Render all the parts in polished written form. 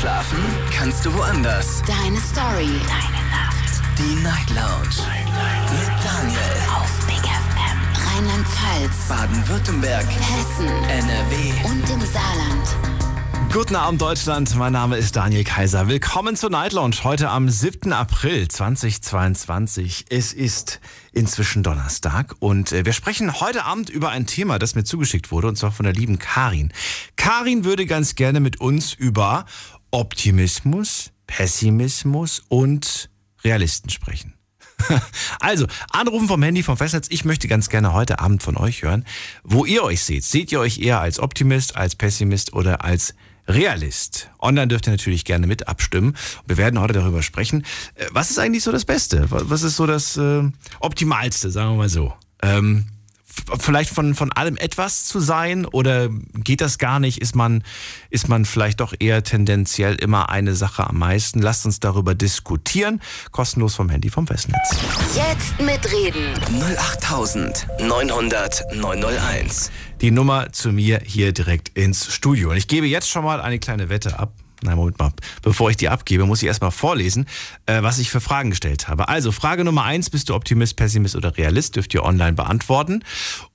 Schlafen kannst du woanders. Deine Story. Deine Nacht. Die Night Lounge. Mit Daniel. Auf Big FM. Rheinland-Pfalz. Baden-Württemberg. Hessen. NRW. Und im Saarland. Guten Abend, Deutschland. Mein Name ist Daniel Kaiser. Willkommen zur Night Lounge. Heute am 7. April 2022. Es ist inzwischen Donnerstag und wir sprechen heute Abend über ein Thema, das mir zugeschickt wurde, und zwar von der lieben Karin. Karin würde ganz gerne mit uns über Optimismus, Pessimismus und Realisten sprechen. Also, anrufen vom Handy, vom Festnetz. Ich möchte ganz gerne heute Abend von euch hören, wo ihr euch seht. Seht ihr euch eher als Optimist, als Pessimist oder als Realist? Online dürft ihr natürlich gerne mit abstimmen. Wir werden heute darüber sprechen. Was ist eigentlich so das Beste? Was ist so das Optimalste, sagen wir mal so? Vielleicht von allem etwas zu sein, oder geht das gar nicht? Ist man vielleicht doch eher tendenziell immer eine Sache am meisten? Lasst uns darüber diskutieren. Kostenlos vom Handy, vom Festnetz. Jetzt mitreden. 08900901. Die Nummer zu mir hier direkt ins Studio. Und ich gebe jetzt schon mal eine kleine Wette ab. Nein, Moment mal. Bevor ich die abgebe, muss ich erstmal vorlesen, was ich für Fragen gestellt habe. Also, Frage Nummer 1, bist du Optimist, Pessimist oder Realist? Dürft ihr online beantworten.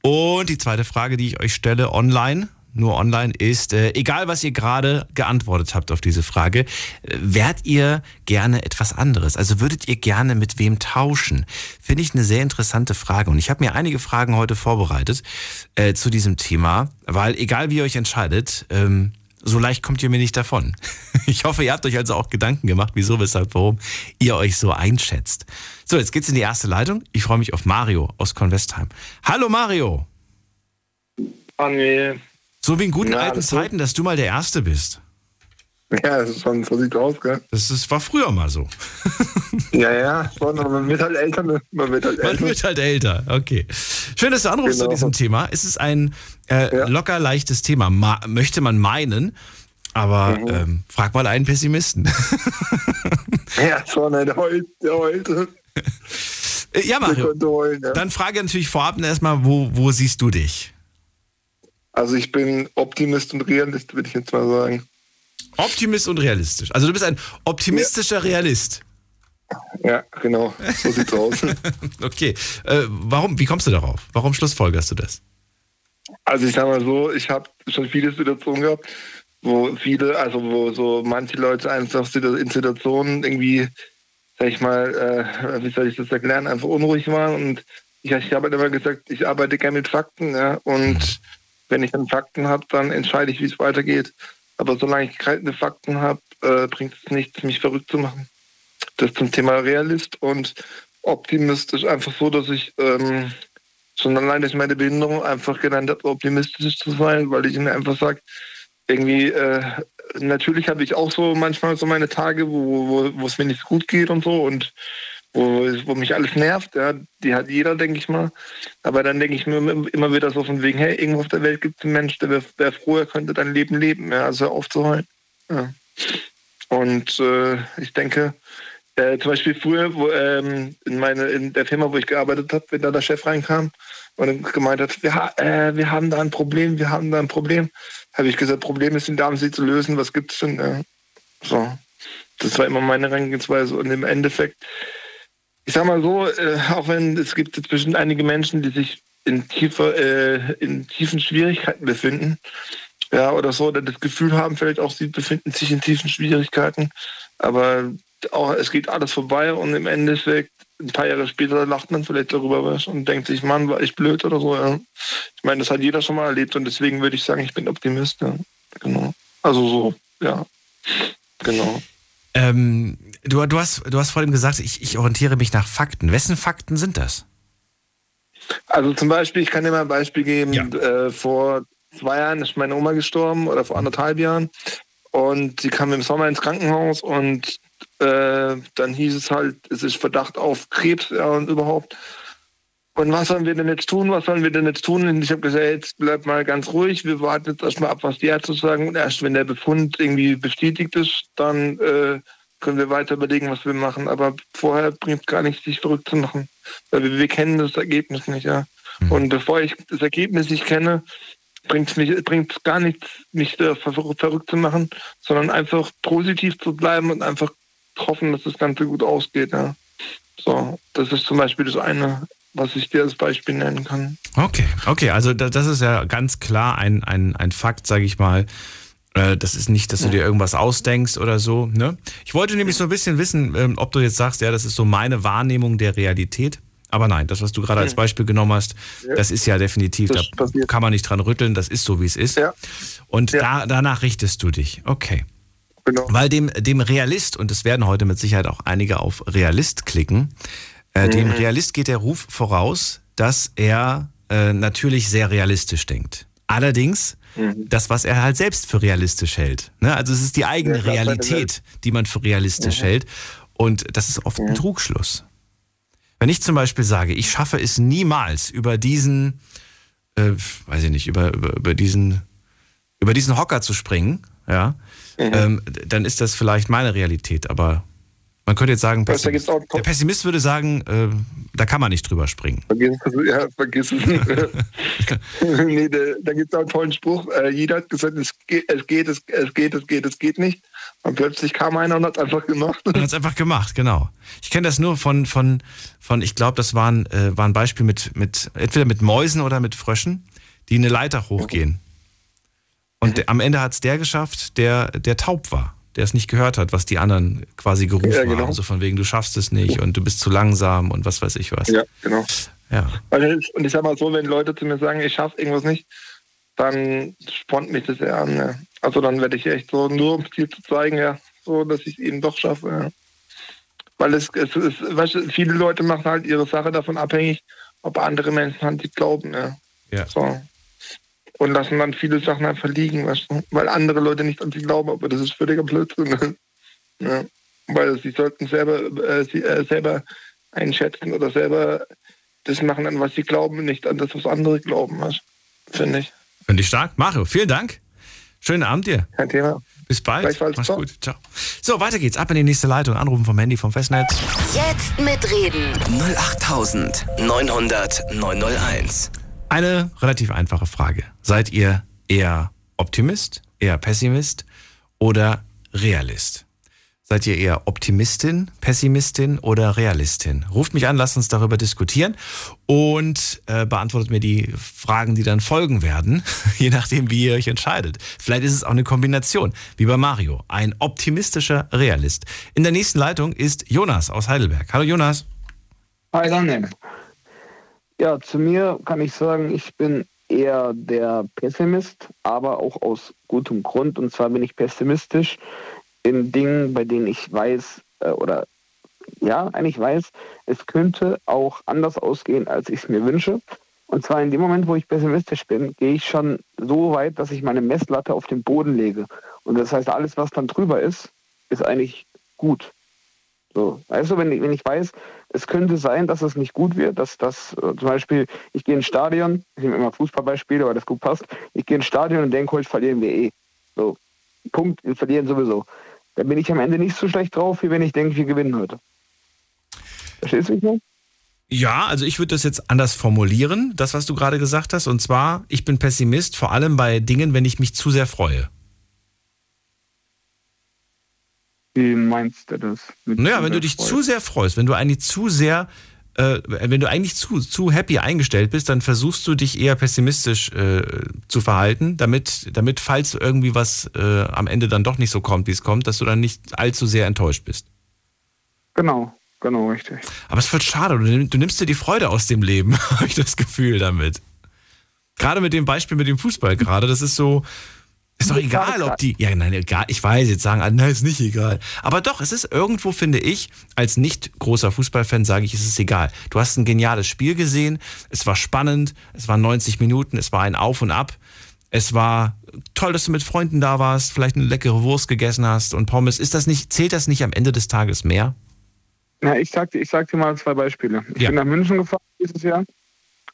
Und die zweite Frage, die ich euch stelle, online, nur online, ist, egal was ihr gerade geantwortet habt auf diese Frage, wärt ihr gerne etwas anderes? Also würdet ihr gerne mit wem tauschen? Finde ich eine sehr interessante Frage. Und ich habe mir einige Fragen heute vorbereitet zu diesem Thema, weil egal wie ihr euch entscheidet, so leicht kommt ihr mir nicht davon. Ich hoffe, ihr habt euch also auch Gedanken gemacht, wieso, weshalb, warum ihr euch so einschätzt. So, jetzt geht's in die erste Leitung. Ich freue mich auf Mario aus Kornwestheim. Hallo Mario! Daniel. So wie in guten alten Zeiten, dass du mal der Erste bist. Ja, das ist schon so, sieht aus, gell? Das war früher mal so. Ja, man wird halt älter. Okay. Schön, dass du anrufst zu diesem Thema. Es ist ein locker leichtes Thema, möchte man meinen, aber frag mal einen Pessimisten. Ja, schon, der heute. Ja, Mario, dann frage natürlich vorab erstmal, wo siehst du dich? Also ich bin Optimist und Realist, würde ich jetzt mal sagen. Optimist und realistisch. Also du bist ein optimistischer Realist. Ja, genau. So sieht's aus. Okay. Warum? Wie kommst du darauf? Warum schlussfolgerst du das? Also ich sag mal so, ich habe schon viele Situationen gehabt, wo so manche Leute einfach in Situationen irgendwie, sag ich mal, wie soll ich das erklären, einfach unruhig waren. Und ich habe halt immer gesagt, ich arbeite gerne mit Fakten. Ja? Und wenn ich dann Fakten habe, dann entscheide ich, wie es weitergeht. Aber solange ich keine Fakten habe, bringt es nichts, mich verrückt zu machen. Das zum Thema Realist und optimistisch einfach so, dass ich schon allein durch meine Behinderung einfach gelernt habe, optimistisch zu sein, weil ich mir einfach sage, irgendwie, natürlich habe ich auch so manchmal so meine Tage, wo es mir nicht gut geht und so und wo mich alles nervt, ja, die hat jeder, denke ich mal. Aber dann denke ich mir immer wieder so von wegen, hey, irgendwo auf der Welt gibt es einen Mensch, der wäre froh, er könnte dein Leben leben, ja, also aufzuheulen. Ja. Und ich denke, zum Beispiel früher, in der Firma, wo ich gearbeitet habe, wenn da der Chef reinkam und gemeint hat, wir haben da ein Problem, habe ich gesagt, Problem ist, den Darm sie zu lösen, was gibt's denn? Ja. So. Das war immer meine Herangehensweise und im Endeffekt, ich sag mal so, auch wenn es gibt inzwischen einige Menschen, die sich in tiefen Schwierigkeiten befinden, ja, oder so, oder das Gefühl haben, vielleicht auch sie befinden sich in tiefen Schwierigkeiten, aber auch, es geht alles vorbei und im Endeffekt, ein paar Jahre später lacht man vielleicht darüber was und denkt sich, Mann, war ich blöd oder so. Ja. Ich meine, das hat jeder schon mal erlebt und deswegen würde ich sagen, ich bin Optimist. Ja. Genau. Also so, ja. Genau. Du hast vorhin gesagt, ich orientiere mich nach Fakten. Wessen Fakten sind das? Also zum Beispiel, ich kann dir mal ein Beispiel geben. Ja. Vor 2 Jahren ist meine Oma gestorben oder vor 1,5 Jahren. Und sie kam im Sommer ins Krankenhaus und dann hieß es halt, es ist Verdacht auf Krebs, ja, und überhaupt. Und was sollen wir denn jetzt tun? Ich habe gesagt, jetzt bleib mal ganz ruhig, wir warten jetzt erstmal ab, was die Ärzte sagen. Und erst wenn der Befund irgendwie bestätigt ist, dann können wir weiter überlegen, was wir machen. Aber vorher bringt es gar nichts, sich verrückt zu machen. Weil wir kennen das Ergebnis nicht, ja. Mhm. Und bevor ich das Ergebnis nicht kenne, bringt gar nichts, mich verrückt zu machen, sondern einfach positiv zu bleiben und einfach hoffen, dass das Ganze gut ausgeht. Ja. So, das ist zum Beispiel das eine, was ich dir als Beispiel nennen kann. Okay, also das ist ja ganz klar ein Fakt, sage ich mal. Das ist nicht, dass du dir irgendwas ausdenkst oder so. Ne? Ich wollte nämlich so ein bisschen wissen, ob du jetzt sagst, ja, das ist so meine Wahrnehmung der Realität. Aber nein, das, was du gerade als Beispiel genommen hast, das ist ja definitiv, da kann man nicht dran rütteln, das ist so, wie es ist. Ja. Und danach richtest du dich. Okay. Genau. Weil dem Realist, und es werden heute mit Sicherheit auch einige auf Realist klicken, dem Realist geht der Ruf voraus, dass er natürlich sehr realistisch denkt. Allerdings das, was er halt selbst für realistisch hält. Ne? Also es ist die eigene Realität, die man für realistisch hält. Und das ist oft ein Trugschluss. Wenn ich zum Beispiel sage, ich schaffe es niemals über diesen, weiß ich nicht, über diesen Hocker zu springen, ja, dann ist das vielleicht meine Realität. Aber man könnte jetzt sagen, der Pessimist würde sagen, da kann man nicht drüber springen. Vergiss es. Nee, da gibt es auch einen tollen Spruch. Jeder hat gesagt, es geht nicht. Und plötzlich kam einer und hat es einfach gemacht. Und hat es einfach gemacht, genau. Ich kenne das nur von ich glaube, das war ein Beispiel mit entweder mit Mäusen oder mit Fröschen, die eine Leiter hochgehen. Und am Ende hat es der geschafft, der taub war, der es nicht gehört hat, was die anderen quasi gerufen haben. So von wegen, du schaffst es nicht und du bist zu langsam und was weiß ich was. Ja, genau. Ja. Und ich sag mal so, wenn Leute zu mir sagen, ich schaffe irgendwas nicht, dann spornt mich das eher an. Ja. Also dann werde ich echt so, nur um viel zu zeigen, ja, so, dass ich es eben doch schaffe. Ja. Weil weißt du, viele Leute machen halt ihre Sache davon abhängig, ob andere Menschen an sie glauben. Ja. Ja. So. Und lassen dann viele Sachen einfach liegen, weißt du? Weil andere Leute nicht an sie glauben, aber das ist völliger Blödsinn. Ja. Weil sie sollten selber einschätzen oder selber das machen, an was sie glauben, nicht an das, was andere glauben, weißt du? Finde ich stark. Mario, vielen Dank. Schönen Abend dir. Kein Thema. Bis bald. Mach's gut. Ciao. So, weiter geht's. Ab in die nächste Leitung. Anrufen vom Handy, vom Festnetz. Jetzt mitreden. 08000 900 901. Eine relativ einfache Frage. Seid ihr eher Optimist, eher Pessimist oder Realist? Seid ihr eher Optimistin, Pessimistin oder Realistin? Ruft mich an, lasst uns darüber diskutieren und beantwortet mir die Fragen, die dann folgen werden, je nachdem, wie ihr euch entscheidet. Vielleicht ist es auch eine Kombination, wie bei Mario, ein optimistischer Realist. In der nächsten Leitung ist Jonas aus Heidelberg. Hallo Jonas. Hi Daniel. Ja, zu mir kann ich sagen, ich bin eher der Pessimist, aber auch aus gutem Grund. Und zwar bin ich pessimistisch in Dingen, bei denen ich weiß, es könnte auch anders ausgehen, als ich es mir wünsche. Und zwar in dem Moment, wo ich pessimistisch bin, gehe ich schon so weit, dass ich meine Messlatte auf den Boden lege. Und das heißt, alles, was dann drüber ist, ist eigentlich gut. So, weißt du, wenn ich weiß, es könnte sein, dass es nicht gut wird, dass das zum Beispiel, ich gehe ins Stadion, ich nehme immer Fußballbeispiele, weil das gut passt, ich gehe ins Stadion und denke, heute verlieren wir eh. So, Punkt, wir verlieren sowieso. Dann bin ich am Ende nicht so schlecht drauf, wie wenn ich denke, wir gewinnen heute. Verstehst du mich noch? Ja, also ich würde das jetzt anders formulieren, das, was du gerade gesagt hast, und zwar, ich bin Pessimist, vor allem bei Dingen, wenn ich mich zu sehr freue. Wie meinst du das? Naja, wenn du dich zu sehr freust, wenn du eigentlich zu happy eingestellt bist, dann versuchst du dich eher pessimistisch zu verhalten, damit falls irgendwie was am Ende dann doch nicht so kommt, wie es kommt, dass du dann nicht allzu sehr enttäuscht bist. Genau, richtig. Aber es wird schade, du nimmst dir die Freude aus dem Leben, habe ich das Gefühl damit. Gerade mit dem Beispiel mit dem Fußball gerade, das ist so... Ist doch egal, ob die... Ja, nein, egal. Ich weiß, jetzt sagen alle, nein, ist nicht egal. Aber doch, es ist irgendwo, finde ich, als nicht großer Fußballfan sage ich, es ist egal. Du hast ein geniales Spiel gesehen, es war spannend, es waren 90 Minuten, es war ein Auf und Ab. Es war toll, dass du mit Freunden da warst, vielleicht eine leckere Wurst gegessen hast und Pommes. Zählt das nicht am Ende des Tages mehr? Na, ich sag dir mal zwei Beispiele. Ich bin nach München gefahren dieses Jahr,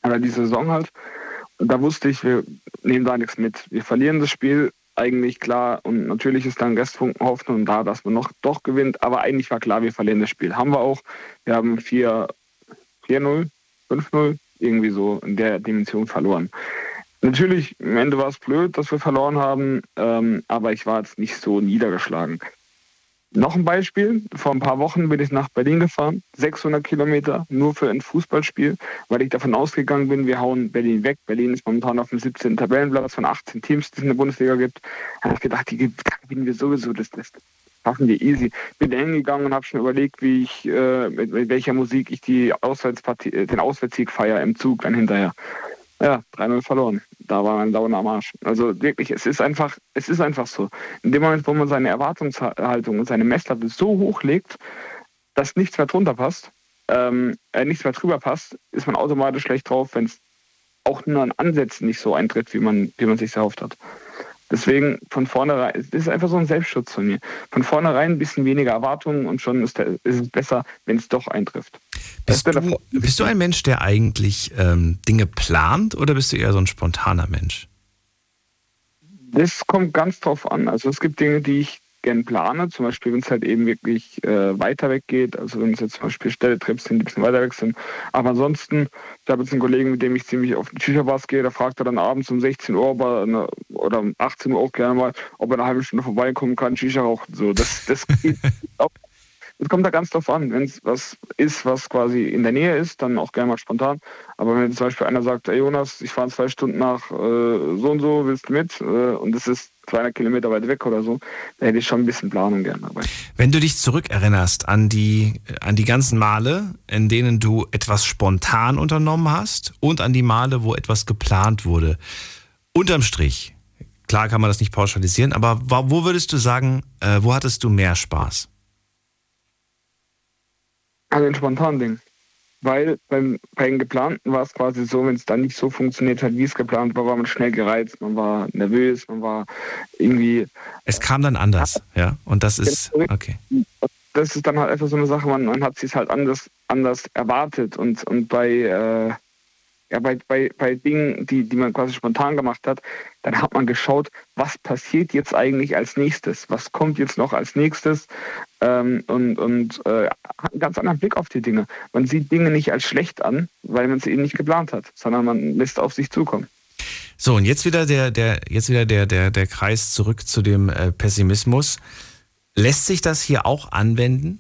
oder die Saison halt. Und da wusste ich, wir nehmen da nichts mit. Wir verlieren das Spiel. Eigentlich klar, und natürlich ist dann Restfunken Hoffnung da, dass man noch doch gewinnt, aber eigentlich war klar, wir verlieren das Spiel. Haben wir auch. Wir haben 4-0, 5-0, irgendwie so in der Dimension verloren. Natürlich, am Ende war es blöd, dass wir verloren haben, aber ich war jetzt nicht so niedergeschlagen. Noch ein Beispiel, vor ein paar Wochen bin ich nach Berlin gefahren, 600 Kilometer nur für ein Fußballspiel, weil ich davon ausgegangen bin, wir hauen Berlin weg. Berlin ist momentan auf dem 17. Tabellenplatz von 18 Teams, die es in der Bundesliga gibt. Da habe ich gedacht, die gewinnen wir sowieso, das schaffen wir easy. Bin da hingegangen und habe schon überlegt, wie ich, mit welcher Musik ich die den Auswärtssieg feiere im Zug dann hinterher. Ja, 3-0 verloren. Da war mein Laune am Arsch. Also wirklich, es ist einfach so. In dem Moment, wo man seine Erwartungshaltung und seine Messlatte so hochlegt, dass nichts mehr drunter passt, nichts mehr drüber passt, ist man automatisch schlecht drauf, wenn es auch nur an Ansätzen nicht so eintritt, wie man sich erhofft hat. Deswegen von vornherein, es ist einfach so ein Selbstschutz von mir. Von vornherein ein bisschen weniger Erwartungen und schon ist es besser, wenn es doch eintrifft. Bist du ein Mensch, der eigentlich Dinge plant, oder bist du eher so ein spontaner Mensch? Das kommt ganz drauf an. Also es gibt Dinge, die ich gerne plane, zum Beispiel wenn es halt eben wirklich weiter weg geht, also wenn es jetzt zum Beispiel Städtetrips sind, die ein bisschen weiter weg sind. Aber ansonsten, ich habe jetzt einen Kollegen, mit dem ich ziemlich auf den Shisha-Bars gehe, da fragt er dann abends um 16 Uhr oder um 18 Uhr auch gerne mal, ob er eine halbe Stunde vorbeikommen kann, Shisha rauchen. So, das kommt da ganz drauf an. Wenn es was ist, was quasi in der Nähe ist, dann auch gerne mal spontan. Aber wenn zum Beispiel einer sagt, hey Jonas, ich fahre 2 Stunden nach so und so, willst du mit? Und es ist 200 Kilometer weit weg oder so, da hätte ich schon ein bisschen Planung gerne dabei. Wenn du dich zurückerinnerst an die ganzen Male, in denen du etwas spontan unternommen hast und an die Male, wo etwas geplant wurde, unterm Strich, klar kann man das nicht pauschalisieren, aber wo würdest du sagen, wo hattest du mehr Spaß? An den spontanen Dingen. Weil bei den geplanten war es quasi so, wenn es dann nicht so funktioniert hat, wie es geplant war, war man schnell gereizt, man war nervös, man war irgendwie... Es kam dann anders, ja. Und das ist... Okay. Das ist dann halt einfach so eine Sache, man hat sich halt anders erwartet. Und bei Dingen, die man quasi spontan gemacht hat, dann hat man geschaut, was passiert jetzt eigentlich als nächstes, was kommt jetzt noch als nächstes, und hat einen ganz anderen Blick auf die Dinge. Man sieht Dinge nicht als schlecht an, weil man sie eben nicht geplant hat, sondern man lässt auf sich zukommen. So, und jetzt wieder der Kreis zurück zu dem Pessimismus. Lässt sich das hier auch anwenden,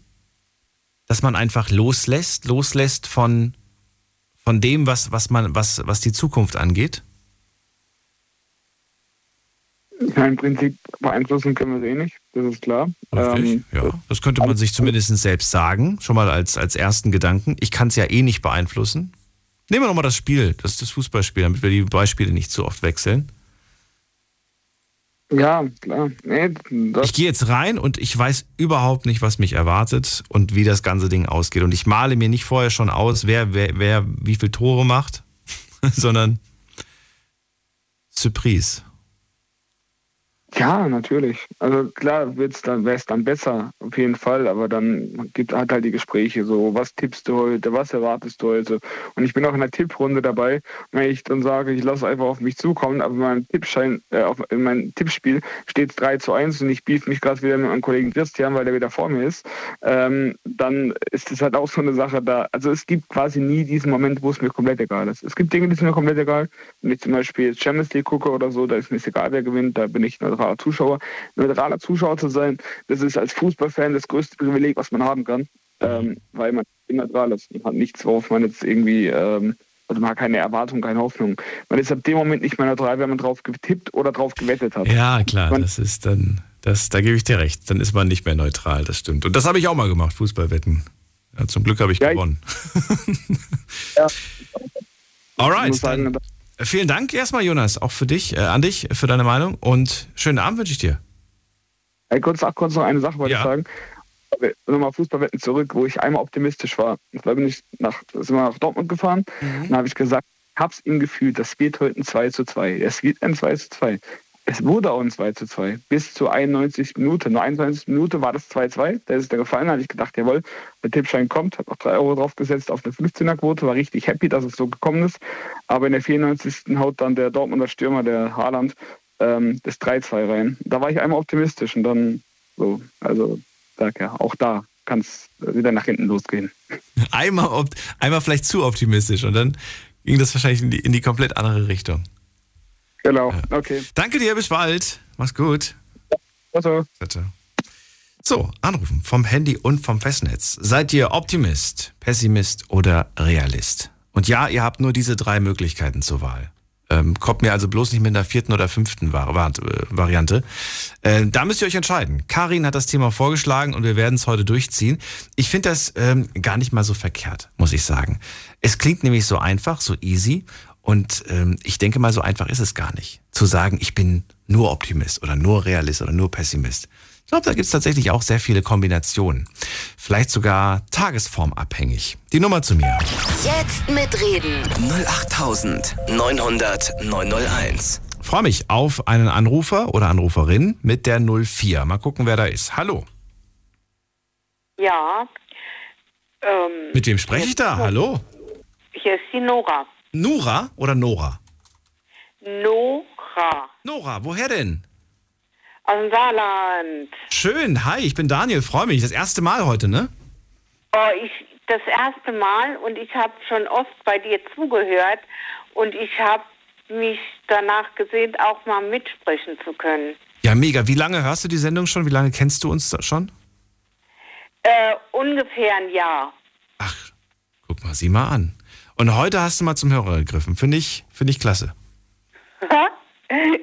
dass man einfach loslässt von dem, was die Zukunft angeht? Ja, im Prinzip beeinflussen können wir es eh nicht, das ist klar. Richtig, ja. Das könnte man sich zumindest selbst sagen, schon mal als ersten Gedanken. Ich kann es ja eh nicht beeinflussen. Nehmen wir nochmal das Spiel, das Fußballspiel, damit wir die Beispiele nicht zu oft wechseln. Ja, klar. Nee, ich gehe jetzt rein und ich weiß überhaupt nicht, was mich erwartet und wie das ganze Ding ausgeht. Und ich male mir nicht vorher schon aus, wer wie viele Tore macht, sondern Surprise. Ja, natürlich. Also klar wäre es dann besser, auf jeden Fall. Aber dann hat halt die Gespräche so, was tippst du heute, was erwartest du heute? Und ich bin auch in der Tipprunde dabei. Wenn ich dann sage, ich lasse einfach auf mich zukommen, aber in meinem Tippspiel steht es 3-1 und ich beef mich gerade wieder mit meinem Kollegen Christian, weil der wieder vor mir ist, dann ist das halt auch so eine Sache da. Also es gibt quasi nie diesen Moment, wo es mir komplett egal ist. Es gibt Dinge, die sind mir komplett egal. Wenn ich zum Beispiel Champions League gucke oder so, da ist mir egal, wer gewinnt, da bin ich neutraler Zuschauer zu sein, das ist als Fußballfan das größte Privileg, was man haben kann, weil man neutral ist. Man hat nichts, worauf man jetzt irgendwie, also man hat keine Erwartung, keine Hoffnung. Man ist ab dem Moment nicht mehr neutral, wenn man drauf getippt oder drauf gewettet hat. Ja, klar, das ist dann, da gebe ich dir recht, dann ist man nicht mehr neutral, das stimmt. Und das habe ich auch mal gemacht, Fußballwetten. Ja, zum Glück habe ich gewonnen. Ja. Alright, dann... Vielen Dank erstmal, Jonas, auch für dich, an dich, für deine Meinung, und schönen Abend wünsche ich dir. Hey, kurz noch eine Sache wollte ich sagen. Nochmal Fußballwetten zurück, wo ich einmal optimistisch war. Und da sind wir nach Dortmund gefahren, und da habe ich gesagt, ich habe es ihm gefühlt, das wird heute ein 2-2. Es wird ein 2-2. Es wurde auch ein 2-2. Bis zur 91. Minute. Nur 91. Minute war das 2-2. Da ist es dann gefallen. Da hatte ich gedacht, jawohl, der Tippschein kommt. Habe noch 3 Euro draufgesetzt auf eine 15er-Quote. War richtig happy, dass es so gekommen ist. Aber in der 94. haut dann der Dortmunder Stürmer, der Haaland, das 3-2 rein. Da war ich einmal optimistisch. Und dann so, also ja, auch da kann es wieder nach hinten losgehen. Einmal vielleicht zu optimistisch. Und dann ging das wahrscheinlich in die komplett andere Richtung. Genau, okay. Danke dir, bis bald. Mach's gut. Also. So, anrufen vom Handy und vom Festnetz. Seid ihr Optimist, Pessimist oder Realist? Und ja, ihr habt nur diese drei Möglichkeiten zur Wahl. Kommt mir also bloß nicht mit der vierten oder fünften Variante. Da müsst ihr euch entscheiden. Karin hat das Thema vorgeschlagen und wir werden es heute durchziehen. Ich finde das gar nicht mal so verkehrt, muss ich sagen. Es klingt nämlich so einfach, so easy. Und ich denke mal, so einfach ist es gar nicht, zu sagen, ich bin nur Optimist oder nur Realist oder nur Pessimist. Ich glaube, da gibt es tatsächlich auch sehr viele Kombinationen. Vielleicht sogar tagesformabhängig. Die Nummer zu mir. Jetzt mitreden. 08900 901. Freue mich auf einen Anrufer oder Anruferin mit der 04. Mal gucken, wer da ist. Hallo. Ja. Mit wem spreche ich da? Hallo. Hier ist die Nora. Nora oder Nora? Nora. Nora, woher denn? Aus dem Saarland. Schön, hi, ich bin Daniel, freue mich. Das erste Mal heute, ne? Oh, das erste Mal und ich habe schon oft bei dir zugehört und ich habe mich danach gesehnt, auch mal mitsprechen zu können. Ja, mega. Wie lange hörst du die Sendung schon? Wie lange kennst du uns schon? Ungefähr ein Jahr. Ach, guck mal, sieh mal an. Und heute hast du mal zum Hörer gegriffen. Finde ich klasse.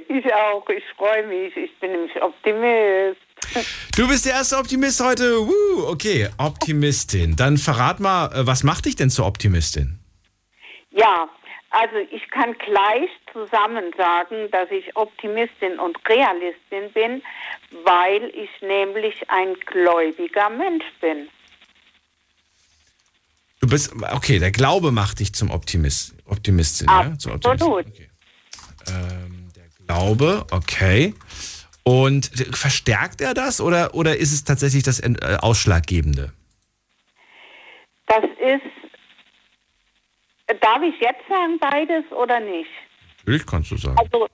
Ich auch. Ich freue mich. Ich bin nämlich Optimist. Du bist der erste Optimist heute. Okay, Optimistin. Dann verrat mal, was macht dich denn zur Optimistin? Ja, also ich kann gleich zusammen sagen, dass ich Optimistin und Realistin bin, weil ich nämlich ein gläubiger Mensch bin. Du bist, okay, der Glaube macht dich zum Optimistin. Absolut. Ja? Absolut. Okay. Glaube, okay. Und verstärkt er das oder ist es tatsächlich das Ausschlaggebende? Das ist, darf ich jetzt sagen beides oder nicht? Natürlich kannst du sagen. Also,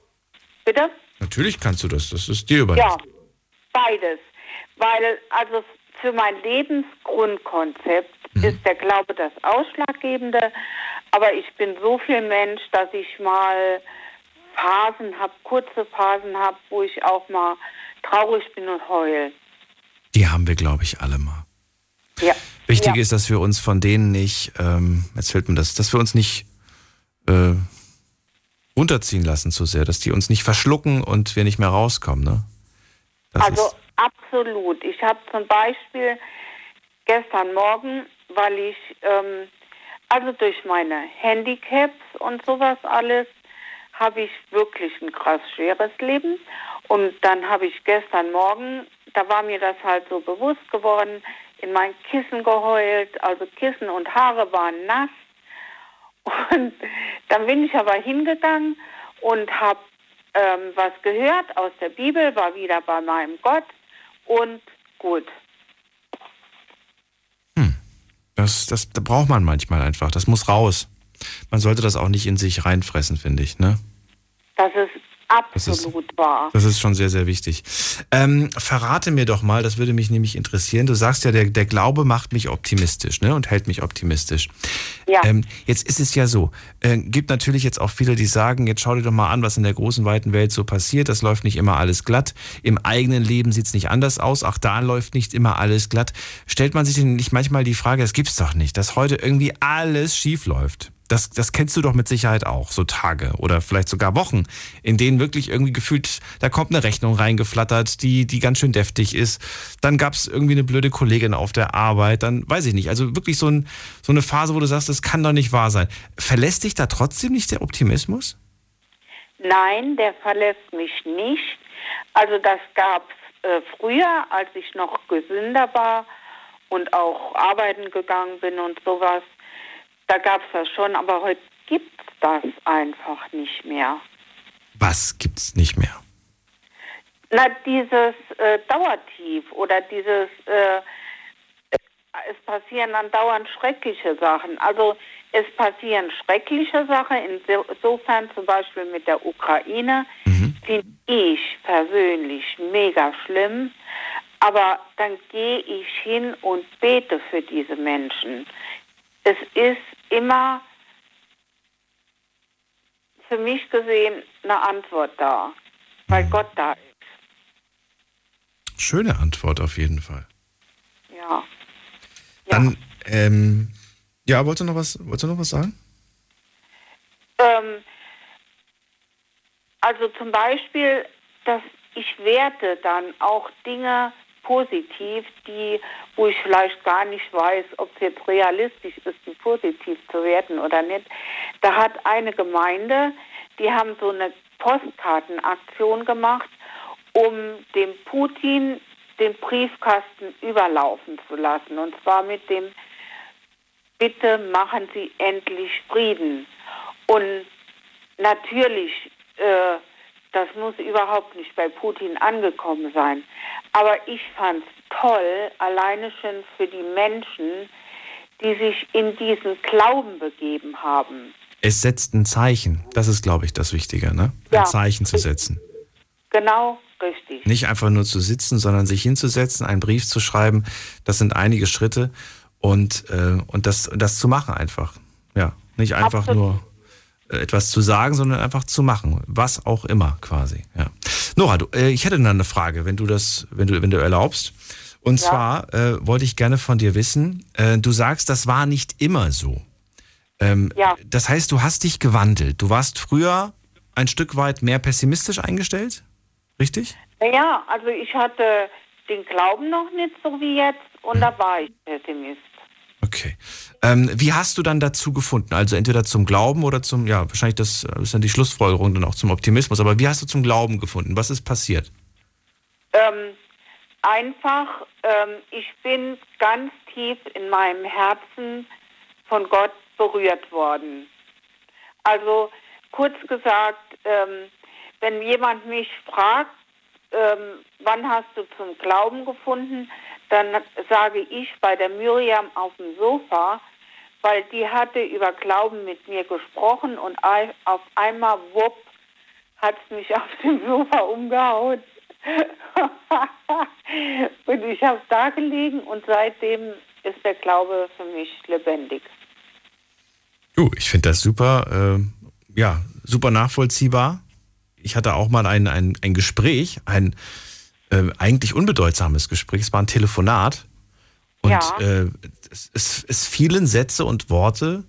bitte? Natürlich kannst du das ist dir überlassen. Ja, beides. Weil, also für mein Lebensgrundkonzept ist der Glaube das Ausschlaggebende, aber ich bin so viel Mensch, dass ich mal kurze Phasen habe, wo ich auch mal traurig bin und heule. Die haben wir, glaube ich, alle mal. Ja. Wichtig ist, dass wir uns von denen nicht, jetzt fällt mir das, dass wir uns nicht runterziehen lassen zu sehr, dass die uns nicht verschlucken und wir nicht mehr rauskommen, ne? Also absolut. Ich habe zum Beispiel gestern Morgen, weil ich, also durch meine Handicaps und sowas alles, habe ich wirklich ein krass schweres Leben. Und dann habe ich gestern Morgen, da war mir das halt so bewusst geworden, in mein Kissen geheult, also Kissen und Haare waren nass. Und dann bin ich aber hingegangen und habe was gehört aus der Bibel, war wieder bei meinem Gott und gut. Das braucht man manchmal einfach, das muss raus. Man sollte das auch nicht in sich reinfressen, finde ich, ne? Das ist absolut wahr. Das ist schon sehr, sehr wichtig. Verrate mir doch mal, das würde mich nämlich interessieren. Du sagst ja, der Glaube macht mich optimistisch, ne? Und hält mich optimistisch. Ja. Jetzt ist es ja so, gibt natürlich jetzt auch viele, die sagen, jetzt schau dir doch mal an, was in der großen, weiten Welt so passiert. Das läuft nicht immer alles glatt. Im eigenen Leben sieht es nicht anders aus. Auch da läuft nicht immer alles glatt. Stellt man sich denn nicht manchmal die Frage, das gibt's doch nicht, dass heute irgendwie alles schief läuft? Das kennst du doch mit Sicherheit auch, so Tage oder vielleicht sogar Wochen, in denen wirklich irgendwie gefühlt, da kommt eine Rechnung reingeflattert, die ganz schön deftig ist. Dann gab es irgendwie eine blöde Kollegin auf der Arbeit, dann weiß ich nicht. Also wirklich so eine Phase, wo du sagst, das kann doch nicht wahr sein. Verlässt dich da trotzdem nicht der Optimismus? Nein, der verlässt mich nicht. Also das gab es früher, als ich noch gesünder war und auch arbeiten gegangen bin und sowas. Da gab es das schon, aber heute gibt es das einfach nicht mehr. Was gibt's nicht mehr? Na, dieses Dauertief oder dieses, es passieren dann dauernd schreckliche Sachen. Also es passieren schreckliche Sachen, insofern zum Beispiel mit der Ukraine, finde ich persönlich mega schlimm. Aber dann gehe ich hin und bete für diese Menschen. Es ist immer für mich gesehen eine Antwort da, weil Gott da ist. Schöne Antwort auf jeden Fall. Ja. Dann, ja, wolltest du noch was sagen? Also zum Beispiel, dass ich werte dann auch Dinge positiv, die, wo ich vielleicht gar nicht weiß, ob es jetzt realistisch ist, die positiv zu werten oder nicht. Da hat eine Gemeinde, die haben so eine Postkartenaktion gemacht, um dem Putin den Briefkasten überlaufen zu lassen. Und zwar mit dem Bitte machen Sie endlich Frieden. Und natürlich, das muss überhaupt nicht bei Putin angekommen sein. Aber ich fand es toll, alleine schon für die Menschen, die sich in diesen Glauben begeben haben. Es setzt ein Zeichen. Das ist, glaube ich, das Wichtige, ne? Ja. Ein Zeichen zu setzen. Genau, richtig. Nicht einfach nur zu sitzen, sondern sich hinzusetzen, einen Brief zu schreiben. Das sind einige Schritte. Und das zu machen einfach. Ja, nicht einfach nur etwas zu sagen, sondern einfach zu machen. Was auch immer quasi. Ja. Nora, ich hätte dann eine Frage, wenn du erlaubst. Und zwar wollte ich gerne von dir wissen, du sagst, das war nicht immer so. Das heißt, du hast dich gewandelt. Du warst früher ein Stück weit mehr pessimistisch eingestellt, richtig? Ja, also ich hatte den Glauben noch nicht so wie jetzt und da war ich Pessimist. Okay. Wie hast du dann dazu gefunden? Also entweder zum Glauben oder zum, ja, wahrscheinlich das ist dann die Schlussfolgerung dann auch zum Optimismus, aber wie hast du zum Glauben gefunden? Was ist passiert? Ich bin ganz tief in meinem Herzen von Gott berührt worden. Also kurz gesagt, wenn jemand mich fragt, wann hast du zum Glauben gefunden, dann sage ich bei der Miriam auf dem Sofa, weil die hatte über Glauben mit mir gesprochen und auf einmal, wupp, hat es mich auf dem Sofa umgehauen. Und ich habe da gelegen und seitdem ist der Glaube für mich lebendig. Du, ich finde das super, super nachvollziehbar. Ich hatte auch mal ein Gespräch, eigentlich unbedeutsames Gespräch. Es war ein Telefonat und es fielen Sätze und Worte,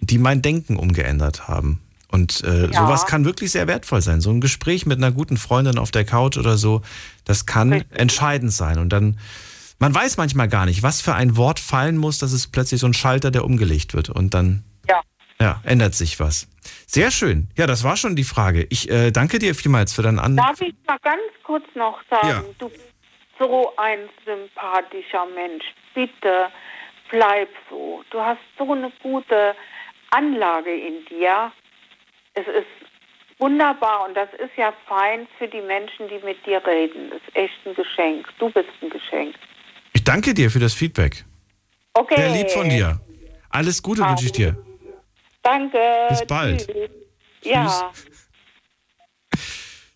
die mein Denken umgeändert haben. Und sowas kann wirklich sehr wertvoll sein. So ein Gespräch mit einer guten Freundin auf der Couch oder so, das kann entscheidend sein. Und dann, man weiß manchmal gar nicht, was für ein Wort fallen muss, dass es plötzlich so ein Schalter, der umgelegt wird und dann ändert sich was. Sehr schön. Ja, das war schon die Frage. Ich danke dir vielmals für deinen Anruf. Darf ich mal ganz kurz noch sagen, du bist so ein sympathischer Mensch. Bitte bleib so. Du hast so eine gute Anlage in dir. Es ist wunderbar und das ist ja fein für die Menschen, die mit dir reden. Das ist echt ein Geschenk. Du bist ein Geschenk. Ich danke dir für das Feedback. Okay. Sehr lieb von dir. Alles Gute wünsche ich dir. Danke. Bis bald. Tschüss. Ja.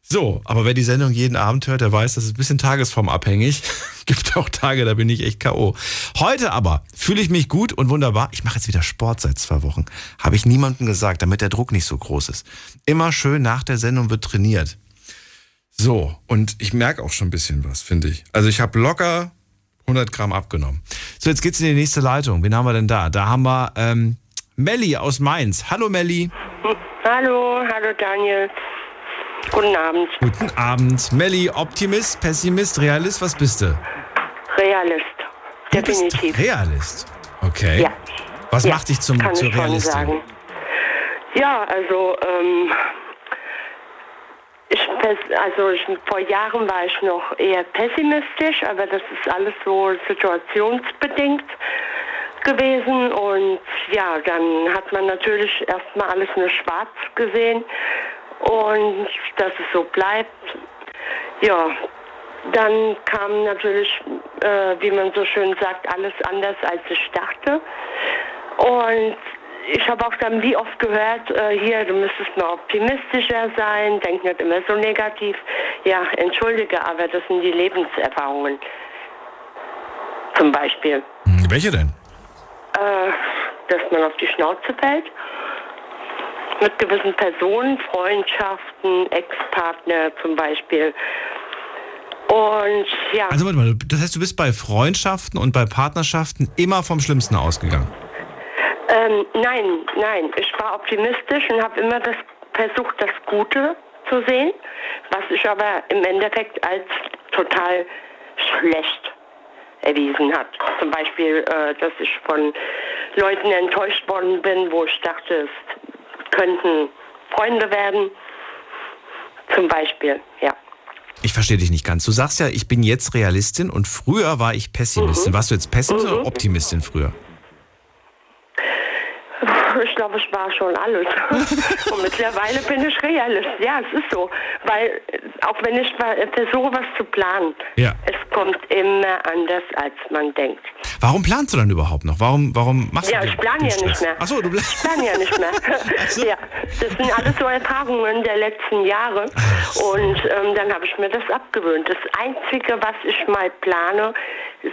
So, aber wer die Sendung jeden Abend hört, der weiß, das ist ein bisschen tagesformabhängig. Gibt auch Tage, da bin ich echt K.O. Heute aber fühle ich mich gut und wunderbar. Ich mache jetzt wieder Sport seit 2 Wochen. Habe ich niemandem gesagt, damit der Druck nicht so groß ist. Immer schön nach der Sendung wird trainiert. So, und ich merke auch schon ein bisschen was, finde ich. Also ich habe locker 100 Gramm abgenommen. So, jetzt geht's in die nächste Leitung. Wen haben wir denn da? Da haben wir Melli aus Mainz. Hallo Melli. Hallo Daniel. Guten Abend. Guten Abend. Melli, Optimist, Pessimist, Realist, was bist du? Realist. Definitiv. Du bist Realist? Okay. Ja. Was macht dich zur Realistin? Sagen. Ja, also vor Jahren war ich noch eher pessimistisch, aber das ist alles so situationsbedingt gewesen und ja, dann hat man natürlich erstmal alles nur schwarz gesehen und dass es so bleibt. Ja, dann kam natürlich, wie man so schön sagt, alles anders als ich dachte und ich habe auch dann wie oft gehört, du müsstest mal optimistischer sein, denk nicht immer so negativ. Ja, entschuldige, aber das sind die Lebenserfahrungen zum Beispiel. Welche denn? Dass man auf die Schnauze fällt. mit gewissen Personen, Freundschaften, Ex-Partner zum Beispiel. Und ja. Also warte mal, das heißt, du bist bei Freundschaften und bei Partnerschaften immer vom Schlimmsten ausgegangen? Nein. Ich war optimistisch und habe immer versucht, das Gute zu sehen, was sich aber im Endeffekt als total schlecht erwiesen hat. Zum Beispiel, dass ich von Leuten enttäuscht worden bin, wo ich dachte, es könnten Freunde werden. Zum Beispiel, ja. Ich verstehe dich nicht ganz. Du sagst ja, ich bin jetzt Realistin und früher war ich Pessimistin. Mhm. Warst du jetzt Pessimistin oder Optimistin früher? Ich glaube, ich war schon alles. Und mittlerweile bin ich Realist. Ja, es ist so. Weil, auch wenn ich versuche, was zu planen, ja, es kommt immer anders, als man denkt. Warum planst du dann überhaupt noch? Warum machst du das? Ja, ich plane ja nicht mehr. Achso, du planst. Ich plane ja nicht mehr. So. Ja, das sind alles so Erfahrungen der letzten Jahre. So. Und dann habe ich mir das abgewöhnt. Das Einzige, was ich mal plane,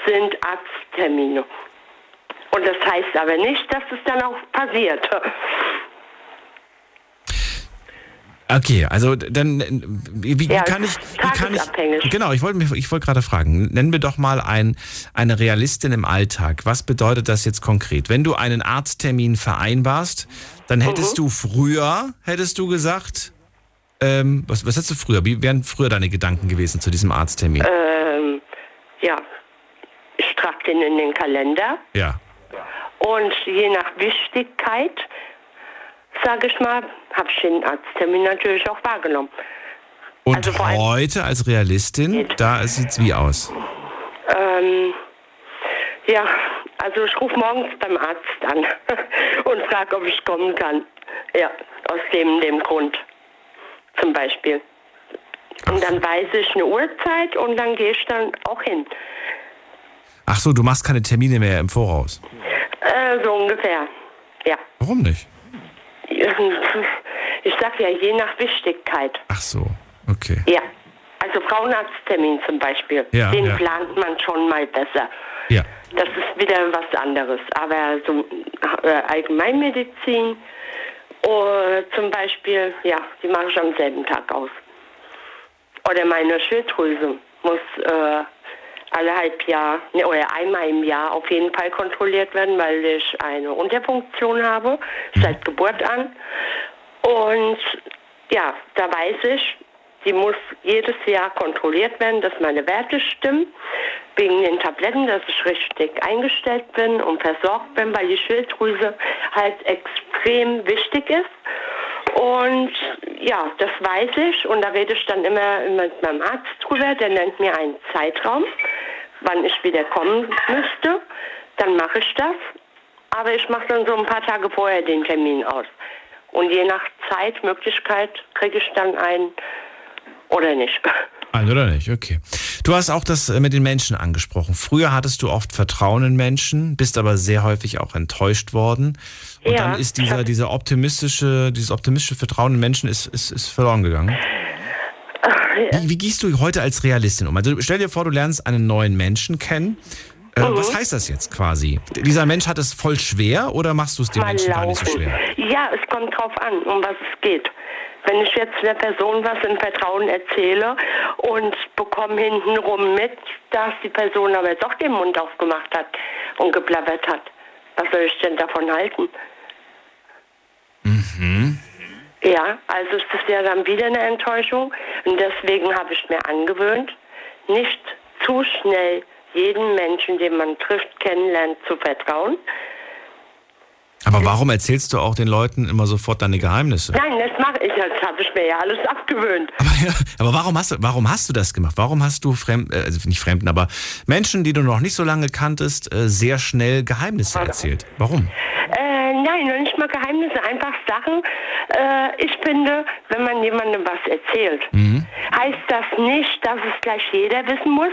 sind Arzttermine. Und das heißt aber nicht, dass es dann auch passiert. Okay, also dann, wie kann ich... Genau, ich wollte gerade fragen, nennen wir doch mal eine Realistin im Alltag. Was bedeutet das jetzt konkret? Wenn du einen Arzttermin vereinbarst, dann hättest du früher, gesagt, was hättest du früher? Wie wären früher deine Gedanken gewesen zu diesem Arzttermin? Ja, ich trage den in den Kalender. Ja. Und je nach Wichtigkeit, sage ich mal, habe ich den Arzttermin natürlich auch wahrgenommen. Und also heute als Realistin, da sieht es wie aus? Ja, also ich rufe morgens beim Arzt an und frage, ob ich kommen kann. Ja, aus dem Grund zum Beispiel. Und dann weiß ich eine Uhrzeit und dann gehe ich dann auch hin. Ach so, du machst keine Termine mehr im Voraus? So ungefähr, ja. Warum nicht? Ich sag ja, je nach Wichtigkeit. Ach so, okay. Ja, also Frauenarzttermin zum Beispiel, ja, den plant man schon mal besser. Ja. Das ist wieder was anderes, aber so Allgemeinmedizin zum Beispiel, ja, die mache ich am selben Tag aus. Oder meine Schilddrüse muss... alle Halbjahr oder einmal im Jahr auf jeden Fall kontrolliert werden, weil ich eine Unterfunktion habe, seit Geburt an. Und ja, da weiß ich, die muss jedes Jahr kontrolliert werden, dass meine Werte stimmen, wegen den Tabletten, dass ich richtig eingestellt bin und versorgt bin, weil die Schilddrüse halt extrem wichtig ist. Und ja, das weiß ich und da rede ich dann immer mit meinem Arzt drüber, der nennt mir einen Zeitraum, wann ich wieder kommen müsste, dann mache ich das, aber ich mache dann so ein paar Tage vorher den Termin aus und je nach Zeit, Möglichkeit kriege ich dann einen oder nicht. Ein oder nicht, okay. Du hast auch das mit den Menschen angesprochen. Früher hattest du oft Vertrauen in Menschen, bist aber sehr häufig auch enttäuscht worden. Und ja, dann ist dieses optimistische Vertrauen in Menschen ist verloren gegangen. Ja. Wie gehst du heute als Realistin um? Also stell dir vor, du lernst einen neuen Menschen kennen. Was heißt das jetzt quasi? Dieser Mensch hat es voll schwer oder machst du es dem Menschen gar nicht so schwer? Ja, es kommt drauf an, um was es geht. Wenn ich jetzt einer Person was im Vertrauen erzähle und bekomme hintenrum mit, dass die Person aber doch den Mund aufgemacht hat und geplappert hat, was soll ich denn davon halten? Mhm. Ja, also ist das ja dann wieder eine Enttäuschung und deswegen habe ich mir angewöhnt, nicht zu schnell jeden Menschen, den man trifft, kennenlernt, zu vertrauen. Aber warum erzählst du auch den Leuten immer sofort deine Geheimnisse? Nein, das mache ich. Das habe ich mir ja alles abgewöhnt. Aber warum hast du das gemacht? Warum hast du Menschen, die du noch nicht so lange kanntest, sehr schnell Geheimnisse erzählt? Warum? Nein, noch nicht mal Geheimnisse, einfach Sachen. Ich finde, wenn man jemandem was erzählt, heißt das nicht, dass es gleich jeder wissen muss.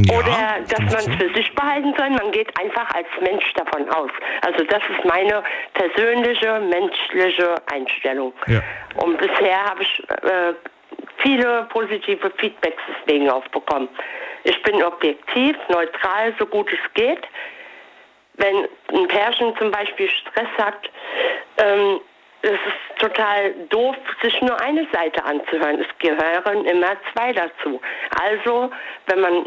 Ja, oder dass man es für sich behalten soll. Man geht einfach als Mensch davon aus. Also das ist meine persönliche, menschliche Einstellung. Ja. Und bisher habe ich viele positive Feedbacks deswegen aufbekommen. Ich bin objektiv, neutral, so gut es geht. Wenn ein Pärchen zum Beispiel Stress hat, es ist total doof, sich nur eine Seite anzuhören. Es gehören immer zwei dazu. Also, wenn man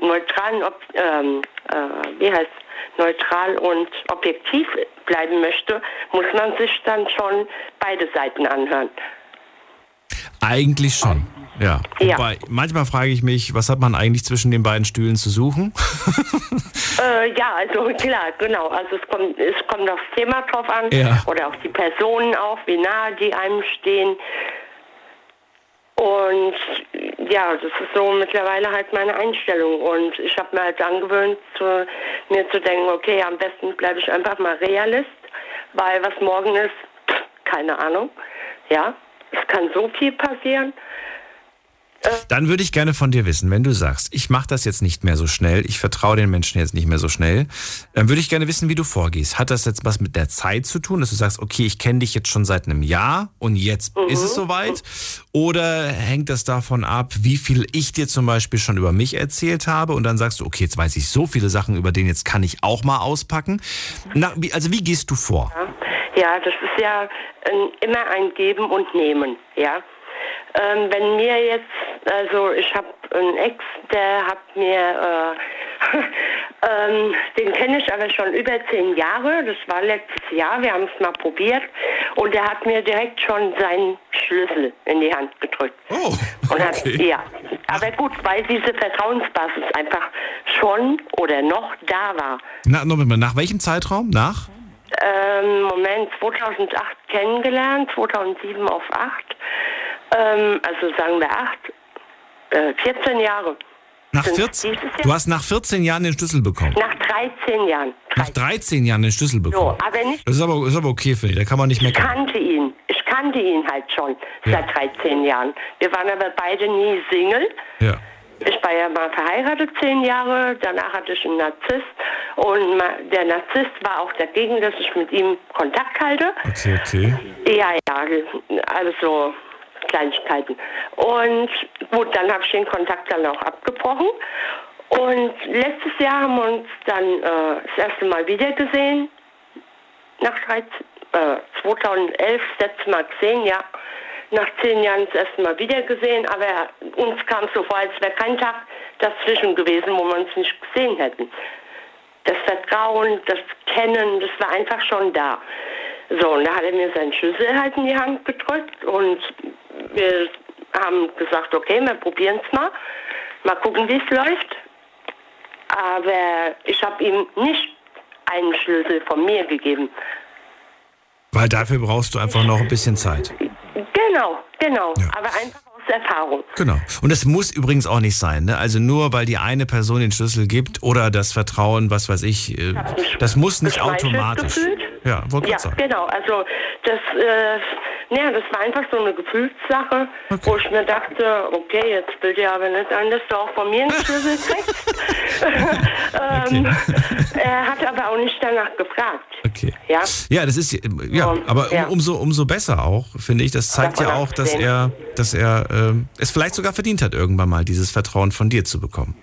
neutral und objektiv bleiben möchte, muss man sich dann schon beide Seiten anhören. Eigentlich schon. Ja. Ja. Wobei, manchmal frage ich mich, was hat man eigentlich zwischen den beiden Stühlen zu suchen? Ja, also klar, genau. Also es kommt aufs Thema drauf an, ja, oder auf die Personen auch, wie nah die einem stehen. Und ja, das ist so mittlerweile halt meine Einstellung. Und ich habe mir halt angewöhnt, mir zu denken, okay, am besten bleibe ich einfach mal Realist, weil was morgen ist, keine Ahnung, ja. Es kann so viel passieren. Dann würde ich gerne von dir wissen, wenn du sagst, ich mache das jetzt nicht mehr so schnell, ich vertraue den Menschen jetzt nicht mehr so schnell, dann würde ich gerne wissen, wie du vorgehst. Hat das jetzt was mit der Zeit zu tun, dass du sagst, okay, ich kenne dich jetzt schon seit einem Jahr und jetzt ist es soweit? Oder hängt das davon ab, wie viel ich dir zum Beispiel schon über mich erzählt habe und dann sagst du, okay, jetzt weiß ich so viele Sachen über den, jetzt kann ich auch mal auspacken. Also wie gehst du vor? Ja. Ja, das ist ja immer ein Geben und Nehmen, ja. Wenn mir jetzt, also ich habe einen Ex, der hat mir, den kenne ich aber schon über 10 Jahre, das war letztes Jahr, wir haben es mal probiert und der hat mir direkt schon seinen Schlüssel in die Hand gedrückt. Oh, okay. Und hat, ja, aber gut, weil diese Vertrauensbasis einfach schon oder noch da war. Na, Moment mal, nach welchem Zeitraum? Nach? 2008 kennengelernt, 2007 auf 8, also sagen wir 8, 14 Jahre. Nach 14? Du hast nach 14 Jahren den Schlüssel bekommen? Nach 13 Jahren. Nach 13 Jahren den Schlüssel bekommen? So, aber nicht. Das ist aber okay, Phil, da kann man nicht meckern. Ich kannte ihn halt schon, ja, seit 13 Jahren. Wir waren aber beide nie Single. Ja. Ich war ja mal verheiratet 10 Jahre, danach hatte ich einen Narzisst und der Narzisst war auch dagegen, dass ich mit ihm Kontakt halte. Okay. Ja, alles so Kleinigkeiten. Und gut, dann habe ich den Kontakt dann auch abgebrochen. Und letztes Jahr haben wir uns dann das erste Mal wieder gesehen. Nach 2011, letztes Mal gesehen, ja. Nach 10 Jahren das erste Mal wieder gesehen, aber uns kam es so vor, als wäre kein Tag dazwischen gewesen, wo wir uns nicht gesehen hätten. Das Vertrauen, das Kennen, das war einfach schon da. So, und da hat er mir seinen Schlüssel halt in die Hand gedrückt und wir haben gesagt, okay, wir probieren es mal. Mal gucken, wie es läuft. Aber ich habe ihm nicht einen Schlüssel von mir gegeben. Weil dafür brauchst du einfach noch ein bisschen Zeit. Genau. Ja. Aber einfach aus Erfahrung. Genau. Und das muss übrigens auch nicht sein, ne? Also nur, weil die eine Person den Schlüssel gibt oder das Vertrauen, was weiß ich, das muss nicht automatisch. Ja, wollte ich sagen. Genau. Also das war einfach so eine Gefühlssache, okay, wo ich mir dachte, okay, jetzt will dir aber nicht an, dass du auch von mir einen Schlüssel kriegst. Er hat aber auch nicht danach gefragt. Okay. Ja, das ist ja, aber umso besser auch, finde ich. Das zeigt ja auch, dass er es vielleicht sogar verdient hat, irgendwann mal dieses Vertrauen von dir zu bekommen.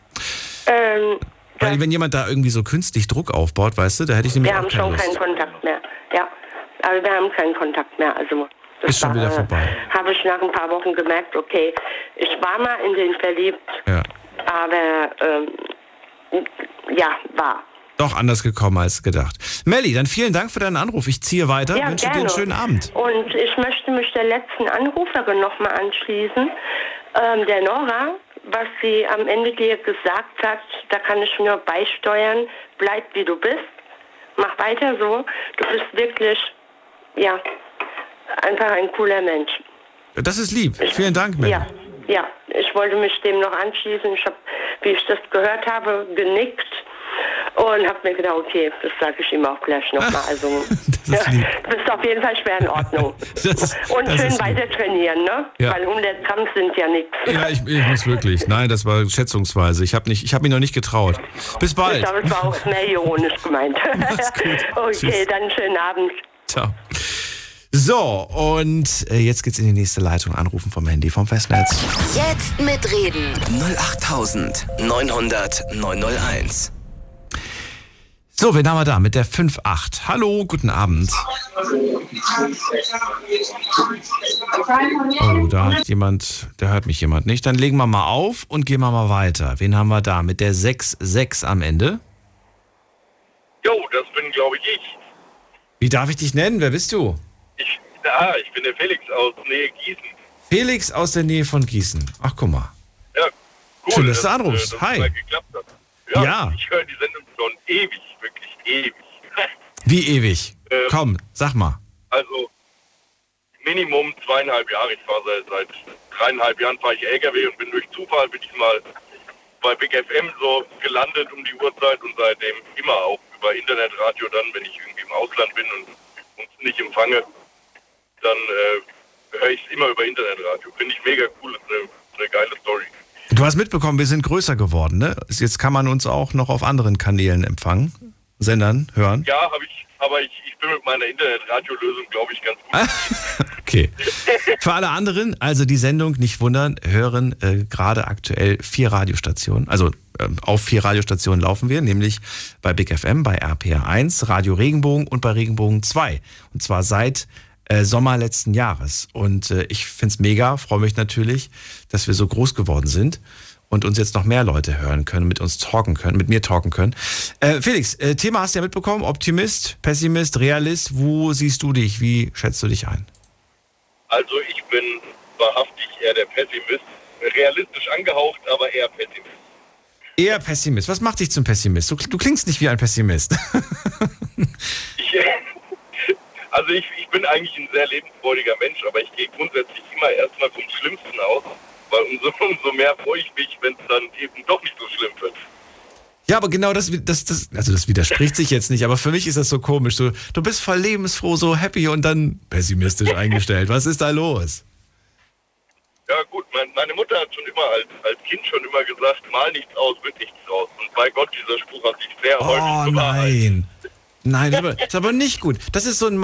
Weil wenn jemand da irgendwie so künstlich Druck aufbaut, weißt du, da hätte ich nämlich auch keine Lust. Wir haben schon keinen Kontakt mehr. Ja, aber wir haben keinen Kontakt mehr. Also das ist schon wieder vorbei. Habe ich nach ein paar Wochen gemerkt, okay, ich war mal in den verliebt, ja, aber war doch anders gekommen als gedacht. Melli, dann vielen Dank für deinen Anruf. Ich ziehe weiter. Ja, wünsche dir einen schönen Abend. Und ich möchte mich der letzten Anruferin nochmal anschließen, der Nora, was sie am Ende dir gesagt hat, da kann ich nur beisteuern. Bleib wie du bist. Mach weiter so. Du bist wirklich, ja, einfach ein cooler Mensch. Das ist lieb. Vielen Dank, Melli. Ja, ich wollte mich dem noch anschließen. Ich habe, wie ich das gehört habe, genickt. Und hab mir gedacht, okay, das sage ich ihm auch gleich nochmal. Also, du bist auf jeden Fall schwer in Ordnung. Und schön weiter trainieren, ne? Ja. Weil 100 Gramm sind ja nichts. Ja, ich muss wirklich. Nein, das war schätzungsweise. Ich hab mich noch nicht getraut. Bis bald. Ich glaube, es war auch mehr ironisch gemeint. Mach's gut. Okay, tschüss. Dann schönen Abend. Ciao. So, und jetzt geht's in die nächste Leitung. Anrufen vom Handy, vom Festnetz. Jetzt mitreden. 08900 901. So, wen haben wir da mit der 5-8? Hallo, guten Abend. Oh, da hat jemand, da hört mich jemand nicht. Dann legen wir mal auf und gehen wir mal weiter. Wen haben wir da mit der 6-6 am Ende? Jo, das bin, glaube ich, ich. Wie darf ich dich nennen? Wer bist du? Ich bin der Felix aus der Nähe Gießen. Felix aus der Nähe von Gießen. Ach, guck mal. Ja, cool. Schön, dass du anrufst. Dass hi. Das ja, ich höre die Sendung schon ewig, wirklich ewig. Wie ewig? Komm, sag mal. Also, Minimum 2,5 Jahre. Ich fahre seit 3,5 Jahren fahre ich LKW und bin durch Zufall, bin ich mal bei Big FM so gelandet um die Uhrzeit und seitdem immer auch über Internetradio dann, wenn ich irgendwie im Ausland bin und nicht empfange, dann höre ich es immer über Internetradio. Finde ich mega cool, ist eine geile Story. Du hast mitbekommen, wir sind größer geworden, ne? Jetzt kann man uns auch noch auf anderen Kanälen empfangen, Sendern, hören. Ja, habe ich, aber ich bin mit meiner Internetradiolösung, glaube ich, ganz gut. Okay. Für alle anderen, also die Sendung, nicht wundern, hören gerade aktuell 4 Radiostationen. Also auf 4 Radiostationen laufen wir, nämlich bei Big FM, bei RPR 1, Radio Regenbogen und bei Regenbogen 2. Und zwar seit Sommer letzten Jahres. Und ich finde es mega, freue mich natürlich, dass wir so groß geworden sind und uns jetzt noch mehr Leute hören können, mit uns talken können, mit mir talken können. Felix, Thema hast du ja mitbekommen, Optimist, Pessimist, Realist, wo siehst du dich, wie schätzt du dich ein? Also ich bin wahrhaftig eher der Pessimist, realistisch angehaucht, aber eher Pessimist. Eher Pessimist, was macht dich zum Pessimist? Du klingst nicht wie ein Pessimist. Also ich bin eigentlich ein sehr lebensfreudiger Mensch, aber ich gehe grundsätzlich immer erstmal vom Schlimmsten aus, weil umso mehr freue ich mich, wenn es dann eben doch nicht so schlimm wird. Ja, aber genau das also das widerspricht sich jetzt nicht, aber für mich ist das so komisch. Du bist voll lebensfroh, so happy und dann pessimistisch eingestellt. Was ist da los? Ja gut, meine Mutter hat schon immer als Kind schon immer gesagt, mal nichts aus, wird nichts raus. Und bei Gott, dieser Spruch hat sich sehr häufig überall. Nein. Nein, das ist aber nicht gut. Das ist so ein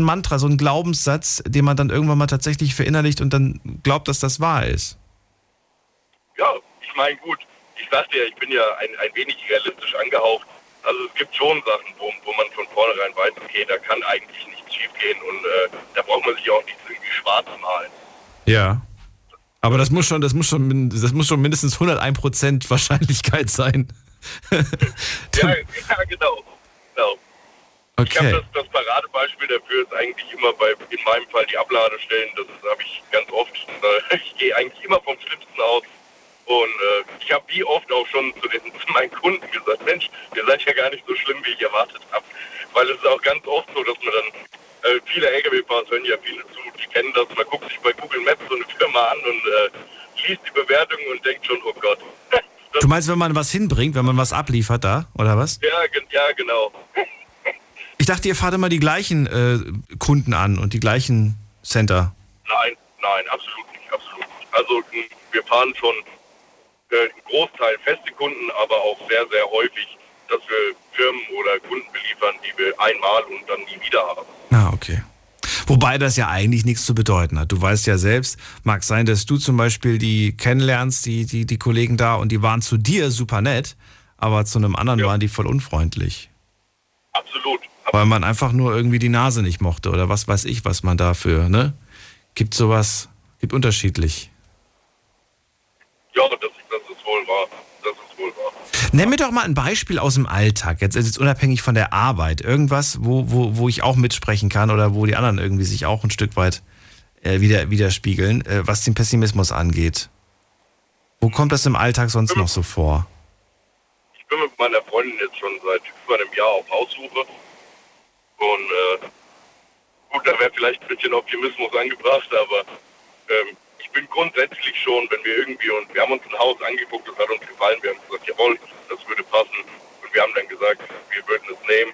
Mantra, so ein Glaubenssatz, den man dann irgendwann mal tatsächlich verinnerlicht und dann glaubt, dass das wahr ist. Ja, ich meine gut, ich sagte ja, ich bin ja ein wenig realistisch angehaucht. Also es gibt schon Sachen, wo man von vornherein weiß, okay, da kann eigentlich nichts schief gehen und da braucht man sich auch nicht irgendwie schwarz malen. Ja, aber das muss schon mindestens 101% Wahrscheinlichkeit sein. ja, genau. Okay. Ich habe das Paradebeispiel dafür ist eigentlich immer in meinem Fall die Abladestellen, das habe ich ganz oft. Ich gehe eigentlich immer vom Schlimmsten aus und ich habe wie oft auch schon zu meinen Kunden gesagt, Mensch, ihr seid ja gar nicht so schlimm, wie ich erwartet habe. Weil es ist auch ganz oft so, dass man dann viele LKW-Fahrer hören ja viele zu, die kennen das, man guckt sich bei Google Maps so eine Firma an und liest die Bewertungen und denkt schon, oh Gott. Du meinst, wenn man was hinbringt, wenn man was abliefert da, oder was? Ja, genau. Ich dachte, ihr fahrt immer die gleichen Kunden an und die gleichen Center. Nein, absolut nicht. Also wir fahren schon einen Großteil feste Kunden, aber auch sehr, sehr häufig, dass wir Firmen oder Kunden beliefern, die wir einmal und dann nie wieder haben. Ah, okay. Wobei das ja eigentlich nichts zu bedeuten hat. Du weißt ja selbst, mag sein, dass du zum Beispiel die kennenlernst, die Kollegen da, und die waren zu dir super nett, aber zu einem anderen waren die voll unfreundlich. Absolut. Weil man einfach nur irgendwie die Nase nicht mochte oder was weiß ich, was man dafür, ne? Gibt sowas, gibt unterschiedlich. Ja, das ist wohl wahr. Nenn mir doch mal ein Beispiel aus dem Alltag, jetzt unabhängig von der Arbeit. Irgendwas, wo ich auch mitsprechen kann oder wo die anderen irgendwie sich auch ein Stück weit widerspiegeln, was den Pessimismus angeht. Wo kommt das im Alltag sonst noch so vor? Ich bin mit meiner Freundin jetzt schon seit über einem Jahr auf Haussuche. Und gut, da wäre vielleicht ein bisschen Optimismus angebracht, aber ich bin grundsätzlich schon, wenn wir irgendwie, und wir haben uns ein Haus angeguckt, das hat uns gefallen, wir haben gesagt, jawohl, das würde passen, und wir haben dann gesagt, wir würden es nehmen.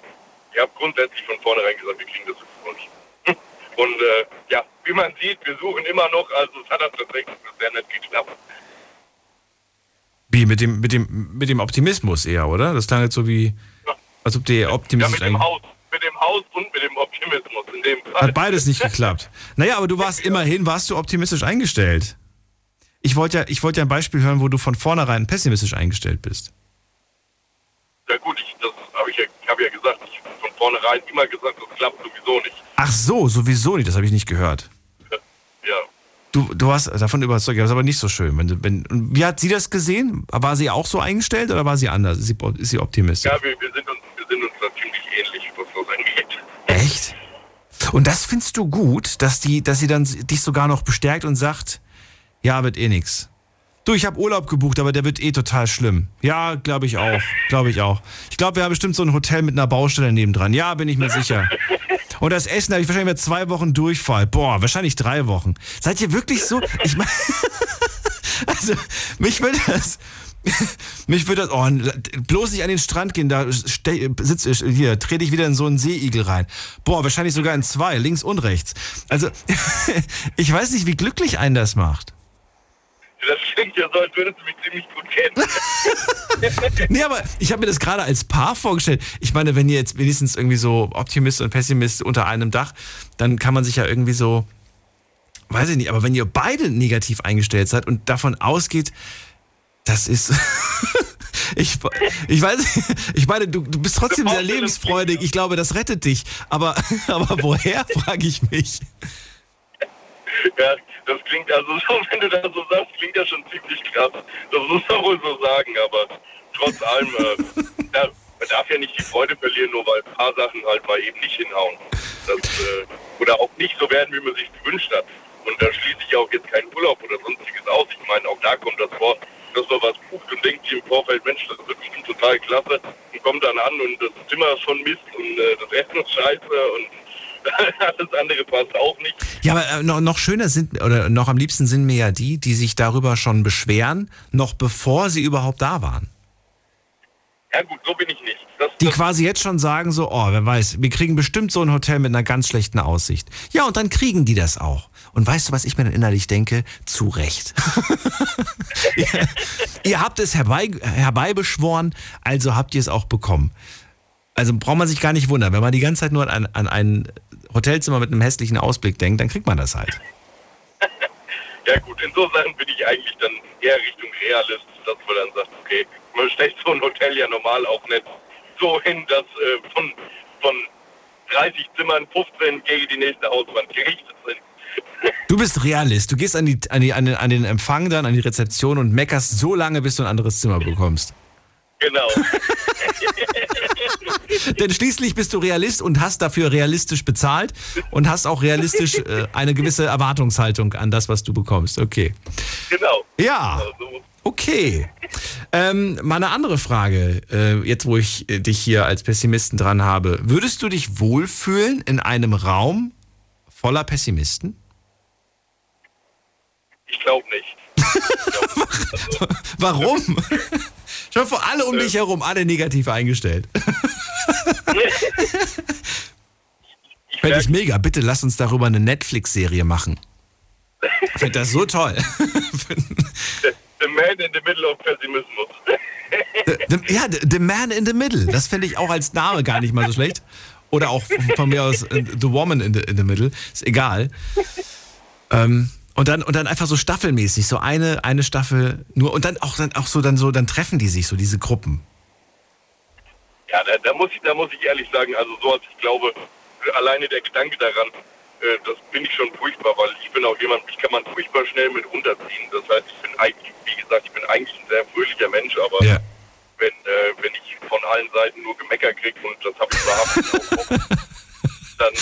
Ich habe grundsätzlich von vornherein gesagt, wir kriegen das nicht. Und ja, wie man sieht, wir suchen immer noch, also es hat das tatsächlich sehr nett geklappt. Wie, mit dem Optimismus eher, oder? Das klang jetzt so wie, als ob der Optimismus... Ja, mit dem Haus und mit dem Optimismus in dem Fall. Hat beides nicht geklappt. Naja, aber du warst immerhin, warst du optimistisch eingestellt. Ich wollte ja ein Beispiel hören, wo du von vornherein pessimistisch eingestellt bist. Ja gut, das vornherein immer gesagt, das klappt sowieso nicht. Ach so, sowieso nicht, das habe ich nicht gehört. Ja. Du warst davon überzeugt, das ist aber nicht so schön. Wie hat sie das gesehen? War sie auch so eingestellt oder war sie anders? Ist sie optimistisch? Ja, wir sind uns da ziemlich ähnlich, was das angeht. Echt? Und das findest du gut, dass sie dann dich sogar noch bestärkt und sagt, ja, wird eh nix. Du, ich habe Urlaub gebucht, aber der wird eh total schlimm. Ja, glaube ich auch. Ich glaube, wir haben bestimmt so ein Hotel mit einer Baustelle nebendran. Ja, bin ich mir sicher. Und das Essen habe ich wahrscheinlich wieder 2 Wochen Durchfall. Boah, wahrscheinlich 3 Wochen. Seid ihr wirklich so? Ich meine, also, mich würde das, oh, bloß nicht an den Strand gehen, da trete ich wieder in so einen Seeigel rein. Boah, wahrscheinlich sogar in 2, links und rechts. Also, ich weiß nicht, wie glücklich einen das macht. Das klingt ja so, als würdest du mich ziemlich gut kennen. Nee, aber ich habe mir das gerade als Paar vorgestellt. Ich meine, wenn ihr jetzt wenigstens irgendwie so Optimist und Pessimist unter einem Dach, dann kann man sich ja irgendwie so, weiß ich nicht, aber wenn ihr beide negativ eingestellt seid und davon ausgeht, das ist... ich weiß, ich meine, du bist trotzdem sehr lebensfreudig. Ich glaube, das rettet dich. Aber woher, frage ich mich. Ja, das klingt also so, wenn du das so sagst, klingt ja schon ziemlich krass. Das muss man wohl so sagen, aber trotz allem, man darf ja nicht die Freude verlieren, nur weil ein paar Sachen halt mal eben nicht hinhauen. Oder auch nicht so werden, wie man sich gewünscht hat. Und da schließe ich auch jetzt keinen Urlaub oder sonstiges aus. Ich meine, auch da kommt das vor, dass man was bucht und denkt sich im Vorfeld, Mensch, das wird bestimmt total klasse. Und kommt dann an und das Zimmer ist schon Mist und das Essen ist scheiße und alles andere passt auch nicht. Ja, aber noch schöner sind, oder noch am liebsten sind mir ja die sich darüber schon beschweren, noch bevor sie überhaupt da waren. Ja gut, so bin ich nicht. Die quasi jetzt schon sagen so, oh, wer weiß, wir kriegen bestimmt so ein Hotel mit einer ganz schlechten Aussicht. Ja, und dann kriegen die das auch. Und weißt du, was ich mir dann innerlich denke? Zu Recht. Ihr habt es herbeibeschworen, also habt ihr es auch bekommen. Also braucht man sich gar nicht wundern, wenn man die ganze Zeit nur an einen Hotelzimmer mit einem hässlichen Ausblick denkt, dann kriegt man das halt. Ja gut, in so Sachen bin ich eigentlich dann eher Richtung Realist, dass man dann sagt, okay, man stellt so ein Hotel ja normal auch nicht so hin, dass von 30 Zimmern 15 gegen die nächste Hauswand gerichtet sind. Du bist Realist, du gehst an den Empfang dann, an die Rezeption und meckerst so lange, bis du ein anderes Zimmer bekommst. Genau. Denn schließlich bist du Realist und hast dafür realistisch bezahlt und hast auch realistisch eine gewisse Erwartungshaltung an das, was du bekommst. Okay. Genau. Ja. Okay. Mal eine andere Frage, jetzt wo ich dich hier als Pessimisten dran habe. Würdest du dich wohlfühlen in einem Raum voller Pessimisten? Ich glaube nicht. Warum? Schon vor alle um dich herum, alle negativ eingestellt. Fände ich mega. Bitte lass uns darüber eine Netflix-Serie machen. Ich fände das so toll. The Man in the Middle of Pessimismus. Ja, The Man in the Middle. Das fände ich auch als Name gar nicht mal so schlecht. Oder auch von mir aus The Woman in the Middle. Ist egal. Und dann einfach so staffelmäßig, so eine Staffel nur und dann treffen die sich so, diese Gruppen. Ja, da muss ich ehrlich sagen, also sowas, ich glaube, alleine der Gedanke daran, das bin ich schon furchtbar, weil ich bin auch jemand, ich kann man furchtbar schnell mit runterziehen. Das heißt, ich bin eigentlich ein sehr fröhlicher Mensch, aber ja. Wenn ich von allen Seiten nur Gemecker kriege und das habe ich überhaupt nicht auf, dann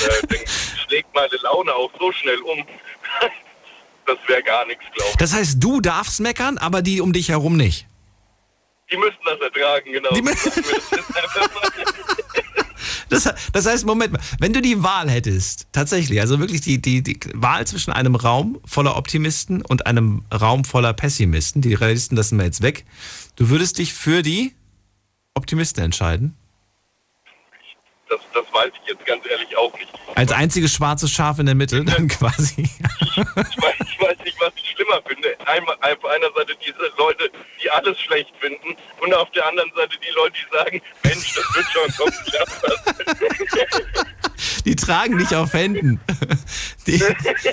schlägt meine Laune auch so schnell um. Das wäre gar nichts, glaube ich. Das heißt, du darfst meckern, aber die um dich herum nicht? Die müssen das ertragen, genau. Das heißt, Moment mal, wenn du die Wahl hättest, tatsächlich, also wirklich die Wahl zwischen einem Raum voller Optimisten und einem Raum voller Pessimisten, die Realisten lassen wir jetzt weg, du würdest dich für die Optimisten entscheiden? Das weiß ich jetzt ganz ehrlich auch nicht. Als einziges schwarzes Schaf in der Mitte, dann quasi. Ich weiß nicht, was ich schlimmer finde. Auf einer Seite diese Leute, die alles schlecht finden und auf der anderen Seite die Leute, die sagen, Mensch, das wird schon kommen, schaff das. Die tragen dich auf Händen. Ich weiß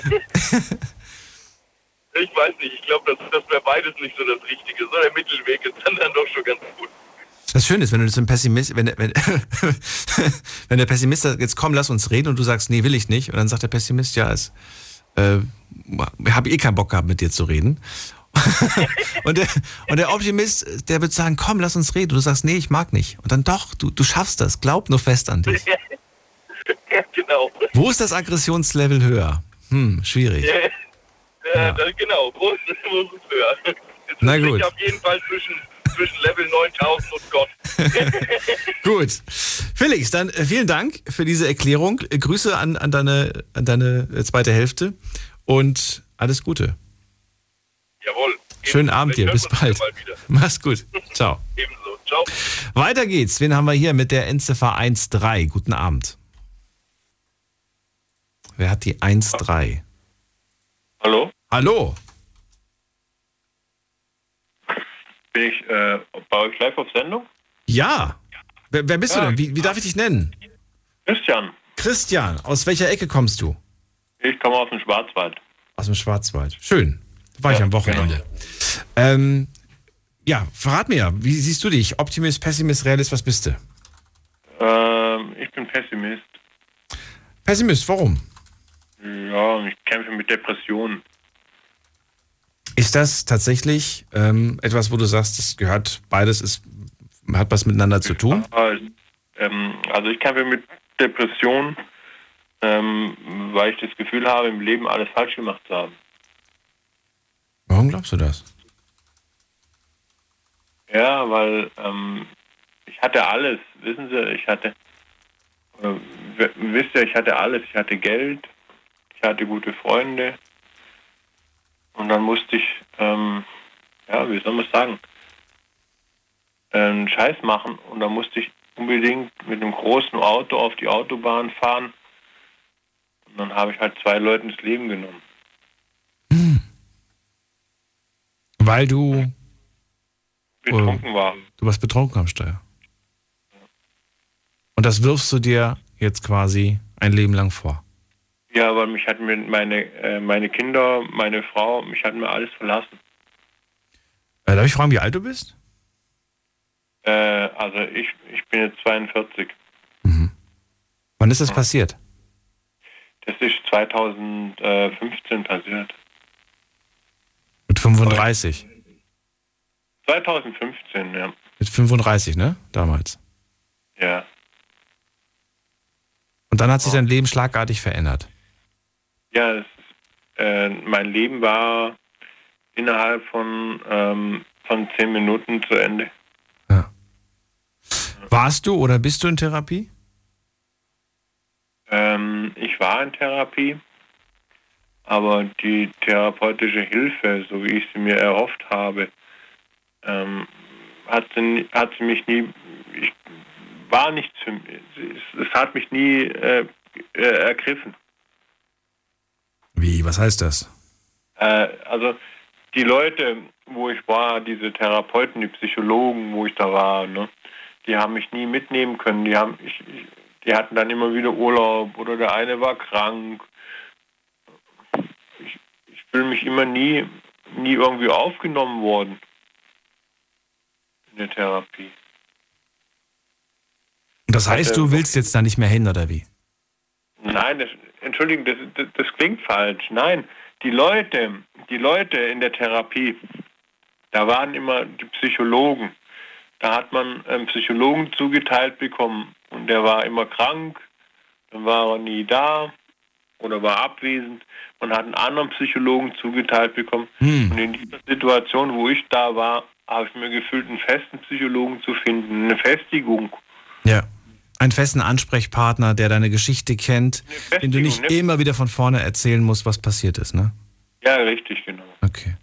nicht, ich glaube, das wäre beides nicht so das Richtige. So der Mittelweg ist dann doch schon ganz gut. Das Schöne ist, wenn du das im Pessimist, wenn der Pessimist sagt, jetzt komm, lass uns reden, und du sagst, nee, will ich nicht, und dann sagt der Pessimist, ja, es habe eh keinen Bock gehabt, mit dir zu reden. und der Optimist, der wird sagen, komm, lass uns reden. Und du sagst, nee, ich mag nicht. Und dann doch, du schaffst das. Glaub nur fest an dich. Ja, genau. Wo ist das Aggressionslevel höher? Schwierig. Ja. Genau, wo ist es höher? Jetzt na gut. Ich auf jeden Fall zwischen Level 9000 und Gott. Gut. Felix, dann vielen Dank für diese Erklärung. Grüße an deine zweite Hälfte und alles Gute. Jawohl. Schönen Abend dir, bis bald. Mach's gut. Ciao. Ebenso. Ciao. Weiter geht's. Wen haben wir hier mit der Endziffer 13? Guten Abend. Wer hat die 13? Hallo? Hallo. Bin ich bei euch live auf Sendung? Ja. Wer bist du denn? Wie darf ich dich nennen? Christian. Christian, aus welcher Ecke kommst du? Ich komme aus dem Schwarzwald. Aus dem Schwarzwald. Schön. War ich am Wochenende. Genau. Ja, verrat mir, wie siehst du dich? Optimist, Pessimist, Realist, was bist du? Ich bin Pessimist. Pessimist, warum? Ja, ich kämpfe mit Depressionen. Ist das tatsächlich etwas, wo du sagst, das gehört beides, hat was miteinander zu tun? Also ich kämpfe mit Depressionen, weil ich das Gefühl habe, im Leben alles falsch gemacht zu haben. Warum glaubst du das? Ja, weil ich hatte alles, wissen Sie, ich hatte alles. Ich hatte Geld, ich hatte gute Freunde und dann musste ich, wie soll man es sagen, einen Scheiß machen und dann musste ich unbedingt mit einem großen Auto auf die Autobahn fahren und dann habe ich halt 2 Leuten das Leben genommen. Weil du betrunken warst. Du warst betrunken am Steuer. Und das wirfst du dir jetzt quasi ein Leben lang vor. Ja, weil mich hatten meine Kinder, meine Frau, mich hatten mir alles verlassen. Darf ich fragen, wie alt du bist? Also ich bin jetzt 42. Mhm. Wann ist das passiert? Das ist 2015 passiert. Mit 35? 2015, ja. Mit 35, ne? Damals. Ja. Und dann hat sich dein Leben schlagartig verändert. Ja, mein Leben war innerhalb von 10 Minuten zu Ende. Ja. Warst du oder bist du in Therapie? Ich war in Therapie. Aber die therapeutische Hilfe, so wie ich sie mir erhofft habe, hat sie mich nie, es hat mich nie ergriffen. Wie, was heißt das? Also die Leute, wo ich war, diese Therapeuten, die Psychologen, wo ich da war, ne, die haben mich nie mitnehmen können. Die hatten dann immer wieder Urlaub oder der eine war krank. Ich fühle mich immer nie irgendwie aufgenommen worden in der Therapie. Das heißt, du willst jetzt da nicht mehr hin, oder wie? Nein, Entschuldigung, das klingt falsch. Nein, die Leute in der Therapie, da waren immer die Psychologen. Da hat man einen Psychologen zugeteilt bekommen und der war immer krank, dann war er nie da oder war abwesend. Man hat einen anderen Psychologen zugeteilt bekommen. Und in dieser Situation, wo ich da war, habe ich mir gefühlt, einen festen Psychologen zu finden, eine Festigung. Ja, einen festen Ansprechpartner, der deine Geschichte kennt, den du nicht immer wieder von vorne erzählen musst, was passiert ist, ne? Ja, richtig, genau. Okay.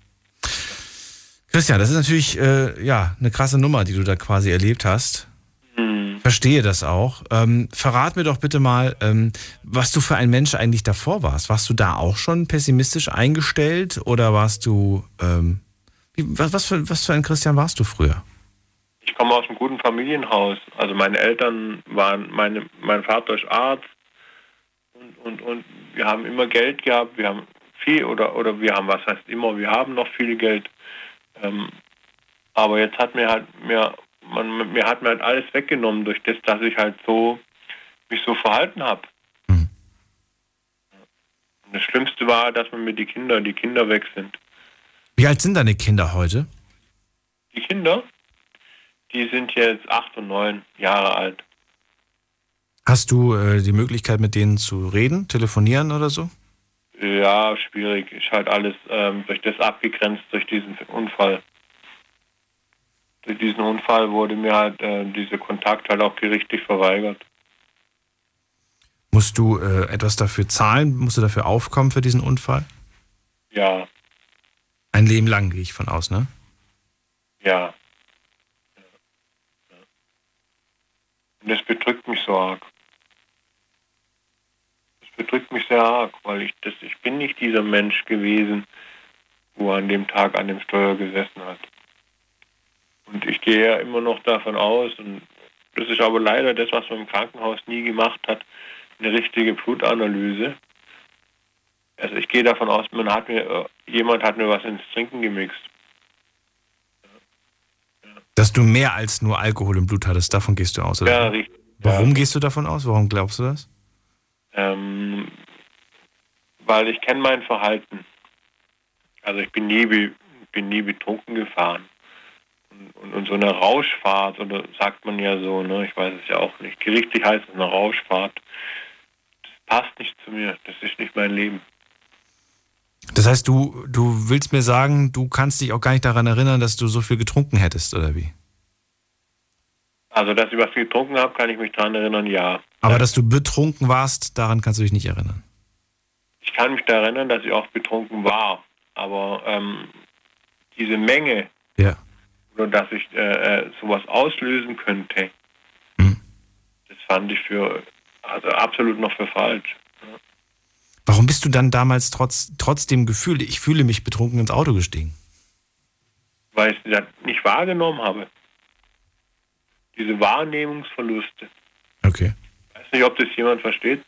Christian, das ist natürlich eine krasse Nummer, die du da quasi erlebt hast. Verstehe das auch. Verrat mir doch bitte mal, was du für ein Mensch eigentlich davor warst. Warst du da auch schon pessimistisch eingestellt oder warst du, was für ein Christian warst du früher? Ich komme aus einem guten Familienhaus. Also meine Eltern waren, mein Vater ist Arzt und wir haben immer Geld gehabt. Wir haben viel oder wir haben, was heißt immer, wir haben noch viel Geld. Aber jetzt hat mir halt mehr mir hat mir halt alles weggenommen durch das, dass ich halt so mich so verhalten habe. Mhm. Das Schlimmste war, dass man mir die Kinder weg sind. Wie alt sind deine Kinder heute? Die Kinder? Die sind jetzt 8 und 9 Jahre alt. Hast du die Möglichkeit, mit denen zu reden, telefonieren oder so? Ja, schwierig. Ist halt alles durch das abgegrenzt, durch diesen Unfall. Durch diesen Unfall wurde mir halt dieser Kontakt halt auch gerichtlich verweigert. Musst du etwas dafür zahlen? Musst du dafür aufkommen für diesen Unfall? Ja. Ein Leben lang, gehe ich von aus, ne? Ja. Und das bedrückt mich so arg. Das bedrückt mich sehr arg, weil ich bin nicht dieser Mensch gewesen, wo an dem Tag an dem Steuer gesessen hat. Und ich gehe ja immer noch davon aus, und das ist aber leider das, was man im Krankenhaus nie gemacht hat, eine richtige Blutanalyse. Also ich gehe davon aus, jemand hat mir was ins Trinken gemixt. Dass du mehr als nur Alkohol im Blut hattest, davon gehst du aus, oder? Ja, richtig. Warum gehst du davon aus? Warum glaubst du das? Weil ich kenne mein Verhalten. Also ich bin nie betrunken gefahren. Und so eine Rauschfahrt, oder sagt man ja so, ne? Ich weiß es ja auch nicht. Gerichtlich heißt es eine Rauschfahrt. Das passt nicht zu mir. Das ist nicht mein Leben. Das heißt, du willst mir sagen, du kannst dich auch gar nicht daran erinnern, dass du so viel getrunken hättest, oder wie? Also, dass ich was getrunken habe, kann ich mich daran erinnern, ja. Aber dass du betrunken warst, daran kannst du dich nicht erinnern? Ich kann mich daran erinnern, dass ich auch betrunken war. Aber diese Menge, ja, oder dass ich sowas auslösen könnte, das fand ich absolut noch für falsch. Warum bist du dann damals trotz dem Gefühl, ich fühle mich betrunken, ins Auto gestiegen? Weil ich das nicht wahrgenommen habe. Diese Wahrnehmungsverluste. Okay. Ich weiß nicht, ob das jemand versteht.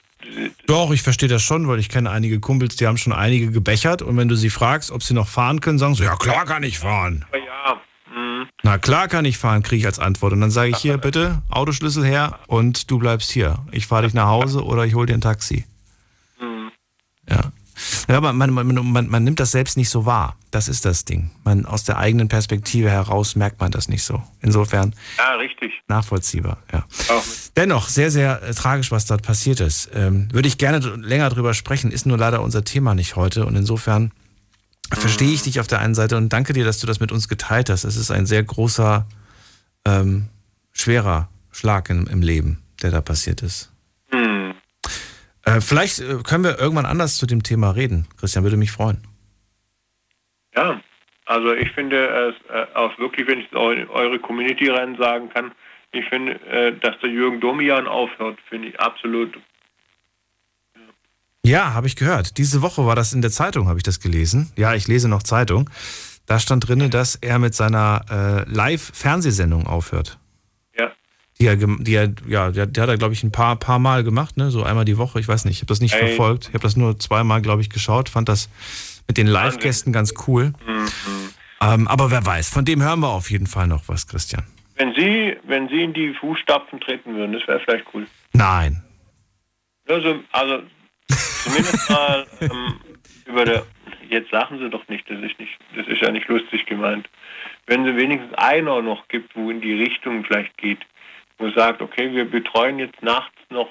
Doch, ich verstehe das schon, weil ich kenne einige Kumpels, die haben schon einige gebechert. Und wenn du sie fragst, ob sie noch fahren können, sagen sie, ja klar kann ich fahren. Ja. Na klar kann ich fahren, kriege ich als Antwort. Und dann sage ich, hier bitte, Autoschlüssel her und du bleibst hier. Ich fahre dich nach Hause oder ich hole dir ein Taxi. Ja, ja, man nimmt das selbst nicht so wahr. Das ist das Ding. Aus der eigenen Perspektive heraus merkt man das nicht so. Insofern ja, richtig. Nachvollziehbar. Ja. Dennoch, sehr, sehr tragisch, was dort passiert ist. Würde ich gerne länger drüber sprechen, ist nur leider unser Thema nicht heute. Und insofern verstehe ich dich auf der einen Seite und danke dir, dass du das mit uns geteilt hast. Es ist ein sehr großer, schwerer Schlag im Leben, der da passiert ist. Vielleicht können wir irgendwann anders zu dem Thema reden. Christian, würde mich freuen. Ja, also ich finde, auch wirklich, wenn ich in eure Community rein sagen kann, ich finde, dass der Jürgen Domian aufhört, finde ich absolut. Ja, habe ich gehört. Diese Woche war das in der Zeitung, habe ich das gelesen. Ja, ich lese noch Zeitung. Da stand drin, dass er mit seiner Live-Fernsehsendung aufhört. Der hat er, glaube ich, ein paar Mal gemacht, ne? So einmal die Woche, ich weiß nicht, ich habe das nicht verfolgt. Ich habe das nur zweimal, glaube ich, geschaut, fand das mit den Live-Gästen ganz cool. Mhm. Aber wer weiß, von dem hören wir auf jeden Fall noch was, Christian. Wenn Sie in die Fußstapfen treten würden, das wäre vielleicht cool. Nein. Also zumindest mal jetzt lachen Sie doch nicht, das ist ja nicht lustig gemeint. Wenn es wenigstens einer noch gibt, wo in die Richtung vielleicht geht, und sagt, okay, wir betreuen jetzt nachts noch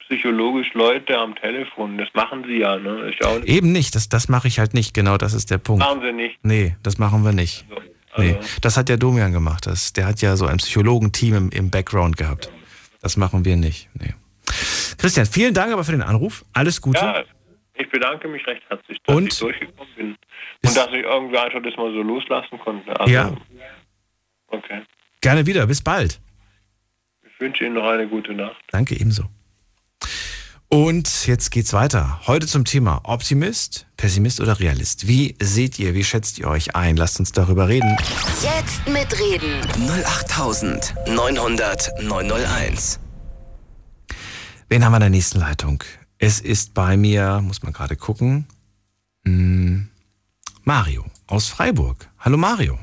psychologisch Leute am Telefon. Das machen sie ja, ne? Eben nicht, das mache ich halt nicht, genau, das ist der Punkt. Machen sie nicht? Nee, das machen wir nicht. Also. Nee. Das hat der Domian gemacht, der hat ja so ein Psychologenteam im Background gehabt. Das machen wir nicht, nee. Christian, vielen Dank aber für den Anruf, alles Gute. Ja, ich bedanke mich recht herzlich, dass ich durchgekommen bin. Und dass ich irgendwie einfach das mal so loslassen konnte. Also, ja. Okay. Gerne wieder, bis bald. Ich wünsche Ihnen noch eine gute Nacht. Danke, ebenso. Und jetzt geht's weiter. Heute zum Thema Optimist, Pessimist oder Realist. Wie seht ihr, wie schätzt ihr euch ein? Lasst uns darüber reden. Jetzt mitreden. 08900 901. Wen haben wir in der nächsten Leitung? Es ist bei mir, muss man gerade gucken, Mario aus Freiburg. Hallo Mario.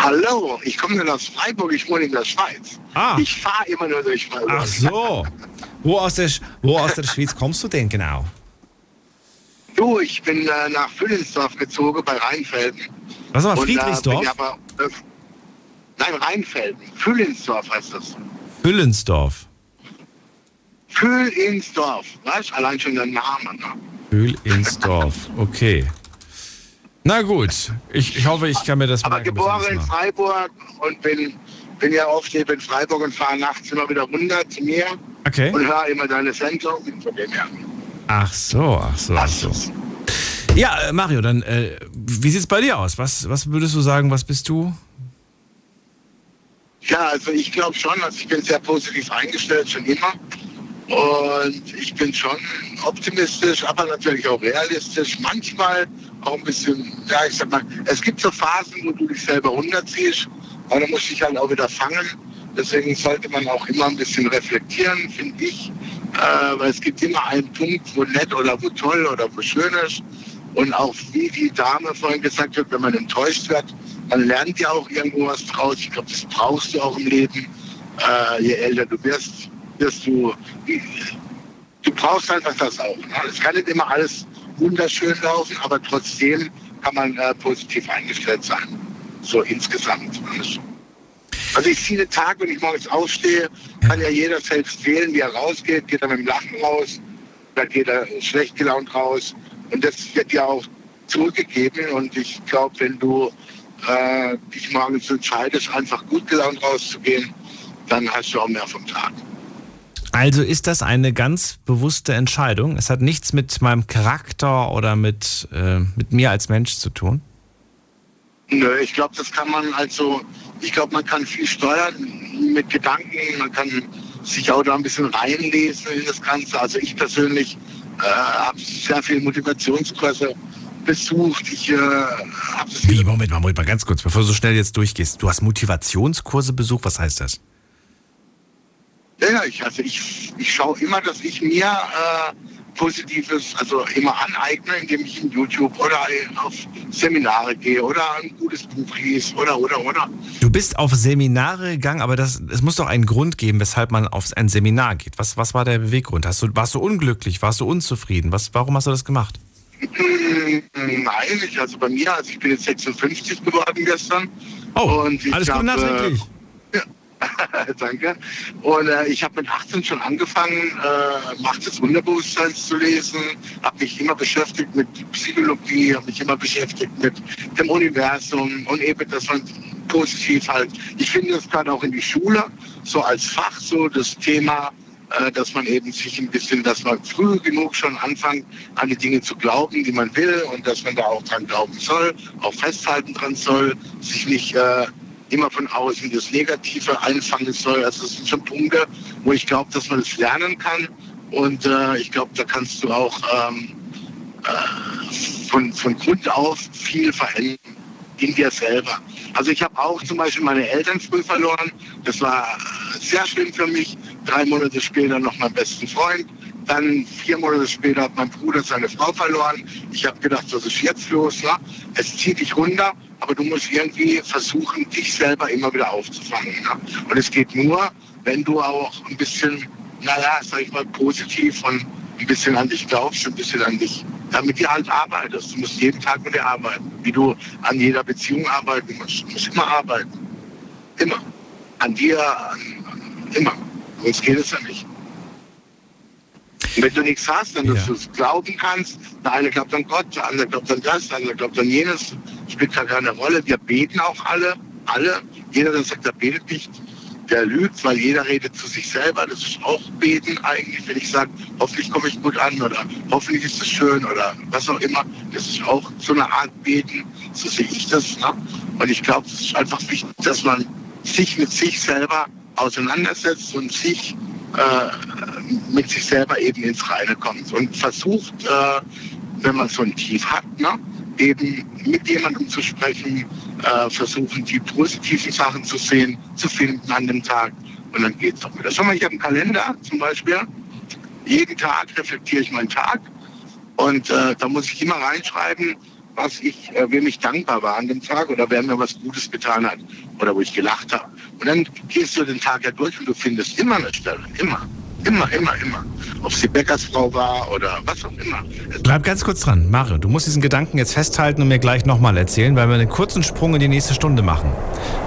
Hallo, ich komme nur aus Freiburg, ich wohne in der Schweiz. Ah. Ich fahre immer nur durch Freiburg. Ach so. Wo aus der Schweiz kommst du denn genau? Du, ich bin nach Füllinsdorf gezogen, bei Rheinfelden. Was war Friedrichsdorf? Nein, Rheinfelden. Füllinsdorf heißt das. Füllinsdorf. Weißt du, allein schon der Name. Füllinsdorf, okay. Na gut, ich hoffe, ich kann mir das merken. Aber geboren in Freiburg und bin ja oft hier in Freiburg und fahre nachts immer wieder runter zu mir. Okay. Und höre immer deine Sendung. Ach so. Ja, Mario, dann, wie sieht es bei dir aus? Was würdest du sagen, was bist du? Ja, also ich glaube schon, also ich bin sehr positiv eingestellt, schon immer. Und ich bin schon optimistisch, aber natürlich auch realistisch. Manchmal auch ein bisschen, ja, ich sag mal, es gibt so Phasen, wo du dich selber runterziehst, aber dann musst du dich halt auch wieder fangen. Deswegen sollte man auch immer ein bisschen reflektieren, finde ich. Weil es gibt immer einen Punkt, wo nett oder wo toll oder wo schön ist. Und auch wie die Dame vorhin gesagt hat, wenn man enttäuscht wird, man lernt ja auch irgendwo was draus. Ich glaube, das brauchst du auch im Leben. Je älter du wirst, du brauchst einfach das auch. Es kann nicht immer alles wunderschön laufen, aber trotzdem kann man positiv eingestellt sein. So insgesamt. Also ich ziehe den Tag, wenn ich morgens aufstehe, kann ja jeder selbst wählen, wie er rausgeht. Geht er mit dem Lachen raus, oder geht er schlecht gelaunt raus. Und das wird ja auch zurückgegeben. Und ich glaube, wenn du dich morgens entscheidest, einfach gut gelaunt rauszugehen, dann hast du auch mehr vom Tag. Also ist das eine ganz bewusste Entscheidung? Es hat nichts mit meinem Charakter oder mit mir als Mensch zu tun? Nö, ich glaube, das kann man also... Ich glaube, man kann viel steuern mit Gedanken, man kann sich auch da ein bisschen reinlesen in das Ganze. Also ich persönlich habe sehr viele Motivationskurse besucht. Ich habe das... Wie, Moment mal, ganz kurz, bevor du so schnell jetzt durchgehst. Du hast Motivationskurse besucht, was heißt das? Ja, ich schaue immer, dass ich mir Positives also immer aneigne, indem ich in YouTube oder auf Seminare gehe oder ein gutes Buch lese oder. Du bist auf Seminare gegangen, aber es muss doch einen Grund geben, weshalb man auf ein Seminar geht. Was war der Beweggrund? Warst du unglücklich? Warst du unzufrieden? Warum hast du das gemacht? Nein, ich bin jetzt 56 geworden gestern. Oh, und ich alles Gute nachträglich. Danke. Und ich habe mit 18 schon angefangen, Macht des Unterbewusstseins zu lesen, habe mich immer beschäftigt mit Psychologie, habe mich immer beschäftigt mit dem Universum und eben, dass man positiv halt, ich finde das gerade auch in die Schule, so als Fach, so das Thema, dass man eben sich ein bisschen, dass man früh genug schon anfängt, an die Dinge zu glauben, die man will und dass man da auch dran glauben soll, auch festhalten dran soll, sich nicht... immer von außen das Negative einfangen soll. Also das sind schon Punkte, wo ich glaube, dass man das lernen kann. Und ich glaube, da kannst du auch von Grund auf viel verändern in dir selber. Also ich habe auch zum Beispiel meine Eltern früh verloren. Das war sehr schlimm für mich. 3 Monate später noch meinen besten Freund. Dann 4 Monate später hat mein Bruder seine Frau verloren. Ich habe gedacht, was ist jetzt los? Ne? Es zieht dich runter, aber du musst irgendwie versuchen, dich selber immer wieder aufzufangen. Ne? Und es geht nur, wenn du auch ein bisschen, positiv und ein bisschen an dich glaubst, ein bisschen an dich, damit du halt arbeitest. Du musst jeden Tag mit dir arbeiten, wie du an jeder Beziehung arbeiten musst. Du musst immer arbeiten. Immer. An dir, immer. Sonst geht es ja nicht. Und wenn du nichts hast, dann dass du es glauben kannst, der eine glaubt an Gott, der andere glaubt an das, der andere glaubt an jenes, spielt gar keine Rolle. Wir beten auch alle. Jeder, der sagt, der betet nicht, der lügt, weil jeder redet zu sich selber. Das ist auch Beten eigentlich, wenn ich sage, hoffentlich komme ich gut an oder hoffentlich ist es schön oder was auch immer. Das ist auch so eine Art Beten, so sehe ich das. Ne? Und ich glaube, es ist einfach wichtig, dass man sich mit sich selber auseinandersetzt und sich mit sich selber eben ins Reine kommt und versucht, wenn man so ein Tief hat, ne, eben mit jemandem zu sprechen, versuchen, die positiven Sachen zu finden an dem Tag und dann geht's auch wieder. Schau mal, ich habe einen Kalender zum Beispiel, jeden Tag reflektiere ich meinen Tag und da muss ich immer reinschreiben, was ich, wem ich dankbar war an dem Tag oder wer mir was Gutes getan hat oder wo ich gelacht habe. Und dann gehst du den Tag ja durch und du findest immer eine Stelle, immer. Ob sie Bäckersfrau war oder was auch immer. Bleib ganz kurz dran, Mario, du musst diesen Gedanken jetzt festhalten und mir gleich nochmal erzählen, weil wir einen kurzen Sprung in die nächste Stunde machen.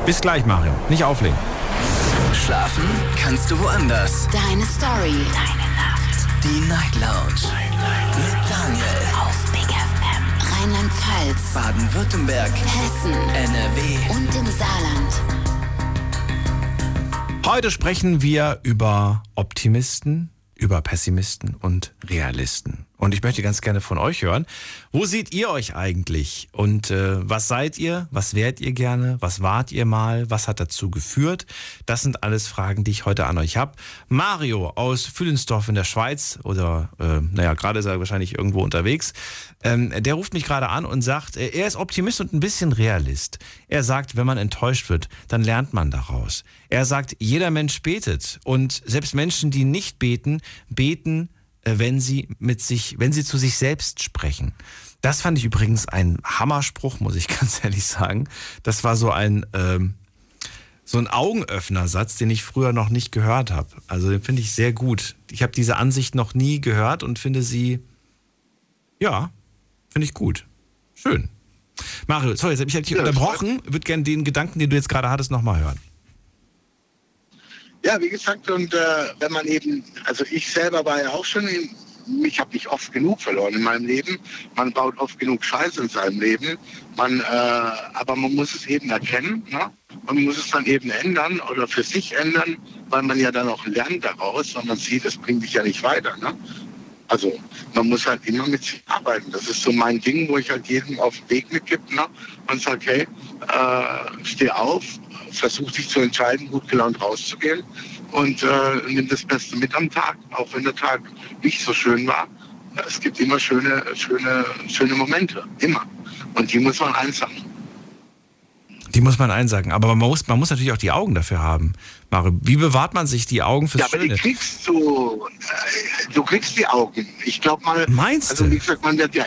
Bis gleich, Mario, nicht auflegen. Schlafen kannst du woanders. Deine Story. Deine Nacht. Die Night Lounge. Mit Daniel. Auf Big FM. Rheinland-Pfalz. Baden-Württemberg. Hessen. NRW. Und im Saarland. Heute sprechen wir über Optimisten, über Pessimisten und Realisten. Und ich möchte ganz gerne von euch hören, wo seht ihr euch eigentlich? Und was seid ihr? Was wärt ihr gerne? Was wart ihr mal? Was hat dazu geführt? Das sind alles Fragen, die ich heute an euch habe. Mario aus Füllinsdorf in der Schweiz oder, gerade ist er wahrscheinlich irgendwo unterwegs. Der ruft mich gerade an und sagt, er ist Optimist und ein bisschen Realist. Er sagt, wenn man enttäuscht wird, dann lernt man daraus. Er sagt, jeder Mensch betet. Und selbst Menschen, die nicht beten, beten, wenn sie zu sich selbst sprechen. Das fand ich übrigens ein Hammerspruch, muss ich ganz ehrlich sagen. Das war so ein Augenöffner-Satz, den ich früher noch nicht gehört habe. Also den finde ich sehr gut. Ich habe diese Ansicht noch nie gehört und finde sie, ja, finde ich gut. Schön. Mario, sorry, jetzt habe ich dich unterbrochen. Ich würde gerne den Gedanken, den du jetzt gerade hattest, nochmal hören. Ja, wie gesagt, und wenn man eben, also ich selber war ja auch schon, ich habe nicht oft genug verloren in meinem Leben, man baut oft genug Scheiße in seinem Leben, aber man muss es eben erkennen, ne? Man muss es dann eben ändern oder für sich ändern, weil man ja dann auch lernt daraus, weil man sieht, es bringt dich ja nicht weiter, ne? Also man muss halt immer mit sich arbeiten. Das ist so mein Ding, wo ich halt jedem auf den Weg mitgebe, ne? Und sage, hey, steh auf, versuch dich zu entscheiden, gut gelaunt rauszugehen und nimm das Beste mit am Tag, auch wenn der Tag nicht so schön war. Es gibt immer schöne Momente, immer. Und die muss man einsacken. Die muss man einsacken, aber man muss natürlich auch die Augen dafür haben. Mario, wie bewahrt man sich die Augen fürs Schöne? Ja, aber die kriegst du kriegst die Augen. Ich glaube mal, meinst du? Also wie gesagt, man wird ja,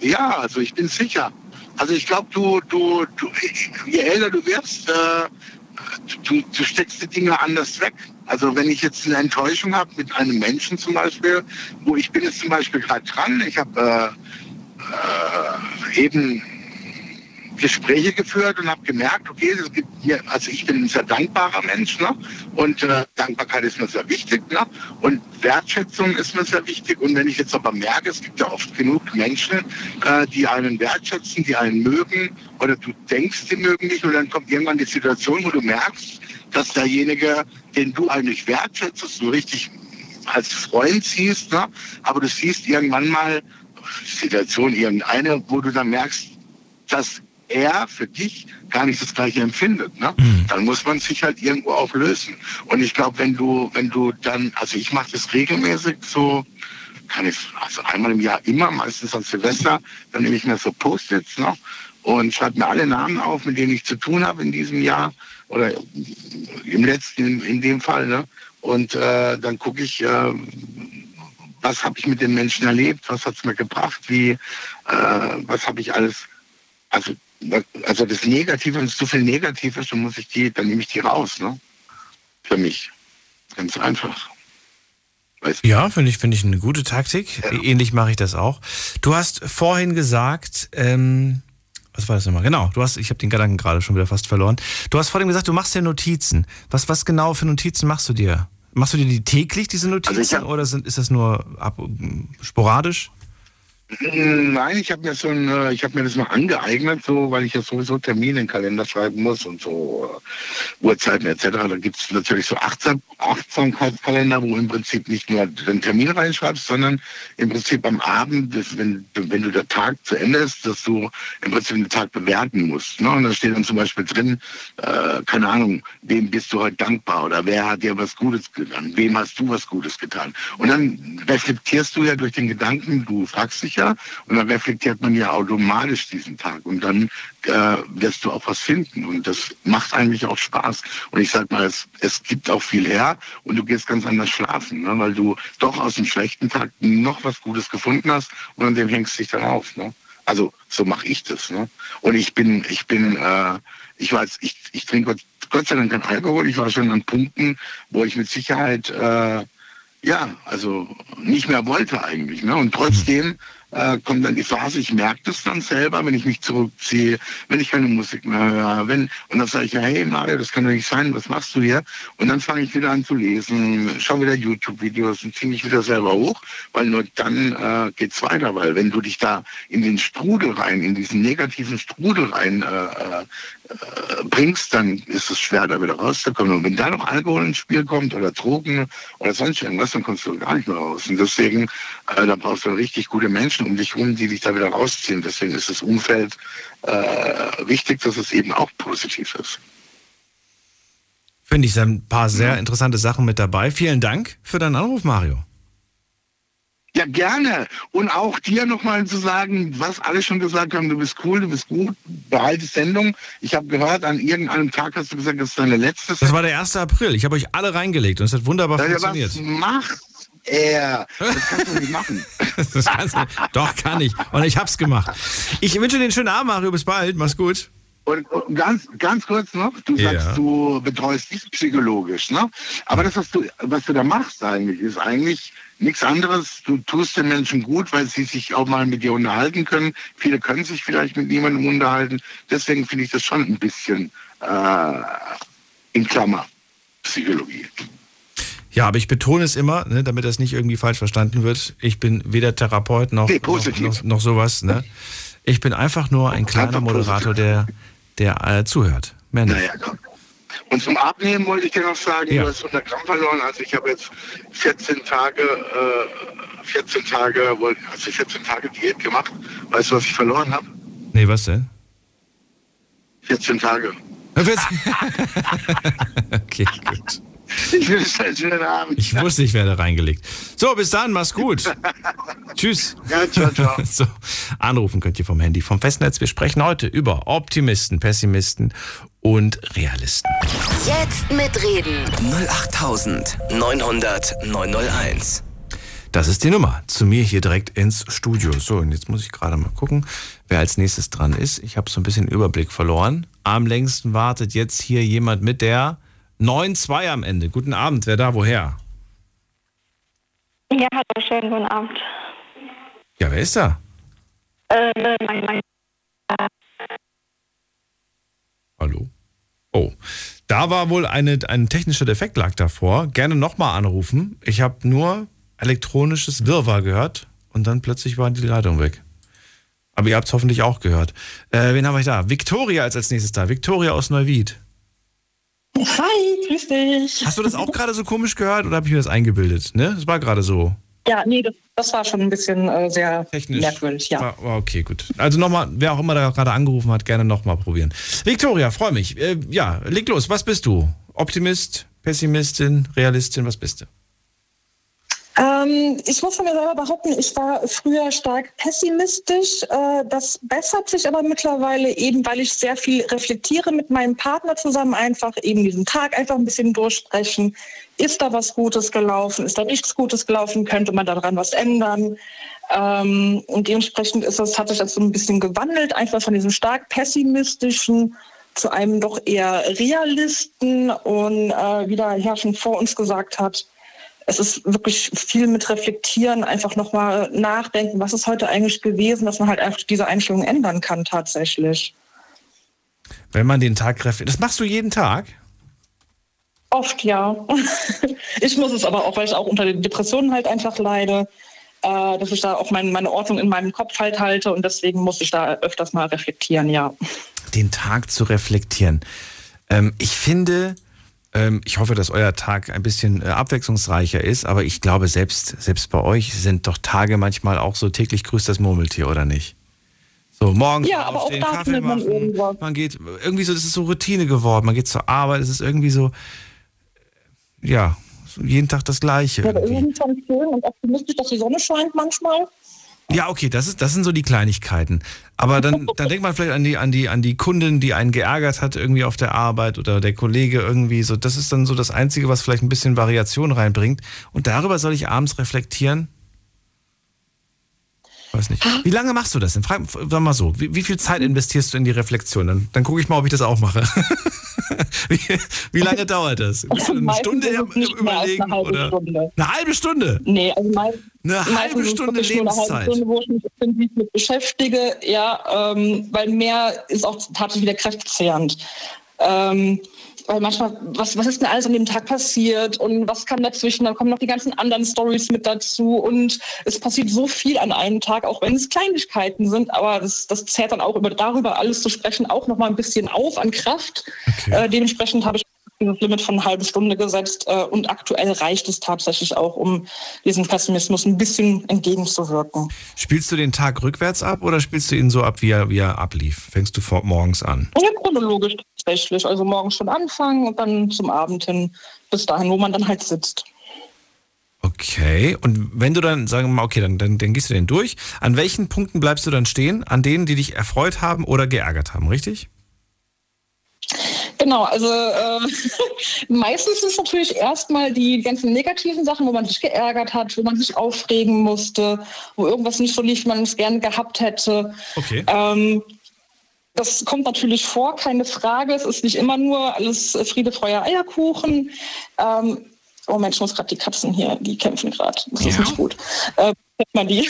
ja, also ich bin sicher. Also ich glaube, du, je älter du wirst, du steckst die Dinge anders weg. Also wenn ich jetzt eine Enttäuschung habe mit einem Menschen zum Beispiel, wo ich bin jetzt zum Beispiel gerade dran, ich habe eben Gespräche geführt und habe gemerkt, okay, es gibt hier, also ich bin ein sehr dankbarer Mensch, ne? Und Dankbarkeit ist mir sehr wichtig, ne? Und Wertschätzung ist mir sehr wichtig. Und wenn ich jetzt aber merke, es gibt ja oft genug Menschen, die einen wertschätzen, die einen mögen oder du denkst, die mögen dich und dann kommt irgendwann die Situation, wo du merkst, dass derjenige, den du eigentlich wertschätzt, so richtig als Freund siehst, ne? Aber du siehst irgendwann mal Situation irgendeine, wo du dann merkst, dass er für dich gar nicht das Gleiche empfindet, ne? Mhm. Dann muss man sich halt irgendwo auch lösen. Und ich glaube, wenn du dann, also ich mache das regelmäßig so, kann ich, also einmal im Jahr immer, meistens an Silvester, dann nehme ich mir so Post-its, ne? Und schreibe mir alle Namen auf, mit denen ich zu tun habe in diesem Jahr oder im letzten, in dem Fall, ne? Und dann gucke ich, was habe ich mit den Menschen erlebt, was hat es mir gebracht, was habe ich alles, also das Negative, wenn es zu viel Negativ ist, dann nehme ich die raus, ne? Für mich. Ganz einfach. Weißt du? Ja, finde ich eine gute Taktik. Ja. Ähnlich mache ich das auch. Du hast vorhin gesagt, was war das nochmal? Genau, ich habe den Gedanken gerade schon wieder fast verloren. Du hast vorhin gesagt, du machst dir Notizen. Was genau für Notizen machst du dir? Machst du dir die täglich, diese Notizen, oder ist das nur sporadisch? Nein, ich habe mir das mal angeeignet, so, weil ich ja sowieso Termine in den Kalender schreiben muss und so Uhrzeiten etc. Da gibt es natürlich so Achtsamkeitskalender, wo im Prinzip nicht nur den Termin reinschreibst, sondern im Prinzip am Abend, wenn der Tag zu Ende ist, dass du im Prinzip den Tag bewerten musst, ne? Und da steht dann zum Beispiel drin, keine Ahnung, wem bist du heute dankbar oder wer hat dir was Gutes getan, wem hast du was Gutes getan. Und dann reflektierst du ja durch den Gedanken, du fragst dich, ja, und dann reflektiert man ja automatisch diesen Tag und dann wirst du auch was finden und das macht eigentlich auch Spaß. Und ich sag mal, es gibt auch viel her und du gehst ganz anders schlafen, ne, weil du doch aus dem schlechten Tag noch was Gutes gefunden hast und an dem hängst dich dann auf, ne? Also so mache ich das. Ne? Und ich trinke Gott sei Dank keinen Alkohol. Ich war schon an Punkten, wo ich mit Sicherheit nicht mehr wollte eigentlich. Ne? Und trotzdem kommt dann die Phase, ich merke das dann selber, wenn ich mich zurückziehe, wenn ich keine Musik mehr höre. Und dann sage ich, hey Mario, das kann doch nicht sein, was machst du hier? Und dann fange ich wieder an zu lesen, schaue wieder YouTube-Videos und ziehe mich wieder selber hoch, weil nur dann geht's weiter. Weil wenn du dich da in den Strudel rein, in diesen negativen Strudel rein bringst, dann ist es schwer, da wieder rauszukommen. Und wenn da noch Alkohol ins Spiel kommt oder Drogen oder sonst irgendwas, dann kommst du gar nicht mehr raus. Und deswegen, da brauchst du richtig gute Menschen um dich herum, die dich da wieder rausziehen. Deswegen ist das Umfeld wichtig, dass es eben auch positiv ist. Finde ich, ein paar sehr interessante Sachen mit dabei. Vielen Dank für deinen Anruf, Mario. Ja, gerne. Und auch dir nochmal zu sagen, was alle schon gesagt haben, du bist cool, du bist gut, behalte Sendung. Ich habe gehört, an irgendeinem Tag hast du gesagt, das ist deine letzte Sendung. Das war der 1. April. Ich habe euch alle reingelegt und es hat wunderbar funktioniert. Was macht er? Das kannst du nicht machen. Das kannst du nicht. Doch, kann ich. Und ich hab's gemacht. Ich wünsche dir einen schönen Abend, Mario. Bis bald. Mach's gut. Und ganz kurz noch, du sagst, du betreust dich psychologisch, ne? Aber das, was du da machst eigentlich, ist eigentlich nichts anderes. Du tust den Menschen gut, weil sie sich auch mal mit dir unterhalten können. Viele können sich vielleicht mit niemandem unterhalten. Deswegen finde ich das schon ein bisschen in Klammer Psychologie. Ja, aber ich betone es immer, ne, damit das nicht irgendwie falsch verstanden wird. Ich bin weder Therapeut noch sowas, ne? Ich bin einfach nur ein kleiner Moderator, der zuhört. Mehr nicht. Naja, komm. Und zum Abnehmen wollte ich dir noch sagen, du hast 100 Gramm verloren. Also ich habe jetzt 14 Tage Diät gemacht. Weißt du, was ich verloren habe? Nee, was denn? 14 Tage. Okay, gut. Ich wünsche einen schönen Abend. Ich wusste, ich werde reingelegt. So, bis dann, mach's gut. Tschüss. Ja, ciao, ciao. So, anrufen könnt ihr vom Handy, vom Festnetz. Wir sprechen heute über Optimisten, Pessimisten und Realisten. Jetzt mitreden. 08900 901. Das ist die Nummer. Zu mir hier direkt ins Studio. So, und jetzt muss ich gerade mal gucken, wer als nächstes dran ist. Ich habe so ein bisschen Überblick verloren. Am längsten wartet jetzt hier jemand mit der 9-2 am Ende. Guten Abend, wer da, woher? Ja, hallo, schönen guten Abend. Ja, wer ist da? Hallo? Oh, da war wohl ein technischer Defekt lag davor. Gerne nochmal anrufen. Ich habe nur elektronisches Wirrwarr gehört und dann plötzlich war die Leitung weg. Aber ihr habt es hoffentlich auch gehört. Wen haben wir da? Viktoria ist als nächstes da. Viktoria aus Neuwied. Hi, grüß dich. Hast du das auch gerade so komisch gehört oder habe ich mir das eingebildet? Ne? Das war gerade so. Ja, nee, das war schon ein bisschen sehr technisch. Merkwürdig, ja. Okay, gut. Also nochmal, wer auch immer da gerade angerufen hat, gerne nochmal probieren. Viktoria, freue mich. Ja, leg los, was bist du? Optimist, Pessimistin, Realistin, was bist du? Ich muss von mir selber behaupten, ich war früher stark pessimistisch. Das bessert sich aber mittlerweile eben, weil ich sehr viel reflektiere mit meinem Partner zusammen. Einfach eben diesen Tag einfach ein bisschen durchsprechen. Ist da was Gutes gelaufen? Ist da nichts Gutes gelaufen? Könnte man daran was ändern? Und dementsprechend hat sich das so ein bisschen gewandelt. Einfach von diesem stark pessimistischen zu einem doch eher Realisten. Und wie der Herr schon vor uns gesagt hat, es ist wirklich viel mit Reflektieren, einfach nochmal nachdenken, was ist heute eigentlich gewesen, dass man halt einfach diese Einstellung ändern kann tatsächlich. Wenn man den Tag reflektiert, das machst du jeden Tag? Oft, ja. Ich muss es aber auch, weil ich auch unter den Depressionen halt einfach leide, dass ich da auch meine Ordnung in meinem Kopf halt halte und deswegen muss ich da öfters mal reflektieren, ja. Den Tag zu reflektieren. Ich hoffe, dass euer Tag ein bisschen abwechslungsreicher ist, aber ich glaube, selbst bei euch sind doch Tage manchmal auch so täglich grüßt das Murmeltier, oder nicht? So, morgens aufstehen, Kaffee machen, man geht irgendwie so, das ist so Routine geworden, man geht zur Arbeit, es ist irgendwie so, ja, jeden Tag das Gleiche. Ja, aber irgendwie schon schön und optimistisch, dass die Sonne scheint manchmal. Ja, okay, das sind so die Kleinigkeiten. Aber dann denkt man vielleicht an die Kundin, die einen geärgert hat irgendwie auf der Arbeit oder der Kollege irgendwie so. Das ist dann so das Einzige, was vielleicht ein bisschen Variation reinbringt. Und darüber soll ich abends reflektieren? weiß nicht. Wie lange machst du das denn? Sag mal so, wie viel Zeit investierst du in die Reflexion? Dann gucke ich mal, ob ich das auch mache. Wie lange dauert das? Bist du eine Stunde überlegen? Eine halbe Stunde? Nee, also eine halbe Stunde Lebenszeit. Eine halbe Stunde, wo ich mich intensiv mit beschäftige, ja, weil mehr ist auch tatsächlich wieder kräftezehrend. Weil manchmal, was ist denn alles an dem Tag passiert und was kam dazwischen? Dann kommen noch die ganzen anderen Storys mit dazu und es passiert so viel an einem Tag, auch wenn es Kleinigkeiten sind, aber das zehrt dann auch darüber alles zu sprechen auch nochmal ein bisschen auf an Kraft. Okay. Dementsprechend habe ich das Limit von eine halbe Stunde gesetzt und aktuell reicht es tatsächlich auch, um diesem Pessimismus ein bisschen entgegenzuwirken. Spielst du den Tag rückwärts ab oder spielst du ihn so ab, wie er ablief? Fängst du morgens an? Ja, chronologisch tatsächlich. Also morgens schon anfangen und dann zum Abend hin, bis dahin, wo man dann halt sitzt. Okay, und wenn du dann, sagen wir mal, okay, dann gehst du den durch. An welchen Punkten bleibst du dann stehen? An denen, die dich erfreut haben oder geärgert haben, richtig? Genau, also meistens ist natürlich erstmal die ganzen negativen Sachen, wo man sich geärgert hat, wo man sich aufregen musste, wo irgendwas nicht so lief, wie man es gerne gehabt hätte. Okay. Das kommt natürlich vor, keine Frage. Es ist nicht immer nur alles Friede, Freude, Eierkuchen. Oh Mensch, ich muss gerade die Katzen hier, die kämpfen gerade. Das ist nicht gut. Hört man die?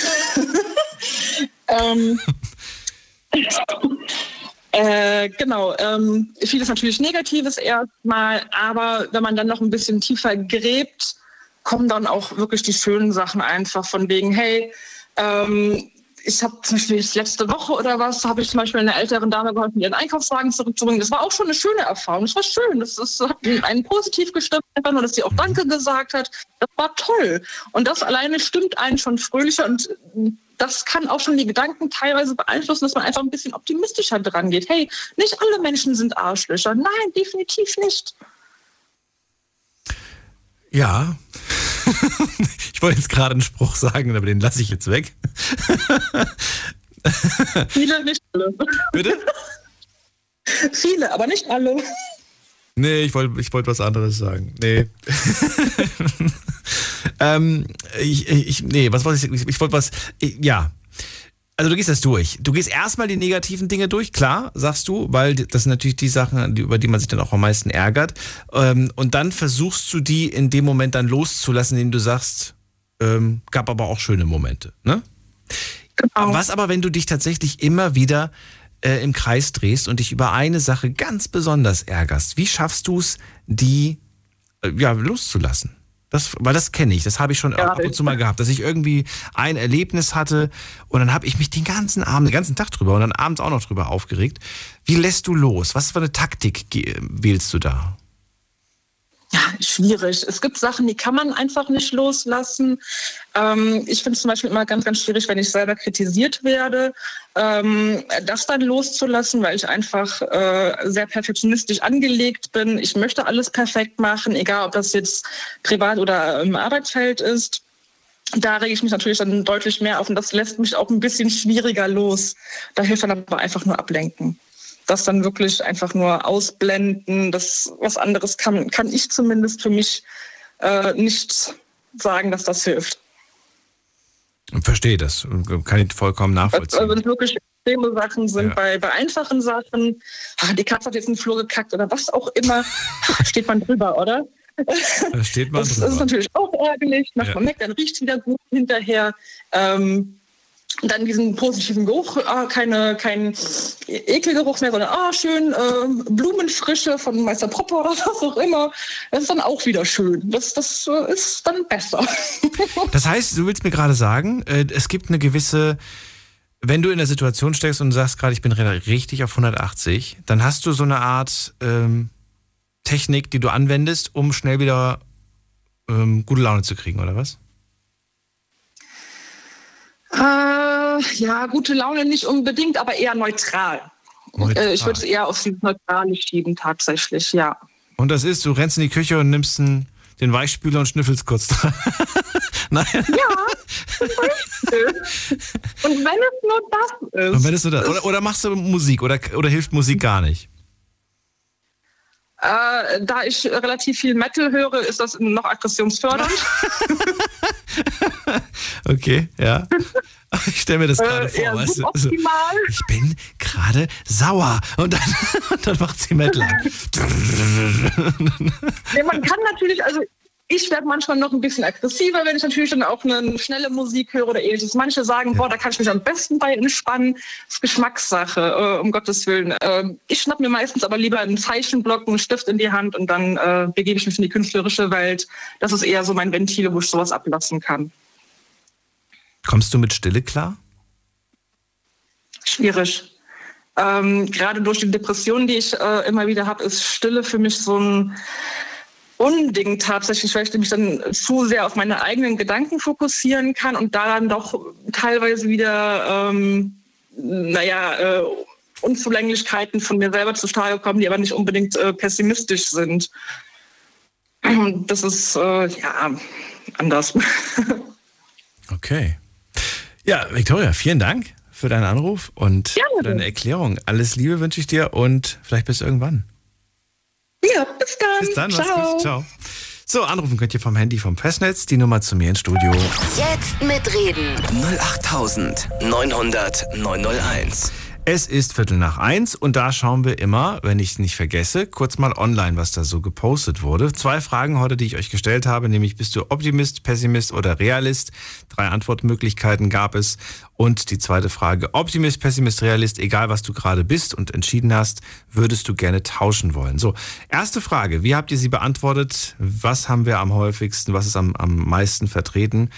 Genau, vieles natürlich Negatives erstmal, aber wenn man dann noch ein bisschen tiefer gräbt, kommen dann auch wirklich die schönen Sachen einfach von wegen, hey, ich habe zum Beispiel letzte Woche oder was, habe ich zum Beispiel einer älteren Dame geholfen, ihren Einkaufswagen zurückzubringen. Das war auch schon eine schöne Erfahrung, das war schön, das hat einen positiv gestimmt, einfach nur, dass sie auch Danke gesagt hat, das war toll und das alleine stimmt einen schon fröhlicher und das kann auch schon die Gedanken teilweise beeinflussen, dass man einfach ein bisschen optimistischer dran geht. Hey, nicht alle Menschen sind Arschlöcher. Nein, definitiv nicht. Ja, ich wollte jetzt gerade einen Spruch sagen, aber den lasse ich jetzt weg. Viele, nicht alle. Bitte? Viele, aber nicht alle. Nee, ich wollte was anderes sagen. Nee. Ja. Also du gehst das durch. Du gehst erstmal die negativen Dinge durch, klar, sagst du, weil das sind natürlich die Sachen, über die man sich dann auch am meisten ärgert. Und dann versuchst du die in dem Moment dann loszulassen, indem du sagst, gab aber auch schöne Momente, ne? Genau. Was aber, wenn du dich tatsächlich immer wieder im Kreis drehst und dich über eine Sache ganz besonders ärgerst, wie schaffst du es, die loszulassen? Weil das kenne ich, das habe ich schon ab und zu mal gehabt, dass ich irgendwie ein Erlebnis hatte und dann habe ich mich den ganzen Tag drüber und dann abends auch noch drüber aufgeregt. Wie lässt du los? Was für eine Taktik wählst du da? Ja, schwierig. Es gibt Sachen, die kann man einfach nicht loslassen. Ich finde es zum Beispiel immer ganz, ganz schwierig, wenn ich selber kritisiert werde, das dann loszulassen, weil ich einfach sehr perfektionistisch angelegt bin. Ich möchte alles perfekt machen, egal ob das jetzt privat oder im Arbeitsfeld ist. Da rege ich mich natürlich dann deutlich mehr auf und das lässt mich auch ein bisschen schwieriger los. Da hilft dann aber einfach nur ablenken. Das dann wirklich einfach nur ausblenden, das was anderes kann ich zumindest für mich nicht sagen, dass das hilft. Ich verstehe das, kann ich vollkommen nachvollziehen. Also wenn es wirklich extreme Sachen sind, ja. Bei einfachen Sachen, die Katze hat jetzt einen Flur gekackt oder was auch immer, steht man drüber, oder? Da steht man drüber. Das ist natürlich auch ärgerlich, macht man weg, dann riecht es wieder gut hinterher. Dann diesen positiven Geruch, kein Ekelgeruch mehr, sondern schön Blumenfrische von Meister Popper oder was auch immer. Das ist dann auch wieder schön. Das ist dann besser. Das heißt, du willst mir gerade sagen, es gibt eine gewisse, wenn du in der Situation steckst und sagst gerade, ich bin richtig auf 180, dann hast du so eine Art Technik, die du anwendest, um schnell wieder gute Laune zu kriegen, oder was? Ja, gute Laune nicht unbedingt, aber eher neutral. Ich würde es eher auf die Neutrale schieben, tatsächlich, ja. Und das ist, du rennst in die Küche und nimmst den Weichspüler und schnüffelst kurz dran. Nein. Ja, und wenn es nur das ist. Oder machst du Musik oder hilft Musik gar nicht? Da ich relativ viel Metal höre, ist das noch aggressionsfördernd. Okay, ja. Ich stelle mir das gerade vor. Weißt du? Also, ich bin gerade sauer. Und dann macht sie Metal an. Ja, man kann natürlich, also ich werde manchmal noch ein bisschen aggressiver, wenn ich natürlich dann auch eine schnelle Musik höre oder ähnliches. Manche sagen, boah, da kann ich mich am besten bei entspannen. Das ist Geschmackssache, um Gottes Willen. Ich schnapp mir meistens aber lieber einen Zeichenblock, einen Stift in die Hand und dann begebe ich mich in die künstlerische Welt. Das ist eher so mein Ventil, wo ich sowas ablassen kann. Kommst du mit Stille klar? Schwierig. Gerade durch die Depressionen, die ich immer wieder habe, ist Stille für mich so ein Unding tatsächlich, weil ich mich dann zu sehr auf meine eigenen Gedanken fokussieren kann und daran doch teilweise wieder Unzulänglichkeiten von mir selber zutage kommen, die aber nicht unbedingt pessimistisch sind. Das ist anders. Okay. Ja, Viktoria, vielen Dank für deinen Anruf und für deine Erklärung. Alles Liebe wünsche ich dir und vielleicht bis irgendwann. Ja, bis dann. Bis dann, mach's gut. Ciao. So, anrufen könnt ihr vom Handy vom Festnetz, die Nummer zu mir ins Studio. Jetzt mitreden. 08900901. Es ist 12:45 und da schauen wir immer, wenn ich es nicht vergesse, kurz mal online, was da so gepostet wurde. 2 Fragen heute, die ich euch gestellt habe, nämlich bist du Optimist, Pessimist oder Realist? 3 Antwortmöglichkeiten gab es. Und die zweite Frage, Optimist, Pessimist, Realist, egal was du gerade bist und entschieden hast, würdest du gerne tauschen wollen? So, erste Frage, wie habt ihr sie beantwortet? Was haben wir am häufigsten, was ist am meisten vertreten?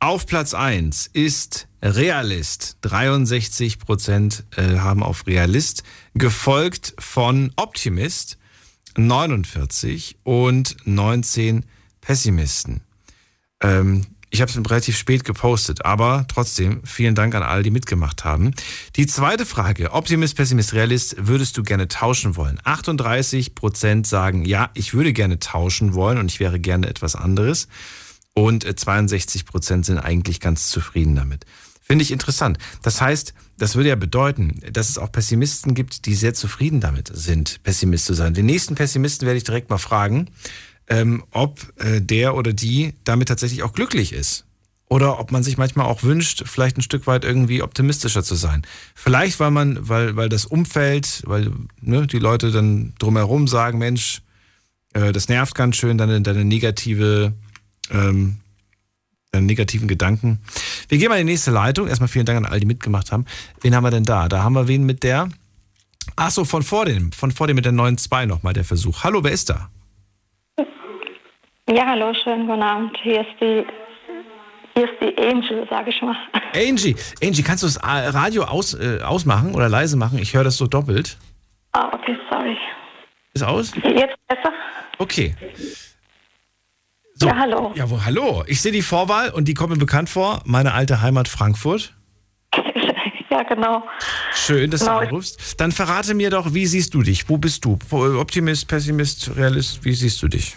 Auf Platz 1 ist Realist. 63% haben auf Realist, gefolgt von Optimist, 49% und 19% Pessimisten. Ich habe es relativ spät gepostet, aber trotzdem vielen Dank an alle, die mitgemacht haben. Die zweite Frage, Optimist, Pessimist, Realist, würdest du gerne tauschen wollen? 38% sagen, ja, ich würde gerne tauschen wollen und ich wäre gerne etwas anderes. Und 62% sind eigentlich ganz zufrieden damit. Finde ich interessant. Das heißt, das würde ja bedeuten, dass es auch Pessimisten gibt, die sehr zufrieden damit sind, Pessimist zu sein. Den nächsten Pessimisten werde ich direkt mal fragen, ob der oder die damit tatsächlich auch glücklich ist. Oder ob man sich manchmal auch wünscht, vielleicht ein Stück weit irgendwie optimistischer zu sein. Vielleicht, weil das Umfeld, weil die Leute dann drumherum sagen, Mensch, das nervt ganz schön, deine negative... negativen Gedanken. Wir gehen mal in die nächste Leitung. Erstmal vielen Dank an all, die mitgemacht haben. Wen haben wir denn da? Da haben wir wen mit der... Achso, von vor dem mit der 9.2 nochmal der Versuch. Hallo, wer ist da? Ja, hallo, schönen guten Abend. Hier ist die Angie, sage ich mal. Angie, kannst du das Radio ausmachen oder leise machen? Ich höre das so doppelt. Ah, okay, sorry. Ist aus? Jetzt besser. Okay. So. Ja, hallo. Ja, hallo. Ich sehe die Vorwahl und die kommt mir bekannt vor. Meine alte Heimat Frankfurt. Ja, genau. Schön, dass du anrufst. Dann verrate mir doch, wie siehst du dich? Wo bist du? Optimist, Pessimist, Realist, wie siehst du dich?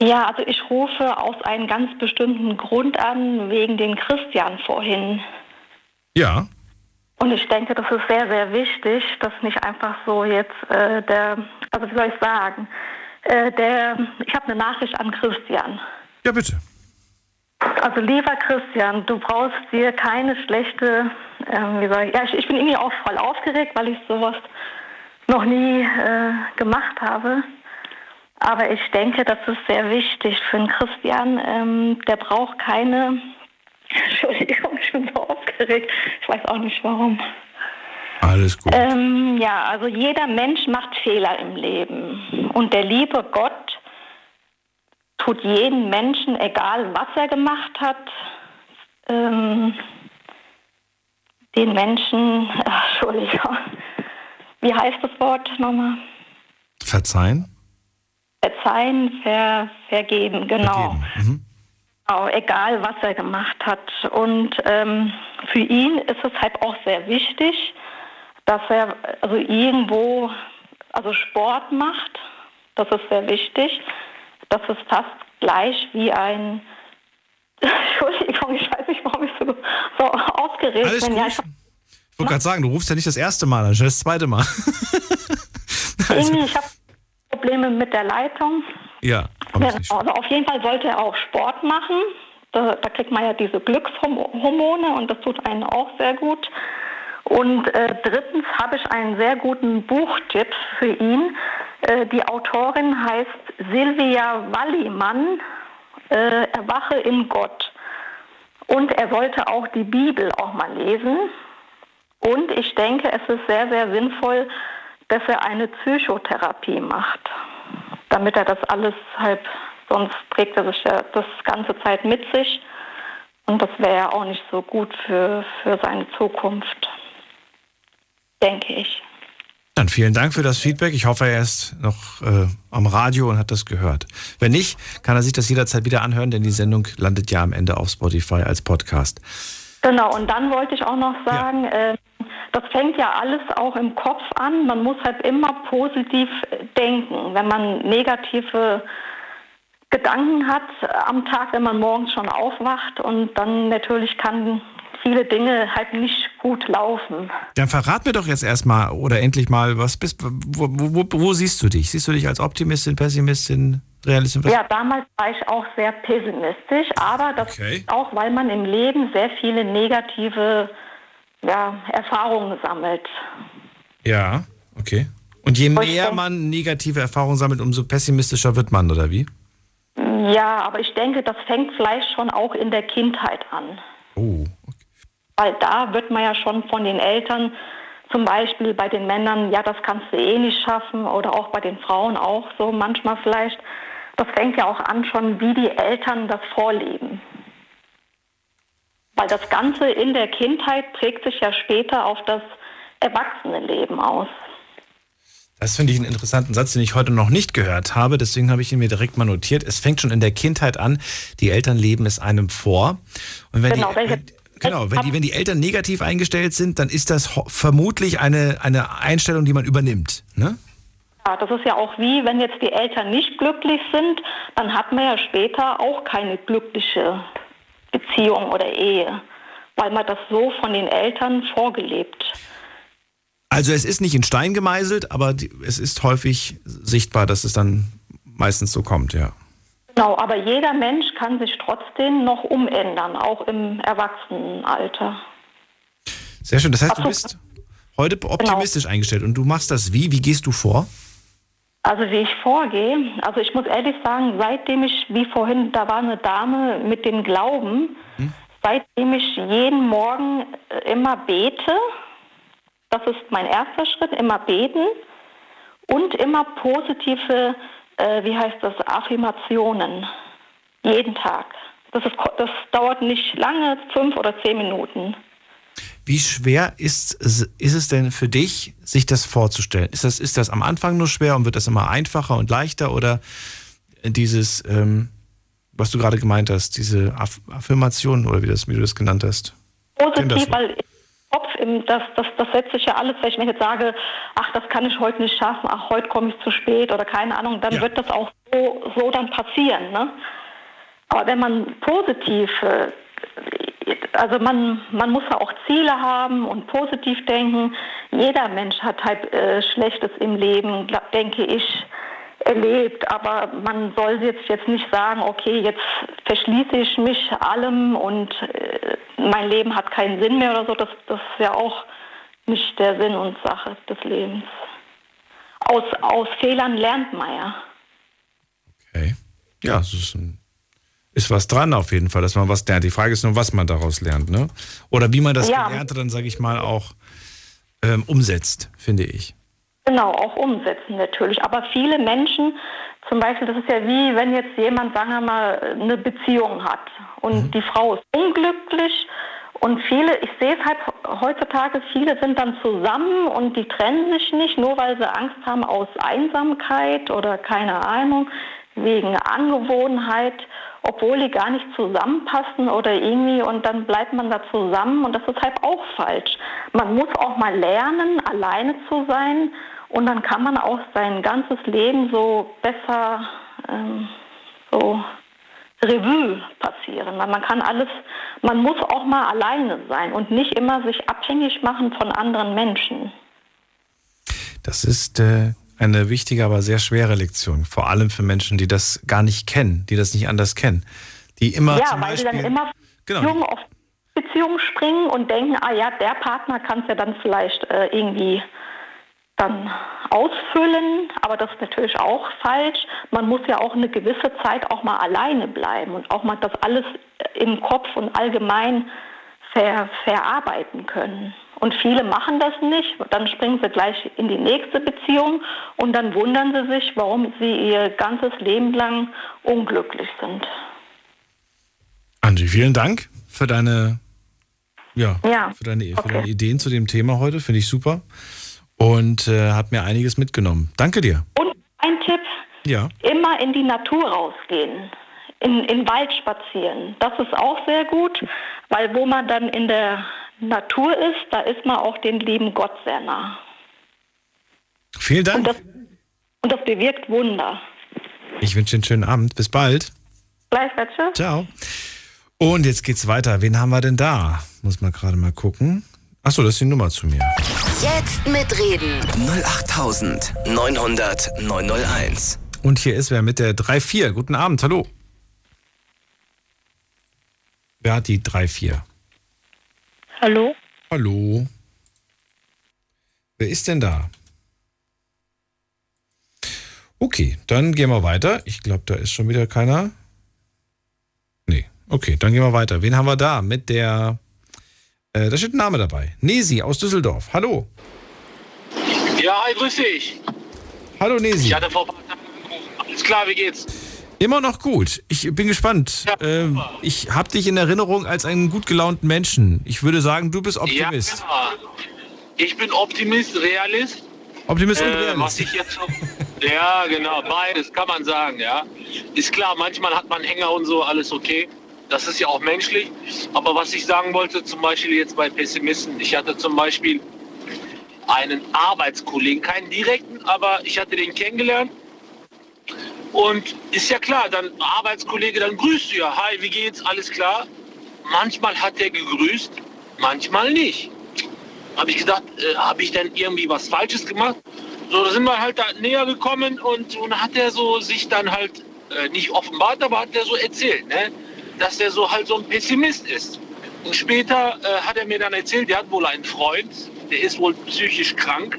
Ja, also ich rufe aus einem ganz bestimmten Grund an, wegen dem Christian vorhin. Ja. Und ich denke, das ist sehr, sehr wichtig, dass nicht einfach so jetzt wie soll ich sagen... ich habe eine Nachricht an Christian. Ja, bitte. Also lieber Christian, du brauchst dir keine schlechte... ich bin irgendwie auch voll aufgeregt, weil ich sowas noch nie gemacht habe. Aber ich denke, das ist sehr wichtig für den Christian. Der braucht keine... Entschuldigung, ich bin so aufgeregt. Ich weiß auch nicht, warum. Alles gut. Also jeder Mensch macht Fehler im Leben. Und der liebe Gott tut jeden Menschen, egal was er gemacht hat, den Menschen, Entschuldigung, wie heißt das Wort nochmal? Verzeihen? Verzeihen, vergeben, genau. Vergeben. Mhm. Egal, was er gemacht hat. Und für ihn ist es halt auch sehr wichtig, dass er Sport macht. Das ist sehr wichtig. Das ist fast gleich wie ein... Entschuldigung, ich weiß nicht, warum ich so aufgeregt bin. Ich wollte gerade sagen, du rufst ja nicht das erste Mal an, das zweite Mal. Also, ich habe Probleme mit der Leitung. Ja, also auf jeden Fall sollte er auch Sport machen. Da kriegt man ja diese Glückshormone und das tut einen auch sehr gut. Und drittens habe ich einen sehr guten Buchtipp für ihn. Die Autorin heißt Silvia Wallimann, Erwache in Gott. Und er sollte auch die Bibel auch mal lesen. Und ich denke, es ist sehr, sehr sinnvoll, dass er eine Psychotherapie macht, damit er das alles halt, sonst trägt er sich ja das ganze Zeit mit sich und das wäre ja auch nicht so gut für seine Zukunft, denke ich. Dann vielen Dank für das Feedback. Ich hoffe, er ist noch am Radio und hat das gehört. Wenn nicht, kann er sich das jederzeit wieder anhören, denn die Sendung landet ja am Ende auf Spotify als Podcast. Genau, und dann wollte ich auch noch sagen, ja. Das fängt ja alles auch im Kopf an. Man muss halt immer positiv denken. Wenn man negative Gedanken hat am Tag, wenn man morgens schon aufwacht und dann natürlich kann viele Dinge halt nicht gut laufen. Dann verrat mir doch jetzt erstmal oder endlich mal, was bist, wo siehst du dich? Siehst du dich als Optimistin, Pessimistin, Realistin? Ja, damals war ich auch sehr pessimistisch, aber das ist auch, weil man im Leben sehr viele negative Erfahrungen sammelt. Ja, okay. Und je mehr man negative Erfahrungen sammelt, umso pessimistischer wird man, oder wie? Ja, aber ich denke, das fängt vielleicht schon auch in der Kindheit an. Oh, okay. Weil da wird man ja schon von den Eltern, zum Beispiel bei den Männern, ja, das kannst du eh nicht schaffen, oder auch bei den Frauen auch so manchmal vielleicht. Das fängt ja auch an schon, wie die Eltern das vorleben. Weil das Ganze in der Kindheit trägt sich ja später auf das Erwachsenenleben aus. Das finde ich einen interessanten Satz, den ich heute noch nicht gehört habe. Deswegen habe ich ihn mir direkt mal notiert. Es fängt schon in der Kindheit an. Die Eltern leben es einem vor. Und wenn die Eltern negativ eingestellt sind, dann ist das vermutlich eine Einstellung, die man übernimmt, ne? Ja, das ist ja auch wie, wenn jetzt die Eltern nicht glücklich sind, dann hat man ja später auch keine glückliche Beziehung oder Ehe, weil man das so von den Eltern vorgelebt. Also es ist nicht in Stein gemeißelt, aber es ist häufig sichtbar, dass es dann meistens so kommt, ja. Genau, aber jeder Mensch kann sich trotzdem noch umändern, auch im Erwachsenenalter. Sehr schön, das heißt, du bist heute optimistisch eingestellt und du machst das wie? Wie gehst du vor? Also wie ich vorgehe, also ich muss ehrlich sagen, seitdem ich, wie vorhin, da war eine Dame mit dem Glauben, seitdem ich jeden Morgen immer bete, das ist mein erster Schritt, immer beten und immer positive, Affirmationen, jeden Tag. Das dauert nicht lange, 5 oder 10 Minuten. Wie schwer ist es denn für dich, sich das vorzustellen? Ist das am Anfang nur schwer und wird das immer einfacher und leichter? Oder dieses, was du gerade gemeint hast, diese Affirmation oder wie du das genannt hast? Positiv, weil im Kopf, das setzt sich ja alles, wenn ich mir jetzt sage, ach, das kann ich heute nicht schaffen, ach, heute komme ich zu spät oder keine Ahnung, dann wird das auch so dann passieren, ne? Aber wenn man positiv... Also man muss ja auch Ziele haben und positiv denken. Jeder Mensch hat halt Schlechtes im Leben, denke ich, erlebt. Aber man soll jetzt nicht sagen, okay, jetzt verschließe ich mich allem und mein Leben hat keinen Sinn mehr oder so. Das ist ja auch nicht der Sinn und Sache des Lebens. Aus Fehlern lernt man ja. Okay. Ja, das ist ein... Ist was dran auf jeden Fall, dass man was lernt. Die Frage ist nur, was man daraus lernt, ne? Oder wie man das Gelernte dann, sage ich mal, auch umsetzt, finde ich. Genau, auch umsetzen natürlich. Aber viele Menschen, zum Beispiel, das ist ja wie, wenn jetzt jemand, sagen wir mal, eine Beziehung hat und die Frau ist unglücklich und viele, ich sehe es halt heutzutage, viele sind dann zusammen und die trennen sich nicht, nur weil sie Angst haben aus Einsamkeit oder keine Ahnung, wegen Angewohnheit, obwohl die gar nicht zusammenpassen oder irgendwie, und dann bleibt man da zusammen und das ist halt auch falsch. Man muss auch mal lernen, alleine zu sein und dann kann man auch sein ganzes Leben so besser so Revue passieren. Man kann alles, man muss auch mal alleine sein und nicht immer sich abhängig machen von anderen Menschen. Das ist eine wichtige, aber sehr schwere Lektion. Vor allem für Menschen, die das gar nicht kennen, die das nicht anders kennen. Die immer ja, zum Beispiel, weil sie dann immer Beziehungen auf Beziehungen springen und denken, ah ja, der Partner kann es ja dann vielleicht irgendwie dann ausfüllen, aber das ist natürlich auch falsch. Man muss ja auch eine gewisse Zeit auch mal alleine bleiben und auch mal das alles im Kopf und allgemein verarbeiten können. Und viele machen das nicht, dann springen sie gleich in die nächste Beziehung und dann wundern sie sich, warum sie ihr ganzes Leben lang unglücklich sind. Angie, vielen Dank für deine Ideen zu dem Thema heute, finde ich super. Und hat mir einiges mitgenommen. Danke dir. Und ein Tipp, immer in die Natur rausgehen, in den Wald spazieren. Das ist auch sehr gut, weil wo man dann in der Natur ist, da ist man auch dem lieben Gott sehr nah. Vielen Dank. Und das bewirkt Wunder. Ich wünsche dir einen schönen Abend. Bis bald. Gleichfalls. Ciao. Und jetzt geht's weiter. Wen haben wir denn da? Muss man gerade mal gucken. Achso, das ist die Nummer zu mir. Jetzt mitreden. 08000 900 901. Und hier ist wer mit der 34. Guten Abend, hallo. Wer hat die 34? Hallo. Hallo. Wer ist denn da? Okay, dann gehen wir weiter. Ich glaube, da ist schon wieder keiner. Nee, okay, dann gehen wir weiter. Wen haben wir da mit der... da steht ein Name dabei. Nesi aus Düsseldorf. Hallo. Ja, hi, grüß dich. Hallo Nesi. Ich hatte vor ein paar Tagen angerufen. Alles klar, wie geht's? Immer noch gut. Ich bin gespannt. Ja, ich habe dich in Erinnerung als einen gut gelaunten Menschen. Ich würde sagen, du bist Optimist. Ja, genau. Ich bin Optimist, Realist. Optimist und Realist. Was ich jetzt ja, genau. Beides kann man sagen, ja. Ist klar, manchmal hat man Hänger und so, alles okay. Das ist ja auch menschlich. Aber was ich sagen wollte, zum Beispiel jetzt bei Pessimisten, ich hatte zum Beispiel einen Arbeitskollegen, keinen direkten, aber ich hatte den kennengelernt. Und ist ja klar, dann Arbeitskollege, dann grüßt du ja. Hi, wie geht's? Alles klar? Manchmal hat er gegrüßt, manchmal nicht. Habe ich gedacht, habe ich denn irgendwie was Falsches gemacht? So, da sind wir halt da näher gekommen und hat er so sich dann halt nicht offenbart, aber hat er so erzählt, ne? Dass der so halt so ein Pessimist ist. Und später hat er mir dann erzählt, der hat wohl einen Freund, der ist wohl psychisch krank.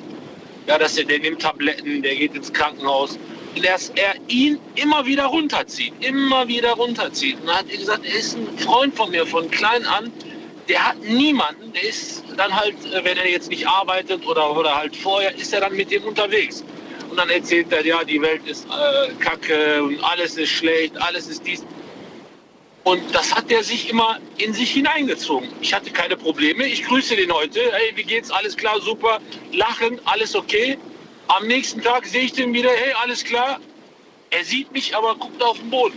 Ja, dass der nimmt Tabletten, der geht ins Krankenhaus. Und dass er ihn immer wieder runterzieht, immer wieder runterzieht. Und dann hat er gesagt, er ist ein Freund von mir, von klein an. Der hat niemanden, der ist dann halt, wenn er jetzt nicht arbeitet oder halt vorher, ist er dann mit dem unterwegs. Und dann erzählt er, ja, die Welt ist kacke und alles ist schlecht, alles ist dies. Und das hat der sich immer in sich hineingezogen. Ich hatte keine Probleme. Ich grüße den heute. Hey, wie geht's? Alles klar, super. Lachen, alles okay. Am nächsten Tag sehe ich den wieder. Hey, alles klar. Er sieht mich, aber guckt auf den Boden.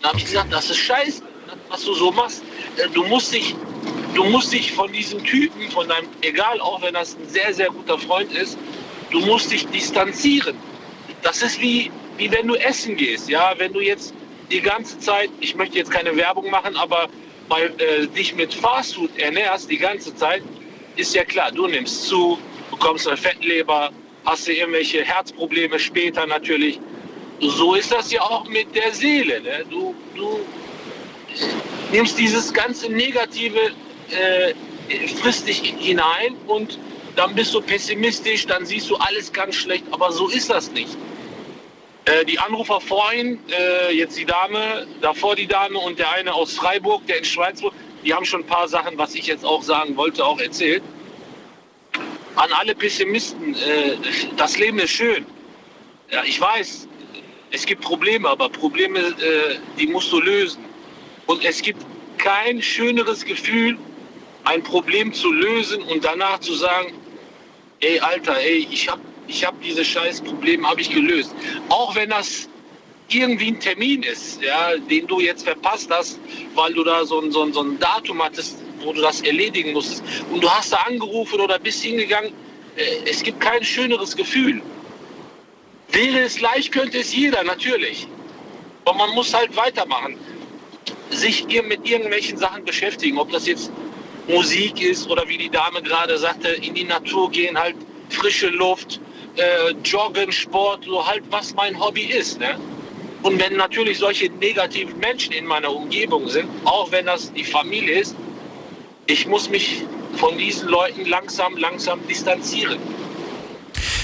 Dann habe ich gesagt, das ist scheiße, was du so machst. Du musst dich von diesem Typen, von deinem, egal, auch wenn das ein sehr, sehr guter Freund ist, du musst dich distanzieren. Das ist wie wenn du essen gehst. Ja, wenn du jetzt die ganze Zeit, ich möchte jetzt keine Werbung machen, aber weil dich mit Fastfood ernährst die ganze Zeit, ist ja klar, du nimmst zu, bekommst eine Fettleber, hast du irgendwelche Herzprobleme später natürlich. So ist das ja auch mit der Seele, ne? Du nimmst dieses ganze Negative, frisst dich hinein und dann bist du pessimistisch, dann siehst du alles ganz schlecht, aber so ist das nicht. Die Anrufer vorhin, jetzt die Dame, davor die Dame und der eine aus Freiburg, der in Schwarzwald, die haben schon ein paar Sachen, was ich jetzt auch sagen wollte, auch erzählt. An alle Pessimisten, das Leben ist schön. Ja, ich weiß, es gibt Probleme, aber Probleme, die musst du lösen. Und es gibt kein schöneres Gefühl, ein Problem zu lösen und danach zu sagen, ey Alter, ey, ich habe diese scheiß Probleme habe ich gelöst. Auch wenn das irgendwie ein Termin ist, ja, den du jetzt verpasst hast, weil du da so ein Datum hattest, wo du das erledigen musstest. Und du hast da angerufen oder bist hingegangen. Es gibt kein schöneres Gefühl. Wäre es leicht, könnte es jeder, natürlich. Aber man muss halt weitermachen. Sich mit irgendwelchen Sachen beschäftigen. Ob das jetzt Musik ist oder wie die Dame gerade sagte, in die Natur gehen, halt frische Luft. Joggen, Sport, so halt, was mein Hobby ist, ne? Und wenn natürlich solche negativen Menschen in meiner Umgebung sind, auch wenn das die Familie ist, ich muss mich von diesen Leuten langsam distanzieren.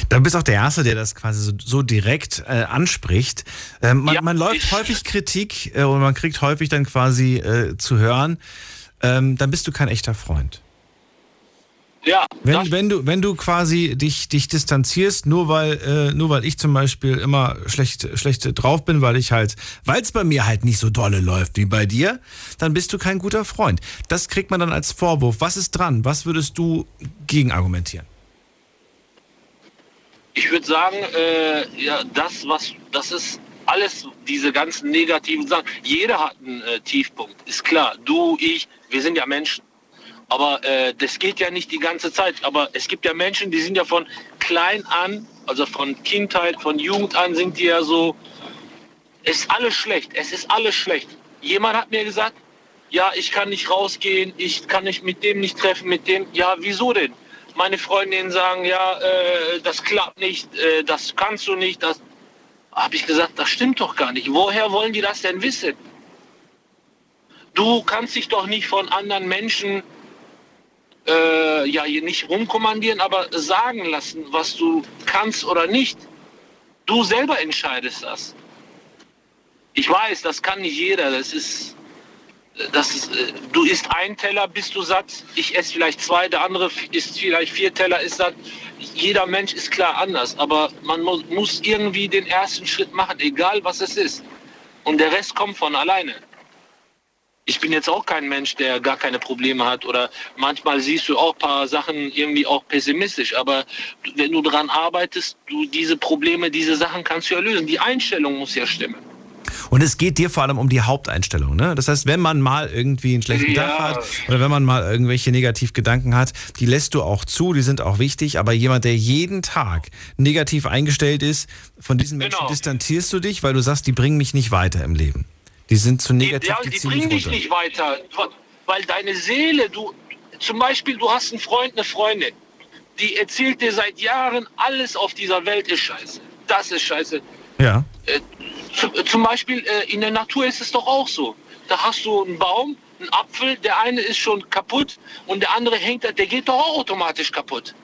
Du bist auch der Erste, der das quasi so direkt anspricht. Man läuft häufig Kritik und man kriegt häufig dann quasi zu hören, dann bist du kein echter Freund. Ja. Wenn du quasi dich distanzierst, nur weil ich zum Beispiel immer schlecht drauf bin, weil es bei mir halt nicht so dolle läuft wie bei dir, dann bist du kein guter Freund. Das kriegt man dann als Vorwurf. Was ist dran? Was würdest du gegen argumentieren? Ich würde sagen, das ist alles, diese ganzen negativen Sachen. Jeder hat einen Tiefpunkt, ist klar. Du, ich, wir sind ja Menschen. Aber das geht ja nicht die ganze Zeit. Aber es gibt ja Menschen, die sind ja von klein an, also von Kindheit, von Jugend an sind die ja so, es ist alles schlecht. Jemand hat mir gesagt, ja, ich kann nicht rausgehen, ich kann mich mit dem nicht treffen, mit dem, ja, wieso denn? Meine Freundinnen sagen, ja, das klappt nicht, das kannst du nicht, das habe ich gesagt, das stimmt doch gar nicht. Woher wollen die das denn wissen? Du kannst dich doch nicht von anderen Menschen nicht rumkommandieren, aber sagen lassen, was du kannst oder nicht. Du selber entscheidest das. Ich weiß, das kann nicht jeder. Das ist, du isst einen Teller, bist du satt. Ich esse vielleicht zwei, der andere isst vielleicht 4 Teller, ist satt. Jeder Mensch ist klar anders, aber man muss irgendwie den ersten Schritt machen, egal was es ist. Und der Rest kommt von alleine. Ich bin jetzt auch kein Mensch, der gar keine Probleme hat, oder manchmal siehst du auch ein paar Sachen irgendwie auch pessimistisch, aber wenn du daran arbeitest, du diese Probleme, diese Sachen kannst du ja lösen. Die Einstellung muss ja stimmen. Und es geht dir vor allem um die Haupteinstellung, ne? Das heißt, wenn man mal irgendwie einen schlechten Tag hat oder wenn man mal irgendwelche Negativgedanken hat, die lässt du auch zu, die sind auch wichtig, aber jemand, der jeden Tag negativ eingestellt ist, von diesen Menschen distanzierst du dich, weil du sagst, die bringen mich nicht weiter im Leben. Die sind zu negativ. Die bringen dich nicht weiter, weil deine Seele, zum Beispiel, du hast einen Freund, eine Freundin, die erzählt dir seit Jahren, alles auf dieser Welt ist scheiße. Das ist scheiße. Ja. Zum Beispiel in der Natur ist es doch auch so. Da hast du einen Baum, einen Apfel, der eine ist schon kaputt und der andere hängt da, der geht doch auch automatisch kaputt.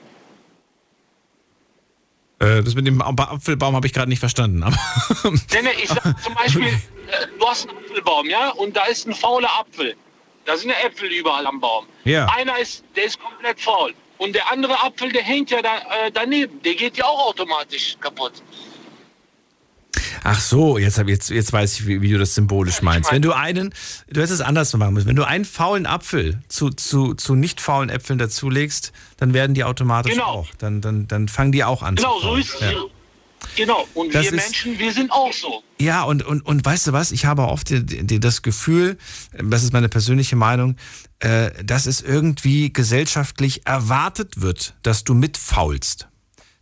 Das mit dem Apfelbaum habe ich gerade nicht verstanden. Nee, ich sage zum Beispiel, du hast einen Apfelbaum, ja, und da ist ein fauler Apfel. Da sind ja Äpfel überall am Baum. Ja. Einer ist, der ist komplett faul. Und der andere Apfel, der hängt ja da, daneben. Der geht ja auch automatisch kaputt. Ach so, jetzt weiß ich, wie du das symbolisch meinst. Wenn du hättest es anders machen müssen. Wenn du einen faulen Apfel zu nicht faulen Äpfeln dazulegst, dann werden die automatisch auch. Dann fangen die auch an zu faulen. So ist es. Ja. Genau, und wir Menschen, wir sind auch so. Ja, und weißt du was, ich habe oft das Gefühl, das ist meine persönliche Meinung, dass es irgendwie gesellschaftlich erwartet wird, dass du mitfaulst.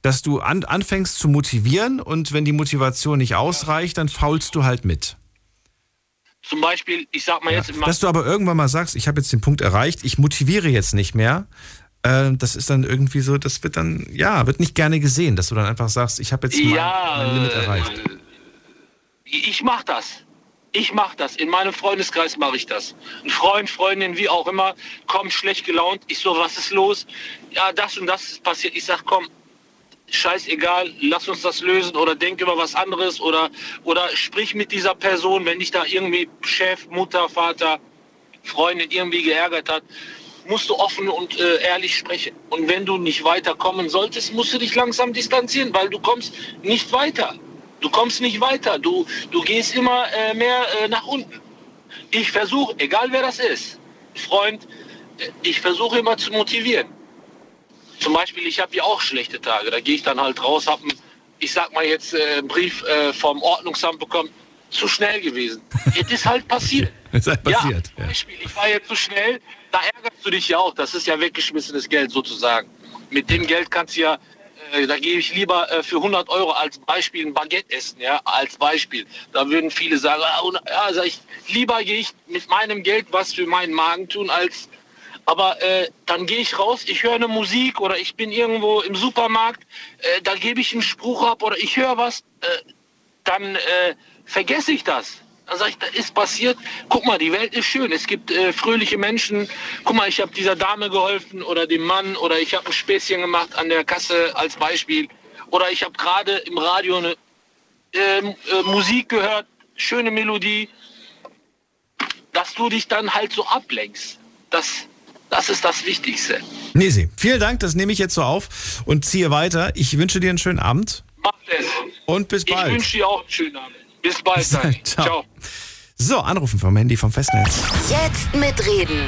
Dass du anfängst zu motivieren und wenn die Motivation nicht ausreicht, dann faulst du halt mit. Zum Beispiel, ich sag mal jetzt... Dass du aber irgendwann mal sagst, ich habe jetzt den Punkt erreicht, ich motiviere jetzt nicht mehr. Das ist dann irgendwie so, das wird dann, wird nicht gerne gesehen, dass du dann einfach sagst, ich habe jetzt mein Limit erreicht. Ich mache das. In meinem Freundeskreis mache ich das. Ein Freund, Freundin, wie auch immer, kommt schlecht gelaunt. Ich so, was ist los? Ja, das und das ist passiert. Ich sag, komm, scheißegal, lass uns das lösen oder denk über was anderes oder sprich mit dieser Person, wenn dich da irgendwie Chef, Mutter, Vater, Freundin irgendwie geärgert hat, musst du offen und ehrlich sprechen. Und wenn du nicht weiterkommen solltest, musst du dich langsam distanzieren, weil du kommst nicht weiter. Du gehst immer mehr nach unten. Ich versuche, egal wer das ist, Freund, ich versuche immer zu motivieren. Zum Beispiel, ich habe ja auch schlechte Tage. Da gehe ich dann halt raus, habe einen Brief vom Ordnungsamt bekommen. Zu schnell gewesen. Es ist halt passiert. Es ist halt passiert. Ja, zum Beispiel, ich war ja zu schnell. Da ärgerst du dich ja auch. Das ist ja weggeschmissenes Geld sozusagen. Mit dem Geld kannst du ja, da gebe ich lieber für 100 Euro als Beispiel ein Baguette essen. Ja, als Beispiel. Da würden viele sagen, lieber gehe ich mit meinem Geld was für meinen Magen tun, als... aber dann gehe ich raus, ich höre eine Musik oder ich bin irgendwo im Supermarkt, da gebe ich einen Spruch ab oder ich höre was, dann vergesse ich das. Dann sage ich, das ist passiert, guck mal, die Welt ist schön, es gibt fröhliche Menschen, guck mal, ich habe dieser Dame geholfen oder dem Mann oder ich habe ein Späßchen gemacht an der Kasse als Beispiel oder ich habe gerade im Radio eine Musik gehört, schöne Melodie, dass du dich dann halt so ablenkst. Das ist das Wichtigste. Nisi, vielen Dank, das nehme ich jetzt so auf und ziehe weiter. Ich wünsche dir einen schönen Abend. Mach das. Und bis bald. Ich wünsche dir auch einen schönen Abend. Bis bald. Ciao. Ciao. So, anrufen vom Handy, vom Festnetz. Jetzt mitreden.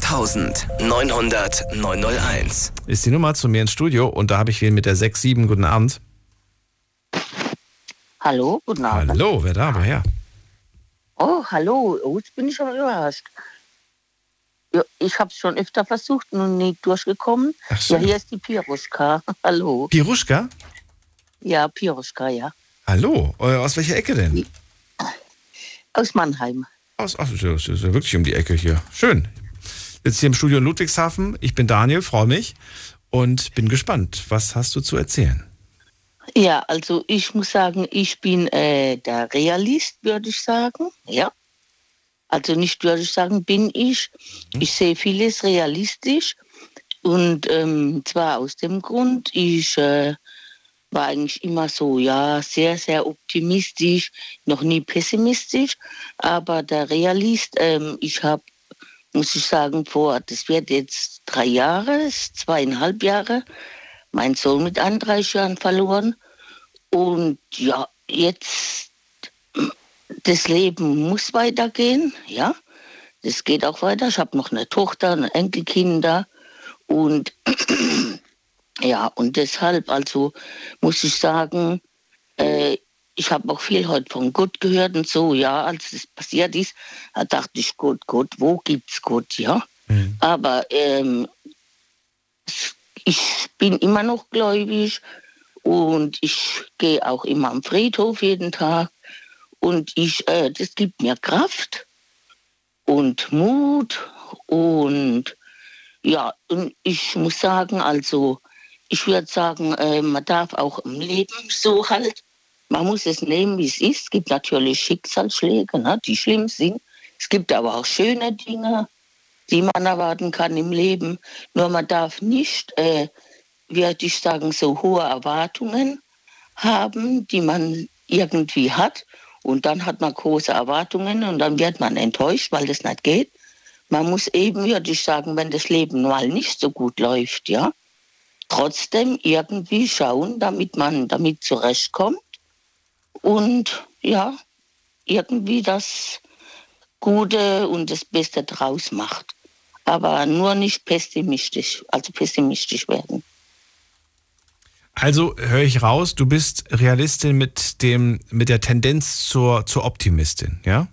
08900 900 901 ist die Nummer zu mir ins Studio und da habe ich wen mit der 67. Guten Abend. Hallo, guten Abend. Hallo, wer da war, ja. Oh, hallo, jetzt bin ich schon überrascht. Ja, ich habe es schon öfter versucht, nur nicht durchgekommen. Ach so. Ja, hier ist die Piruschka. Hallo. Piruschka? Ja, Piruschka, ja. Hallo, aus welcher Ecke denn? Aus Mannheim. Ach, das ist ja wirklich um die Ecke hier. Schön. Jetzt hier im Studio in Ludwigshafen. Ich bin Daniel, freue mich und bin gespannt. Was hast du zu erzählen? Ja, also ich muss sagen, ich bin der Realist, würde ich sagen. Ja. Also nicht würde ich sagen, bin ich. Ich sehe vieles realistisch. Und zwar aus dem Grund, ich war eigentlich immer so, ja, sehr, sehr optimistisch, noch nie pessimistisch. Aber der Realist, ich habe, muss ich sagen, vor, das wird jetzt 2,5 Jahre, mein Sohn mit 31 Jahren verloren. Und ja, jetzt, das Leben muss weitergehen, ja. Das geht auch weiter. Ich habe noch eine Tochter, eine Enkelkinder. Und ja, und deshalb, also muss ich sagen, ich habe auch viel heute von Gott gehört und so, ja, als das passiert ist, da dachte ich, Gott, wo gibt's Gott, ja. Mhm. Aber ich bin immer noch gläubig und ich gehe auch immer am Friedhof jeden Tag und das gibt mir Kraft und Mut und ja, und ich muss sagen, also ich würde sagen, man darf auch im Leben so halt, man muss es nehmen, wie es ist. Es gibt natürlich Schicksalsschläge, ne, die schlimm sind. Es gibt aber auch schöne Dinge, die man erwarten kann im Leben. Nur man darf nicht, würde ich sagen, so hohe Erwartungen haben, die man irgendwie hat. Und dann hat man große Erwartungen und dann wird man enttäuscht, weil das nicht geht. Man muss eben, würde ich sagen, wenn das Leben mal nicht so gut läuft, ja, trotzdem irgendwie schauen, damit man damit zurechtkommt und ja, irgendwie das Gute und das Beste draus macht. Aber nur nicht pessimistisch, also pessimistisch werden. Also höre ich raus, du bist Realistin mit der Tendenz zur Optimistin, ja?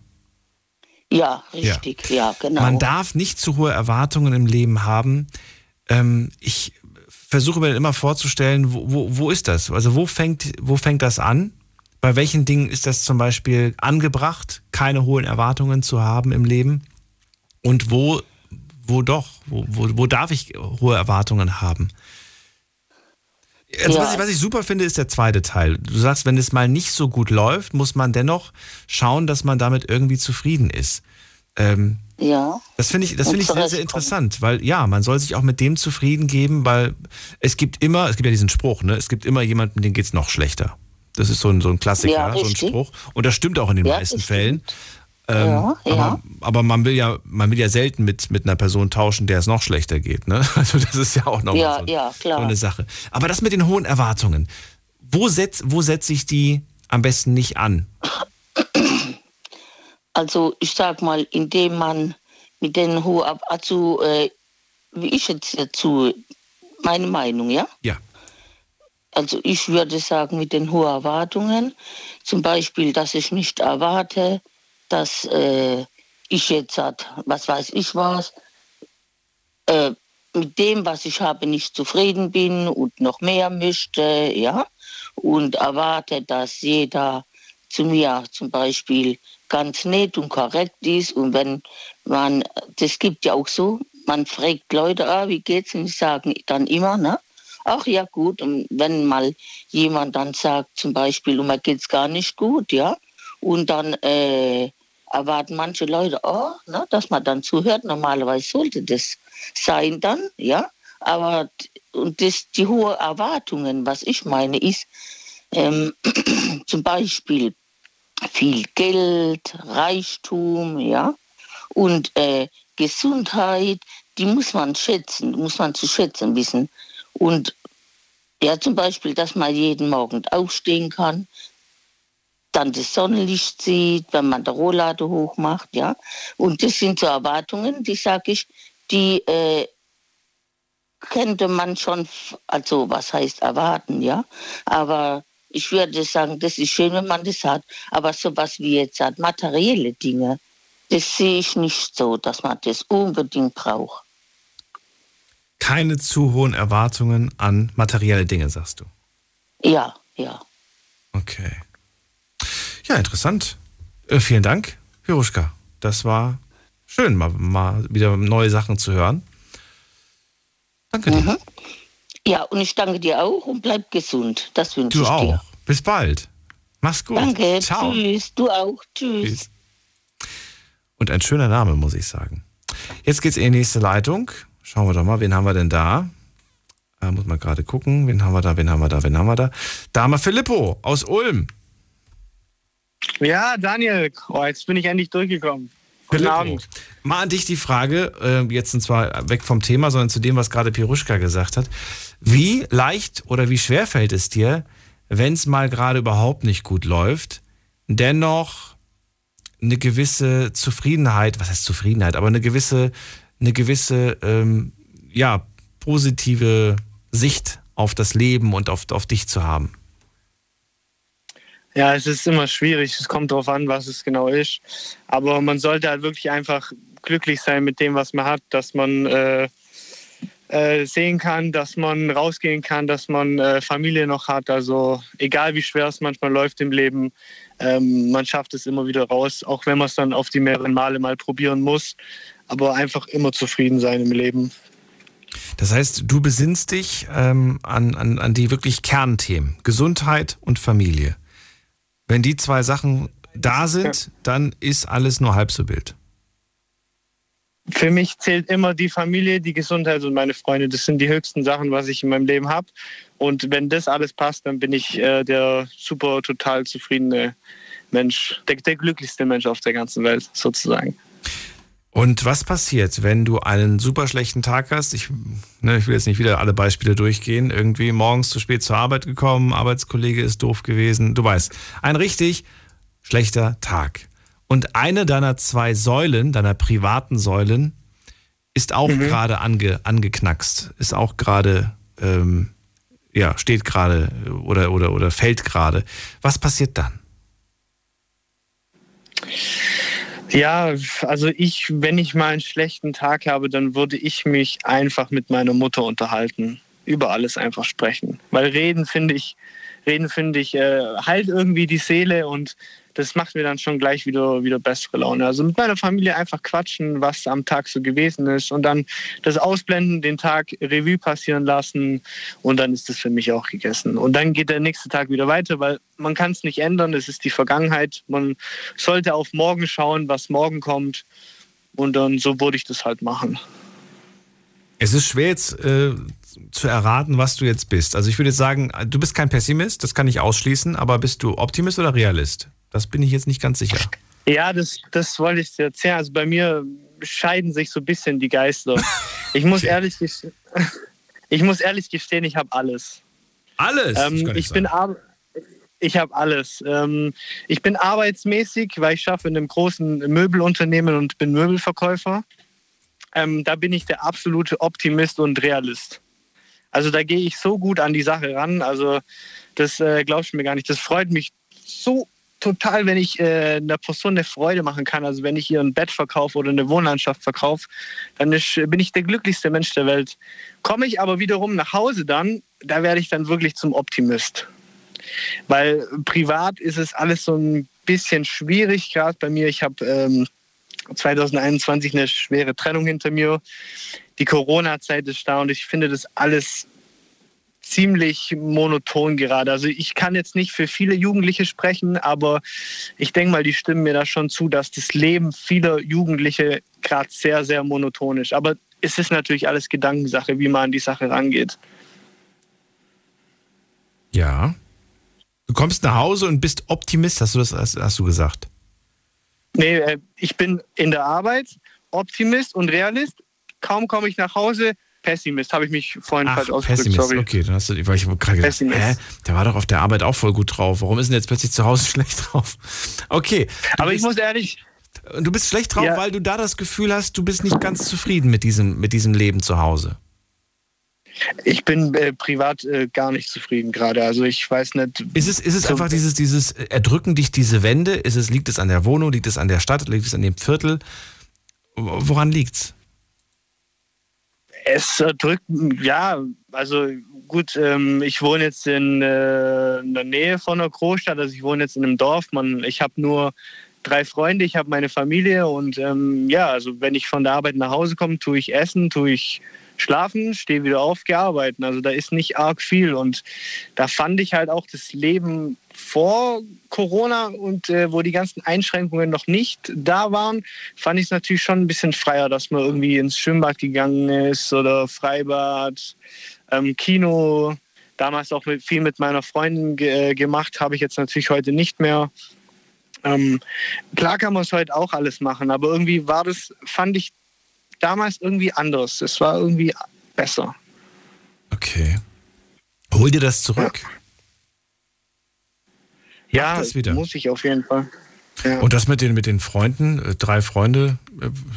Ja, richtig, ja, genau. Man darf nicht zu hohe Erwartungen im Leben haben. Ich versuche mir immer vorzustellen, wo ist das? Also wo fängt das an? Bei welchen Dingen ist das zum Beispiel angebracht, keine hohen Erwartungen zu haben im Leben? Und wo darf ich hohe Erwartungen haben? Also, ja. Was ich super finde, ist der zweite Teil. Du sagst, wenn es mal nicht so gut läuft, muss man dennoch schauen, dass man damit irgendwie zufrieden ist. Ja. Das finde ich sehr, sehr interessant, weil ja, man soll sich auch mit dem zufrieden geben, weil es gibt ja diesen Spruch, ne? Es gibt immer jemanden, dem geht's noch schlechter. Das ist so ein Klassiker, ja, so ein Spruch. Und das stimmt auch in den meisten Fällen. Aber man will ja selten mit einer Person tauschen, der es noch schlechter geht. Ne? Also das ist ja auch nochmal so eine Sache. Aber das mit den hohen Erwartungen. Wo setze ich die am besten nicht an? Also ich sag mal, indem man mit den hohen Erwartungen, wie ich jetzt dazu, meine Meinung, ja? Ja. Also ich würde sagen, mit den hohen Erwartungen, zum Beispiel, dass ich nicht erwarte, dass ich jetzt, was weiß ich was, mit dem, was ich habe, nicht zufrieden bin und noch mehr möchte, ja, und erwarte, dass jeder zu mir zum Beispiel ganz nett und korrekt ist. Und wenn man, das gibt ja auch so man fragt Leute, wie geht's? Und die sagen dann immer, ne? Ach ja, gut. Und wenn mal jemand dann sagt, zum Beispiel, mir geht's gar nicht gut, ja? Und dann erwarten manche Leute, ne, dass man dann zuhört. Normalerweise sollte das sein dann, ja? Aber und das, die hohen Erwartungen, was ich meine, ist zum Beispiel viel Geld, Reichtum, ja? Und Gesundheit, die muss man schätzen, muss man zu schätzen wissen. Und ja, zum Beispiel, dass man jeden Morgen aufstehen kann, dann das Sonnenlicht sieht, wenn man die Rolllade hochmacht, ja. Und das sind so Erwartungen, die, sage ich, die könnte man schon, also was heißt erwarten, ja. Aber ich würde sagen, das ist schön, wenn man das hat. Aber sowas wie jetzt hat, materielle Dinge, das sehe ich nicht so, dass man das unbedingt braucht. Keine zu hohen Erwartungen an materielle Dinge, sagst du? Ja, ja. Okay. Ja, interessant. Vielen Dank, Piruschka. Das war schön, mal wieder neue Sachen zu hören. Danke dir. Mhm. Ja, und ich danke dir auch und bleib gesund. Das wünsche ich dir. Du auch. Bis bald. Mach's gut. Danke. Ciao. Tschüss. Du auch. Tschüss. Und ein schöner Name, muss ich sagen. Jetzt geht's in die nächste Leitung. Schauen wir doch mal, wen haben wir denn da? Muss man gerade gucken. Wen haben wir da? Da haben wir Filippo aus Ulm. Ja, Daniel, jetzt bin ich endlich durchgekommen. Guten Abend. Mal an dich die Frage, jetzt sind zwar weg vom Thema, sondern zu dem, was gerade Piruschka gesagt hat. Wie leicht oder wie schwer fällt es dir, wenn es mal gerade überhaupt nicht gut läuft, dennoch eine gewisse Zufriedenheit, was heißt Zufriedenheit, aber eine gewisse ja, positive Sicht auf das Leben und auf dich zu haben? Ja, es ist immer schwierig. Es kommt darauf an, was es genau ist. Aber man sollte halt wirklich einfach glücklich sein mit dem, was man hat, dass man sehen kann, dass man rausgehen kann, dass man Familie noch hat. Also egal, wie schwer es manchmal läuft im Leben, man schafft es immer wieder raus, auch wenn man es dann auf die mehreren Male mal probieren muss. Aber einfach immer zufrieden sein im Leben. Das heißt, du besinnst dich an die wirklich Kernthemen, Gesundheit und Familie. Wenn die zwei Sachen da sind, ja, dann ist alles nur halb so wild. Für mich zählt immer die Familie, die Gesundheit und meine Freunde. Das sind die höchsten Sachen, was ich in meinem Leben habe. Und wenn das alles passt, dann bin ich der super, total zufriedene Mensch. Der glücklichste Mensch auf der ganzen Welt, sozusagen. Und was passiert, wenn du einen super schlechten Tag hast? Ich will jetzt nicht wieder alle Beispiele durchgehen. Irgendwie morgens zu spät zur Arbeit gekommen, Arbeitskollege ist doof gewesen. Du weißt, ein richtig schlechter Tag. Und eine deiner zwei Säulen, deiner privaten Säulen, ist auch gerade angeknackst. Ist auch gerade, steht gerade oder fällt gerade. Was passiert dann? Ja, also wenn ich mal einen schlechten Tag habe, dann würde ich mich einfach mit meiner Mutter unterhalten. Über alles einfach sprechen. Weil Reden, finde ich, heilt irgendwie die Seele und das macht mir dann schon gleich wieder bessere Laune. Also mit meiner Familie einfach quatschen, was am Tag so gewesen ist und dann das Ausblenden, den Tag Revue passieren lassen und dann ist das für mich auch gegessen. Und dann geht der nächste Tag wieder weiter, weil man kann es nicht ändern, es ist die Vergangenheit. Man sollte auf morgen schauen, was morgen kommt und dann so würde ich das halt machen. Es ist schwer jetzt zu erraten, was du jetzt bist. Also ich würde jetzt sagen, du bist kein Pessimist, das kann ich ausschließen, aber bist du Optimist oder Realist? Das bin ich jetzt nicht ganz sicher. Ja, das wollte ich dir erzählen. Also bei mir scheiden sich so ein bisschen die Geister. Ich muss ehrlich gestehen, ich habe alles. Alles? Ich habe alles. Ich bin arbeitsmäßig, weil ich schaffe in einem großen Möbelunternehmen und bin Möbelverkäufer. Da bin ich der absolute Optimist und Realist. Also da gehe ich so gut an die Sache ran. Also das glaubst du mir gar nicht. Das freut mich so total, wenn ich einer Person eine Freude machen kann. Also wenn ich ihr ein Bett verkaufe oder eine Wohnlandschaft verkaufe, dann bin ich der glücklichste Mensch der Welt. Komme ich aber wiederum nach Hause dann, da werde ich dann wirklich zum Optimist. Weil privat ist es alles so ein bisschen schwierig gerade bei mir. Ich habe 2021 eine schwere Trennung hinter mir. Die Corona-Zeit ist da und ich finde das alles ziemlich monoton gerade. Also ich kann jetzt nicht für viele Jugendliche sprechen, aber ich denke mal, die stimmen mir da schon zu, dass das Leben vieler Jugendliche gerade sehr, sehr monoton ist. Aber es ist natürlich alles Gedankensache, wie man an die Sache rangeht. Ja. Du kommst nach Hause und bist Optimist, hast du gesagt? Nee, ich bin in der Arbeit Optimist und Realist. Kaum komme ich nach Hause, Pessimist, habe ich mich vorhin falsch ausgedrückt. Pessimist, sorry. Okay, dann hast du, weil ich habe gerade gedacht, der war doch auf der Arbeit auch voll gut drauf. Warum ist denn jetzt plötzlich zu Hause schlecht drauf? Okay. Aber ich muss ehrlich... Du bist schlecht drauf, ja, weil du da das Gefühl hast, du bist nicht ganz zufrieden mit diesem Leben zu Hause. Ich bin privat gar nicht zufrieden gerade. Also ich weiß nicht. Ist es einfach dieses erdrücken dich diese Wände? Liegt es an der Wohnung? Liegt es an der Stadt? Liegt es an dem Viertel? Woran liegt's? Es erdrückt, ja, also gut, ich wohne jetzt in der Nähe von einer Großstadt, also ich wohne jetzt in einem Dorf. Ich habe nur 3 Freunde, ich habe meine Familie und also wenn ich von der Arbeit nach Hause komme, tue ich essen, tue ich schlafen, stehe wieder auf, gehe arbeiten. Also da ist nicht arg viel und da fand ich halt auch das Leben vor Corona und wo die ganzen Einschränkungen noch nicht da waren, fand ich es natürlich schon ein bisschen freier, dass man irgendwie ins Schwimmbad gegangen ist oder Freibad, Kino, damals auch viel mit meiner Freundin gemacht, habe ich jetzt natürlich heute nicht mehr. Klar kann man es heute auch alles machen, aber irgendwie fand ich damals irgendwie anders. Es war irgendwie besser. Okay. Hol dir das zurück. Ja, das wieder. Muss ich auf jeden Fall. Ja. Und das mit den Freunden, 3 Freunde,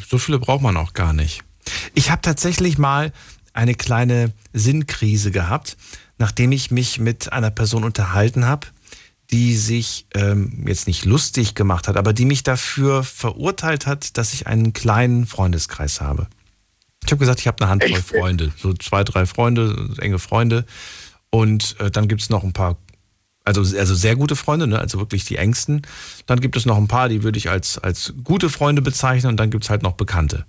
so viele braucht man auch gar nicht. Ich habe tatsächlich mal eine kleine Sinnkrise gehabt, nachdem ich mich mit einer Person unterhalten habe, die sich jetzt nicht lustig gemacht hat, aber die mich dafür verurteilt hat, dass ich einen kleinen Freundeskreis habe. Ich habe gesagt, ich habe eine Handvoll Freunde, so 2, 3 Freunde, enge Freunde und dann gibt es noch ein paar, also sehr gute Freunde, ne? Also wirklich die engsten. Dann gibt es noch ein paar, die würde ich als gute Freunde bezeichnen und dann gibt es halt noch Bekannte.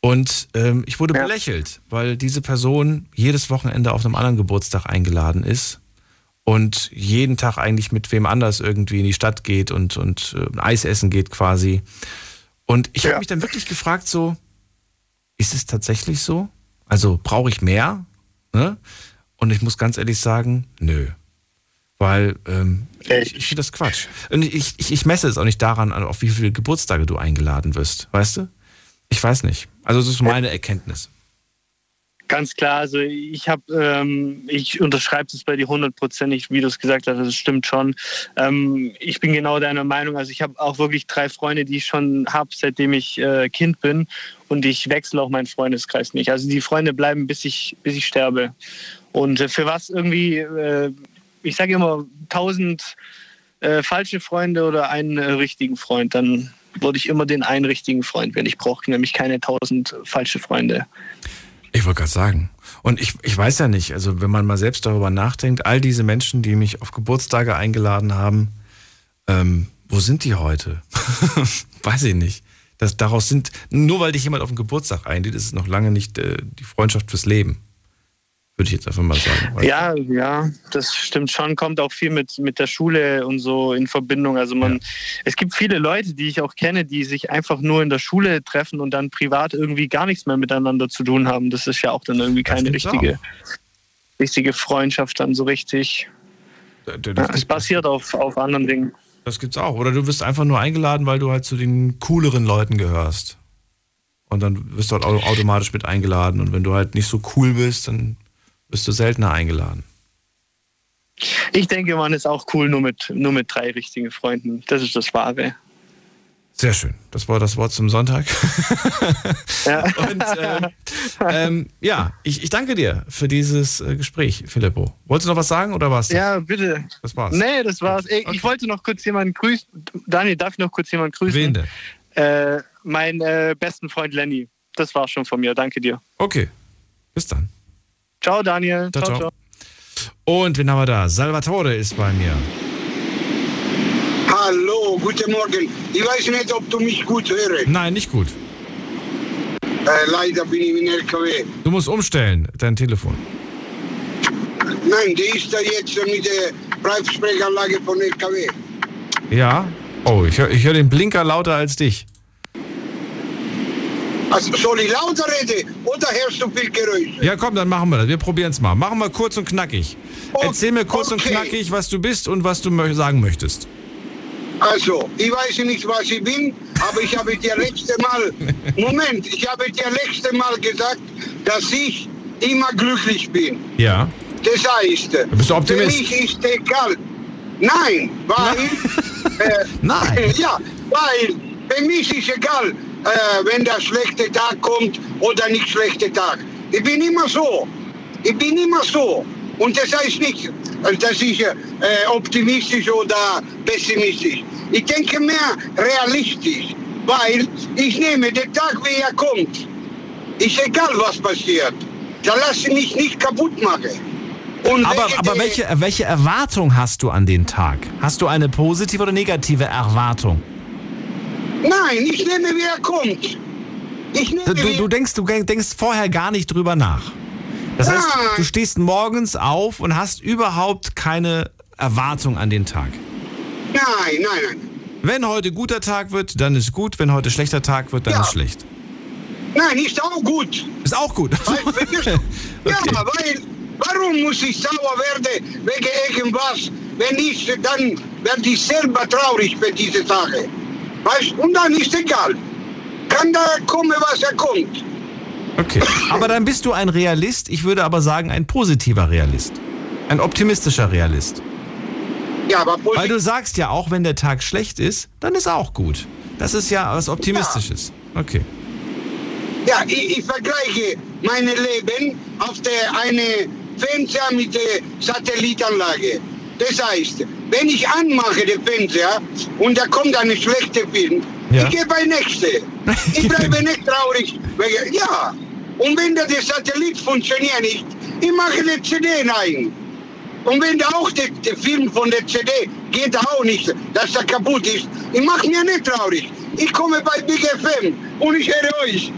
Und ich wurde belächelt, weil diese Person jedes Wochenende auf einem anderen Geburtstag eingeladen ist. Und jeden Tag eigentlich mit wem anders irgendwie in die Stadt geht und Eis essen geht quasi. Und ich habe mich dann wirklich gefragt, so, ist es tatsächlich so? Also brauche ich mehr? Ne? Und ich muss ganz ehrlich sagen, nö. Weil ich finde das Quatsch. Und ich messe es auch nicht daran, auf wie viele Geburtstage du eingeladen wirst, weißt du? Ich weiß nicht. Also das ist meine Erkenntnis. Ganz klar, also ich unterschreibe das bei dir 100%, wie du es gesagt hast, das stimmt schon. Ich bin genau deiner Meinung, also ich habe auch wirklich 3 Freunde, die ich schon habe, seitdem ich Kind bin und ich wechsle auch meinen Freundeskreis nicht. Also die Freunde bleiben, bis ich sterbe. Und für was irgendwie, ich sage immer 1000 falsche Freunde oder einen richtigen Freund, dann würde ich immer den einen richtigen Freund wählen. Ich brauche nämlich keine 1000 falsche Freunde. Ich wollte gerade sagen. Und ich weiß ja nicht, also wenn man mal selbst darüber nachdenkt, all diese Menschen, die mich auf Geburtstage eingeladen haben, wo sind die heute? Weiß ich nicht. Nur weil dich jemand auf den Geburtstag einlädt, ist es noch lange nicht die Freundschaft fürs Leben. Würde ich jetzt einfach mal sagen. Ja, das stimmt schon. Kommt auch viel mit der Schule und so in Verbindung. Also es gibt viele Leute, die ich auch kenne, die sich einfach nur in der Schule treffen und dann privat irgendwie gar nichts mehr miteinander zu tun haben. Das ist ja auch dann irgendwie keine richtige Freundschaft dann so richtig. Das basiert auf anderen Dingen. Das gibt's auch. Oder du wirst einfach nur eingeladen, weil du halt zu den cooleren Leuten gehörst. Und dann wirst du halt automatisch mit eingeladen. Und wenn du halt nicht so cool bist, dann bist du seltener eingeladen? Ich denke, man ist auch cool nur mit 3 richtigen Freunden. Das ist das Wahre. Sehr schön. Das war das Wort zum Sonntag. Ja. Und, ich danke dir für dieses Gespräch, Filippo. Wolltest du noch was sagen oder war's das? Ja, bitte. Das war's. Nee, das war's. Ich wollte noch kurz jemanden grüßen. Daniel, darf ich noch kurz jemanden grüßen? Wen denn? Mein besten Freund Lenny. Das war's schon von mir. Danke dir. Okay. Bis dann. Ciao, Daniel. Ciao. Und wen haben wir da? Salvatore ist bei mir. Hallo, Hallo, guten Morgen. Ich weiß nicht, ob du mich gut hörst. Nein, nicht gut. Leider bin ich im LKW. Du musst umstellen, dein Telefon. Nein, die ist da jetzt mit der Freisprechanlage von LKW. Ja? Oh, ich höre den Blinker lauter als dich. Also, soll ich lauter reden oder hörst du viel Geräusche? Ja, komm, dann machen wir das. Wir probieren es mal. Machen wir kurz und knackig. Okay. Erzähl mir kurz und knackig, was du bist und was du sagen möchtest. Also, ich weiß nicht, was ich bin, aber ich habe dir letzte Mal gesagt, dass ich immer glücklich bin. Ja. Das heißt, bist du Optimist? Für mich ist egal. Nein, weil... Nein? Ja, weil für mich ist egal, wenn der schlechte Tag kommt oder nicht schlechter Tag. Ich bin immer so. Und das heißt nicht, dass ich optimistisch oder pessimistisch. Ich denke mehr realistisch, weil ich nehme den Tag, wie er kommt. Ist egal, was passiert. Da lasse ich mich nicht kaputt machen. Aber welche Erwartung hast du an den Tag? Hast du eine positive oder negative Erwartung? Nein, ich nehme, wie er kommt. Du denkst vorher gar nicht drüber nach. Das heißt, du stehst morgens auf und hast überhaupt keine Erwartung an den Tag. Nein. Wenn heute guter Tag wird, dann ist gut. Wenn heute schlechter Tag wird, dann ist schlecht. Nein, ist auch gut. Ist auch gut. Weil, ja, okay. Weil... Warum muss ich sauer werden wegen irgendwas? Wenn nicht, dann werde ich selber traurig für diese Sache. Weißt? Und dann ist egal. Kann da kommen, was er kommt. Okay, aber dann bist du ein Realist. Ich würde aber sagen, ein positiver Realist. Ein optimistischer Realist. Ja, aber weil du sagst ja auch, wenn der Tag schlecht ist, dann ist auch gut. Das ist ja was Optimistisches. Ja. Okay. Ja, ich vergleiche mein Leben auf eine Fernseher mit der Satellitanlage. Das heißt, wenn ich anmache den Fernseher und da kommt eine schlechte Film, ich gehe bei nächste. Ich bleibe nicht traurig. Ja, und wenn der Satellit funktioniert nicht, ich mache die CD rein. Und wenn da auch der Film von der CD geht auch nicht, dass er kaputt ist, ich mache mir nicht traurig. Ich komme bei Big FM und ich höre euch.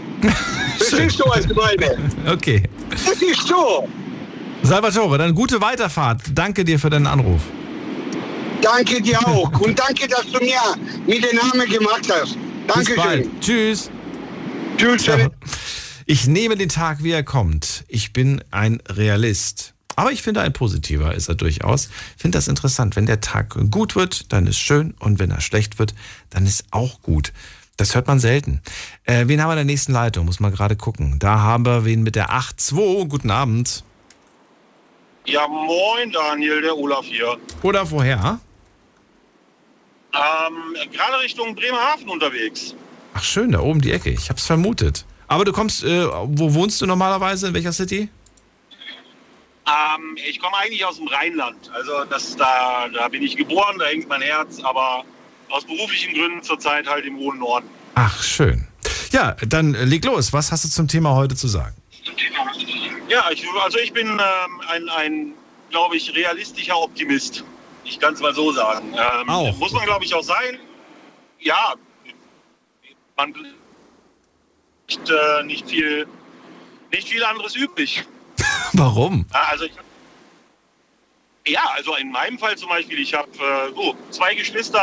Das ist so, was ich meine. Okay. Das ist so. Salvatore, dann gute Weiterfahrt. Danke dir für deinen Anruf. Danke dir auch. Und danke, dass du mir mit den Namen gemacht hast. Dankeschön. Bis bald. Tschüss. Tschüss. Ja. Ich nehme den Tag, wie er kommt. Ich bin ein Realist. Aber ich finde, ein positiver ist er durchaus. Ich finde das interessant. Wenn der Tag gut wird, dann ist schön. Und wenn er schlecht wird, dann ist auch gut. Das hört man selten. Wen haben wir in der nächsten Leitung? Muss man gerade gucken. Da haben wir wen mit der 8-2. Guten Abend. Ja, moin Daniel, der Olaf hier. Olaf, woher? Gerade Richtung Bremerhaven unterwegs. Ach schön, da oben die Ecke. Ich hab's vermutet. Aber du kommst, wo wohnst du normalerweise? In welcher City? Ich komme eigentlich aus dem Rheinland. Also da bin ich geboren, da hängt mein Herz, aber... aus beruflichen Gründen zurzeit halt im hohen Norden. Ach, schön. Ja, dann leg los. Was hast du zum Thema heute zu sagen? Ja, ich bin ein glaube ich, realistischer Optimist. Ich kann es mal so sagen. Auch. Muss man, glaube ich, auch sein. Ja, man ist nicht viel anderes übrig. Warum? Also also in meinem Fall zum Beispiel, ich habe 2 Geschwister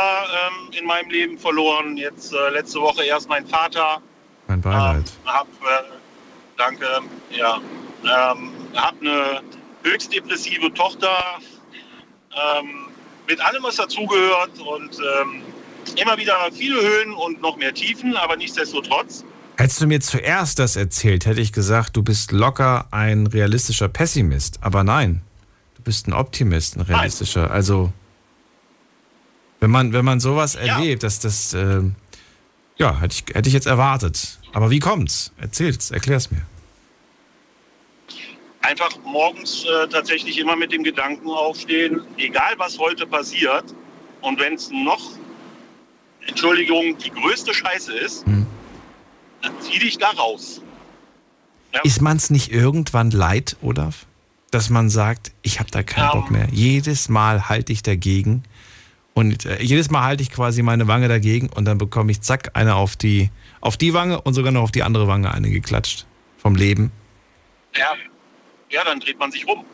in meinem Leben verloren. Jetzt letzte Woche erst mein Vater. Mein Beileid. Danke. Ja, habe eine höchst depressive Tochter mit allem, was dazugehört und immer wieder viele Höhen und noch mehr Tiefen, aber nichtsdestotrotz. Hättest du mir zuerst das erzählt, hätte ich gesagt, du bist locker ein realistischer Pessimist. Aber nein. Du bist ein Optimist, ein realistischer. Nein. Also, wenn man sowas erlebt, hätte ich jetzt erwartet. Aber wie kommt's? Erzähl's, erklär's mir. Einfach morgens tatsächlich immer mit dem Gedanken aufstehen, egal was heute passiert, und wenn es noch, Entschuldigung, die größte Scheiße ist, dann zieh dich da raus. Ja. Ist man's nicht irgendwann leid, Olaf? Dass man sagt, ich habe da keinen Bock mehr. Jedes Mal halte ich dagegen Und jedes Mal halte ich quasi meine Wange dagegen und dann bekomme ich zack eine auf die Wange und sogar noch auf die andere Wange eine geklatscht. Vom Leben. Ja, dann dreht man sich rum.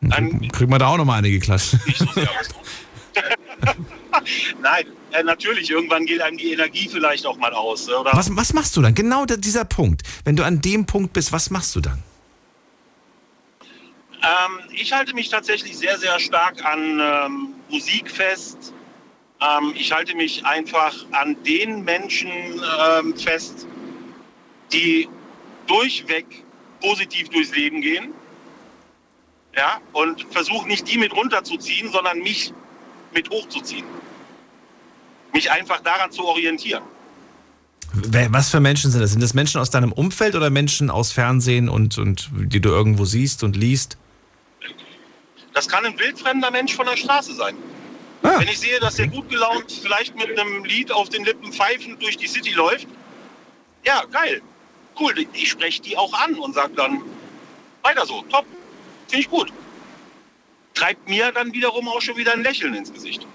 Dann kriegt man da auch nochmal eine geklatscht. Nicht so sehr aus. Nein, natürlich, irgendwann geht einem die Energie vielleicht auch mal aus. Oder? Was machst du dann? Genau dieser Punkt. Wenn du an dem Punkt bist, was machst du dann? Ich halte mich tatsächlich sehr, sehr stark an Musik fest. Ich halte mich einfach an den Menschen fest, die durchweg positiv durchs Leben gehen. Ja, und versuche nicht die mit runterzuziehen, sondern mich mit hochzuziehen. Mich einfach daran zu orientieren. Was für Menschen sind das? Sind das Menschen aus deinem Umfeld oder Menschen aus Fernsehen und die du irgendwo siehst und liest? Das kann ein wildfremder Mensch von der Straße sein. Ah. Wenn ich sehe, dass der gut gelaunt vielleicht mit einem Lied auf den Lippen pfeifend durch die City läuft, ja, geil, cool, ich spreche die auch an und sage dann, weiter so, top. Finde ich gut. Treibt mir dann wiederum auch schon wieder ein Lächeln ins Gesicht.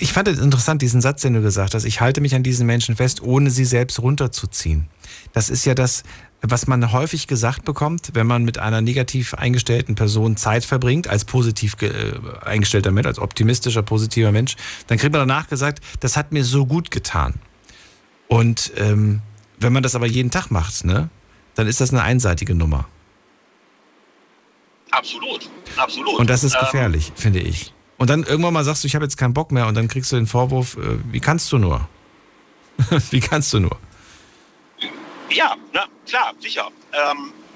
Ich fand es interessant, diesen Satz, den du gesagt hast. Ich halte mich an diesen Menschen fest, ohne sie selbst runterzuziehen. Das ist ja das, was man häufig gesagt bekommt, wenn man mit einer negativ eingestellten Person Zeit verbringt, als positiv eingestellter Mensch, als optimistischer, positiver Mensch. Dann kriegt man danach gesagt, das hat mir so gut getan. Und wenn man das aber jeden Tag macht, ne, dann ist das eine einseitige Nummer. Absolut, absolut. Und das ist gefährlich, finde ich. Und dann irgendwann mal sagst du, ich habe jetzt keinen Bock mehr und dann kriegst du den Vorwurf, wie kannst du nur? Wie kannst du nur? Ja, na, klar, sicher.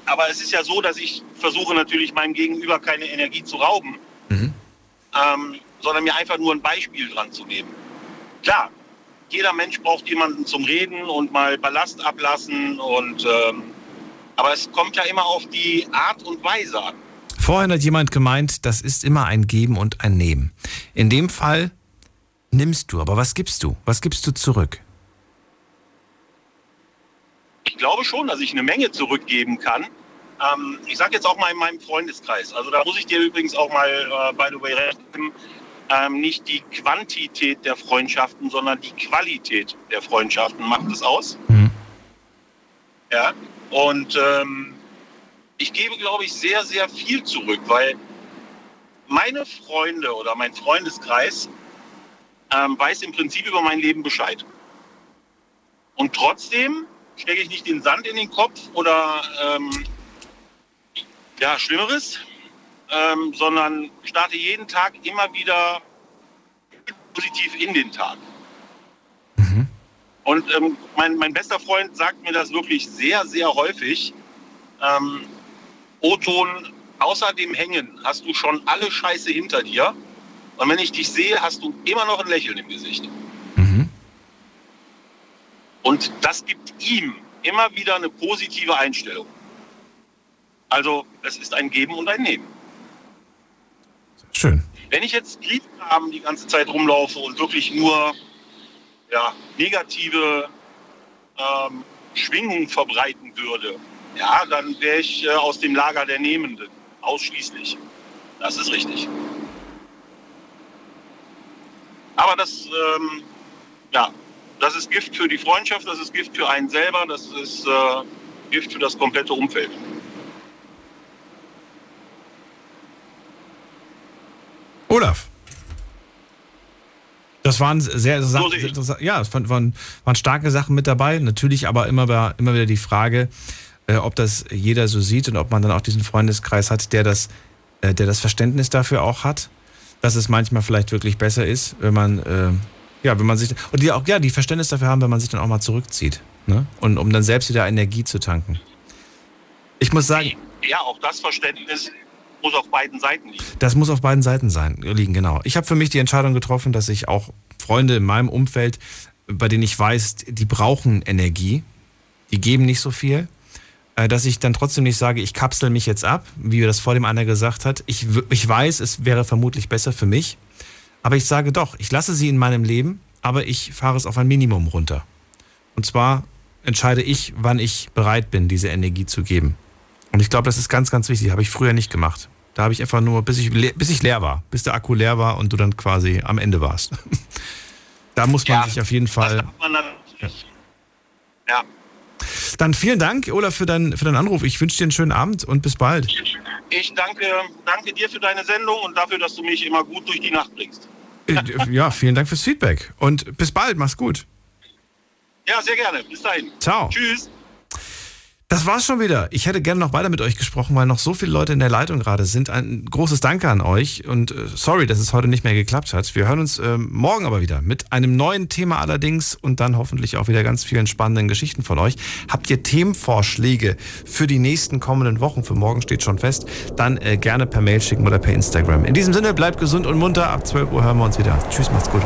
Aber es ist ja so, dass ich versuche natürlich meinem Gegenüber keine Energie zu rauben, sondern mir einfach nur ein Beispiel dran zu nehmen. Klar, jeder Mensch braucht jemanden zum Reden und mal Ballast ablassen und aber es kommt ja immer auf die Art und Weise an. Vorhin hat jemand gemeint, das ist immer ein Geben und ein Nehmen. In dem Fall nimmst du, aber was gibst du? Was gibst du zurück? Ich glaube schon, dass ich eine Menge zurückgeben kann. Ich sage jetzt auch mal in meinem Freundeskreis. Also da muss ich dir übrigens auch mal, by the way, recht geben, nicht die Quantität der Freundschaften, sondern die Qualität der Freundschaften macht es aus. Mhm. Ja, und ich gebe, glaube ich, sehr, sehr viel zurück, weil meine Freunde oder mein Freundeskreis weiß im Prinzip über mein Leben Bescheid. Und trotzdem stecke ich nicht den Sand in den Kopf oder Schlimmeres, sondern starte jeden Tag immer wieder positiv in den Tag. Mhm. Und mein bester Freund sagt mir das wirklich sehr, sehr häufig. O-Ton, außer dem Hängen hast du schon alle Scheiße hinter dir. Und wenn ich dich sehe, hast du immer noch ein Lächeln im Gesicht. Mhm. Und das gibt ihm immer wieder eine positive Einstellung. Also es ist ein Geben und ein Nehmen. Schön. Wenn ich jetzt Griesgraben die ganze Zeit rumlaufe und wirklich nur negative Schwingungen verbreiten würde, ja, dann wäre ich aus dem Lager der Nehmenden, ausschließlich. Das ist richtig. Aber das, das ist Gift für die Freundschaft, das ist Gift für einen selber, das ist Gift für das komplette Umfeld. Olaf, das waren waren starke Sachen mit dabei, natürlich aber immer wieder die Frage, ob das jeder so sieht und ob man dann auch diesen Freundeskreis hat, der das Verständnis dafür auch hat, dass es manchmal vielleicht wirklich besser ist, wenn man sich die Verständnis dafür haben, wenn man sich dann auch mal zurückzieht, ne? Und um dann selbst wieder Energie zu tanken. Ich muss sagen, ja, auch das Verständnis muss auf beiden Seiten liegen. Das muss auf beiden Seiten liegen, genau. Ich habe für mich die Entscheidung getroffen, dass ich auch Freunde in meinem Umfeld, bei denen ich weiß, die brauchen Energie, die geben nicht so viel, dass ich dann trotzdem nicht sage, ich kapsel mich jetzt ab, wie das vor dem einer gesagt hat. Ich weiß, es wäre vermutlich besser für mich, aber ich sage doch, ich lasse sie in meinem Leben, aber ich fahre es auf ein Minimum runter. Und zwar entscheide ich, wann ich bereit bin, diese Energie zu geben. Und ich glaube, das ist ganz, ganz wichtig. Habe ich früher nicht gemacht. Da habe ich einfach nur, bis ich leer war, bis der Akku leer war und du dann quasi am Ende warst. Da muss man sich auf jeden Fall... Das darf man natürlich. Ja. Dann vielen Dank, Olaf, für deinen Anruf. Ich wünsche dir einen schönen Abend und bis bald. Ich danke dir für deine Sendung und dafür, dass du mich immer gut durch die Nacht bringst. Ja, vielen Dank fürs Feedback und bis bald, mach's gut. Ja, sehr gerne. Bis dahin. Ciao. Tschüss. Das war's schon wieder. Ich hätte gerne noch weiter mit euch gesprochen, weil noch so viele Leute in der Leitung gerade sind. Ein großes Danke an euch und sorry, dass es heute nicht mehr geklappt hat. Wir hören uns morgen aber wieder mit einem neuen Thema allerdings und dann hoffentlich auch wieder ganz vielen spannenden Geschichten von euch. Habt ihr Themenvorschläge für die nächsten kommenden Wochen? Für morgen steht schon fest. Dann gerne per Mail schicken oder per Instagram. In diesem Sinne, bleibt gesund und munter. Ab 12 Uhr hören wir uns wieder. Tschüss, macht's gut.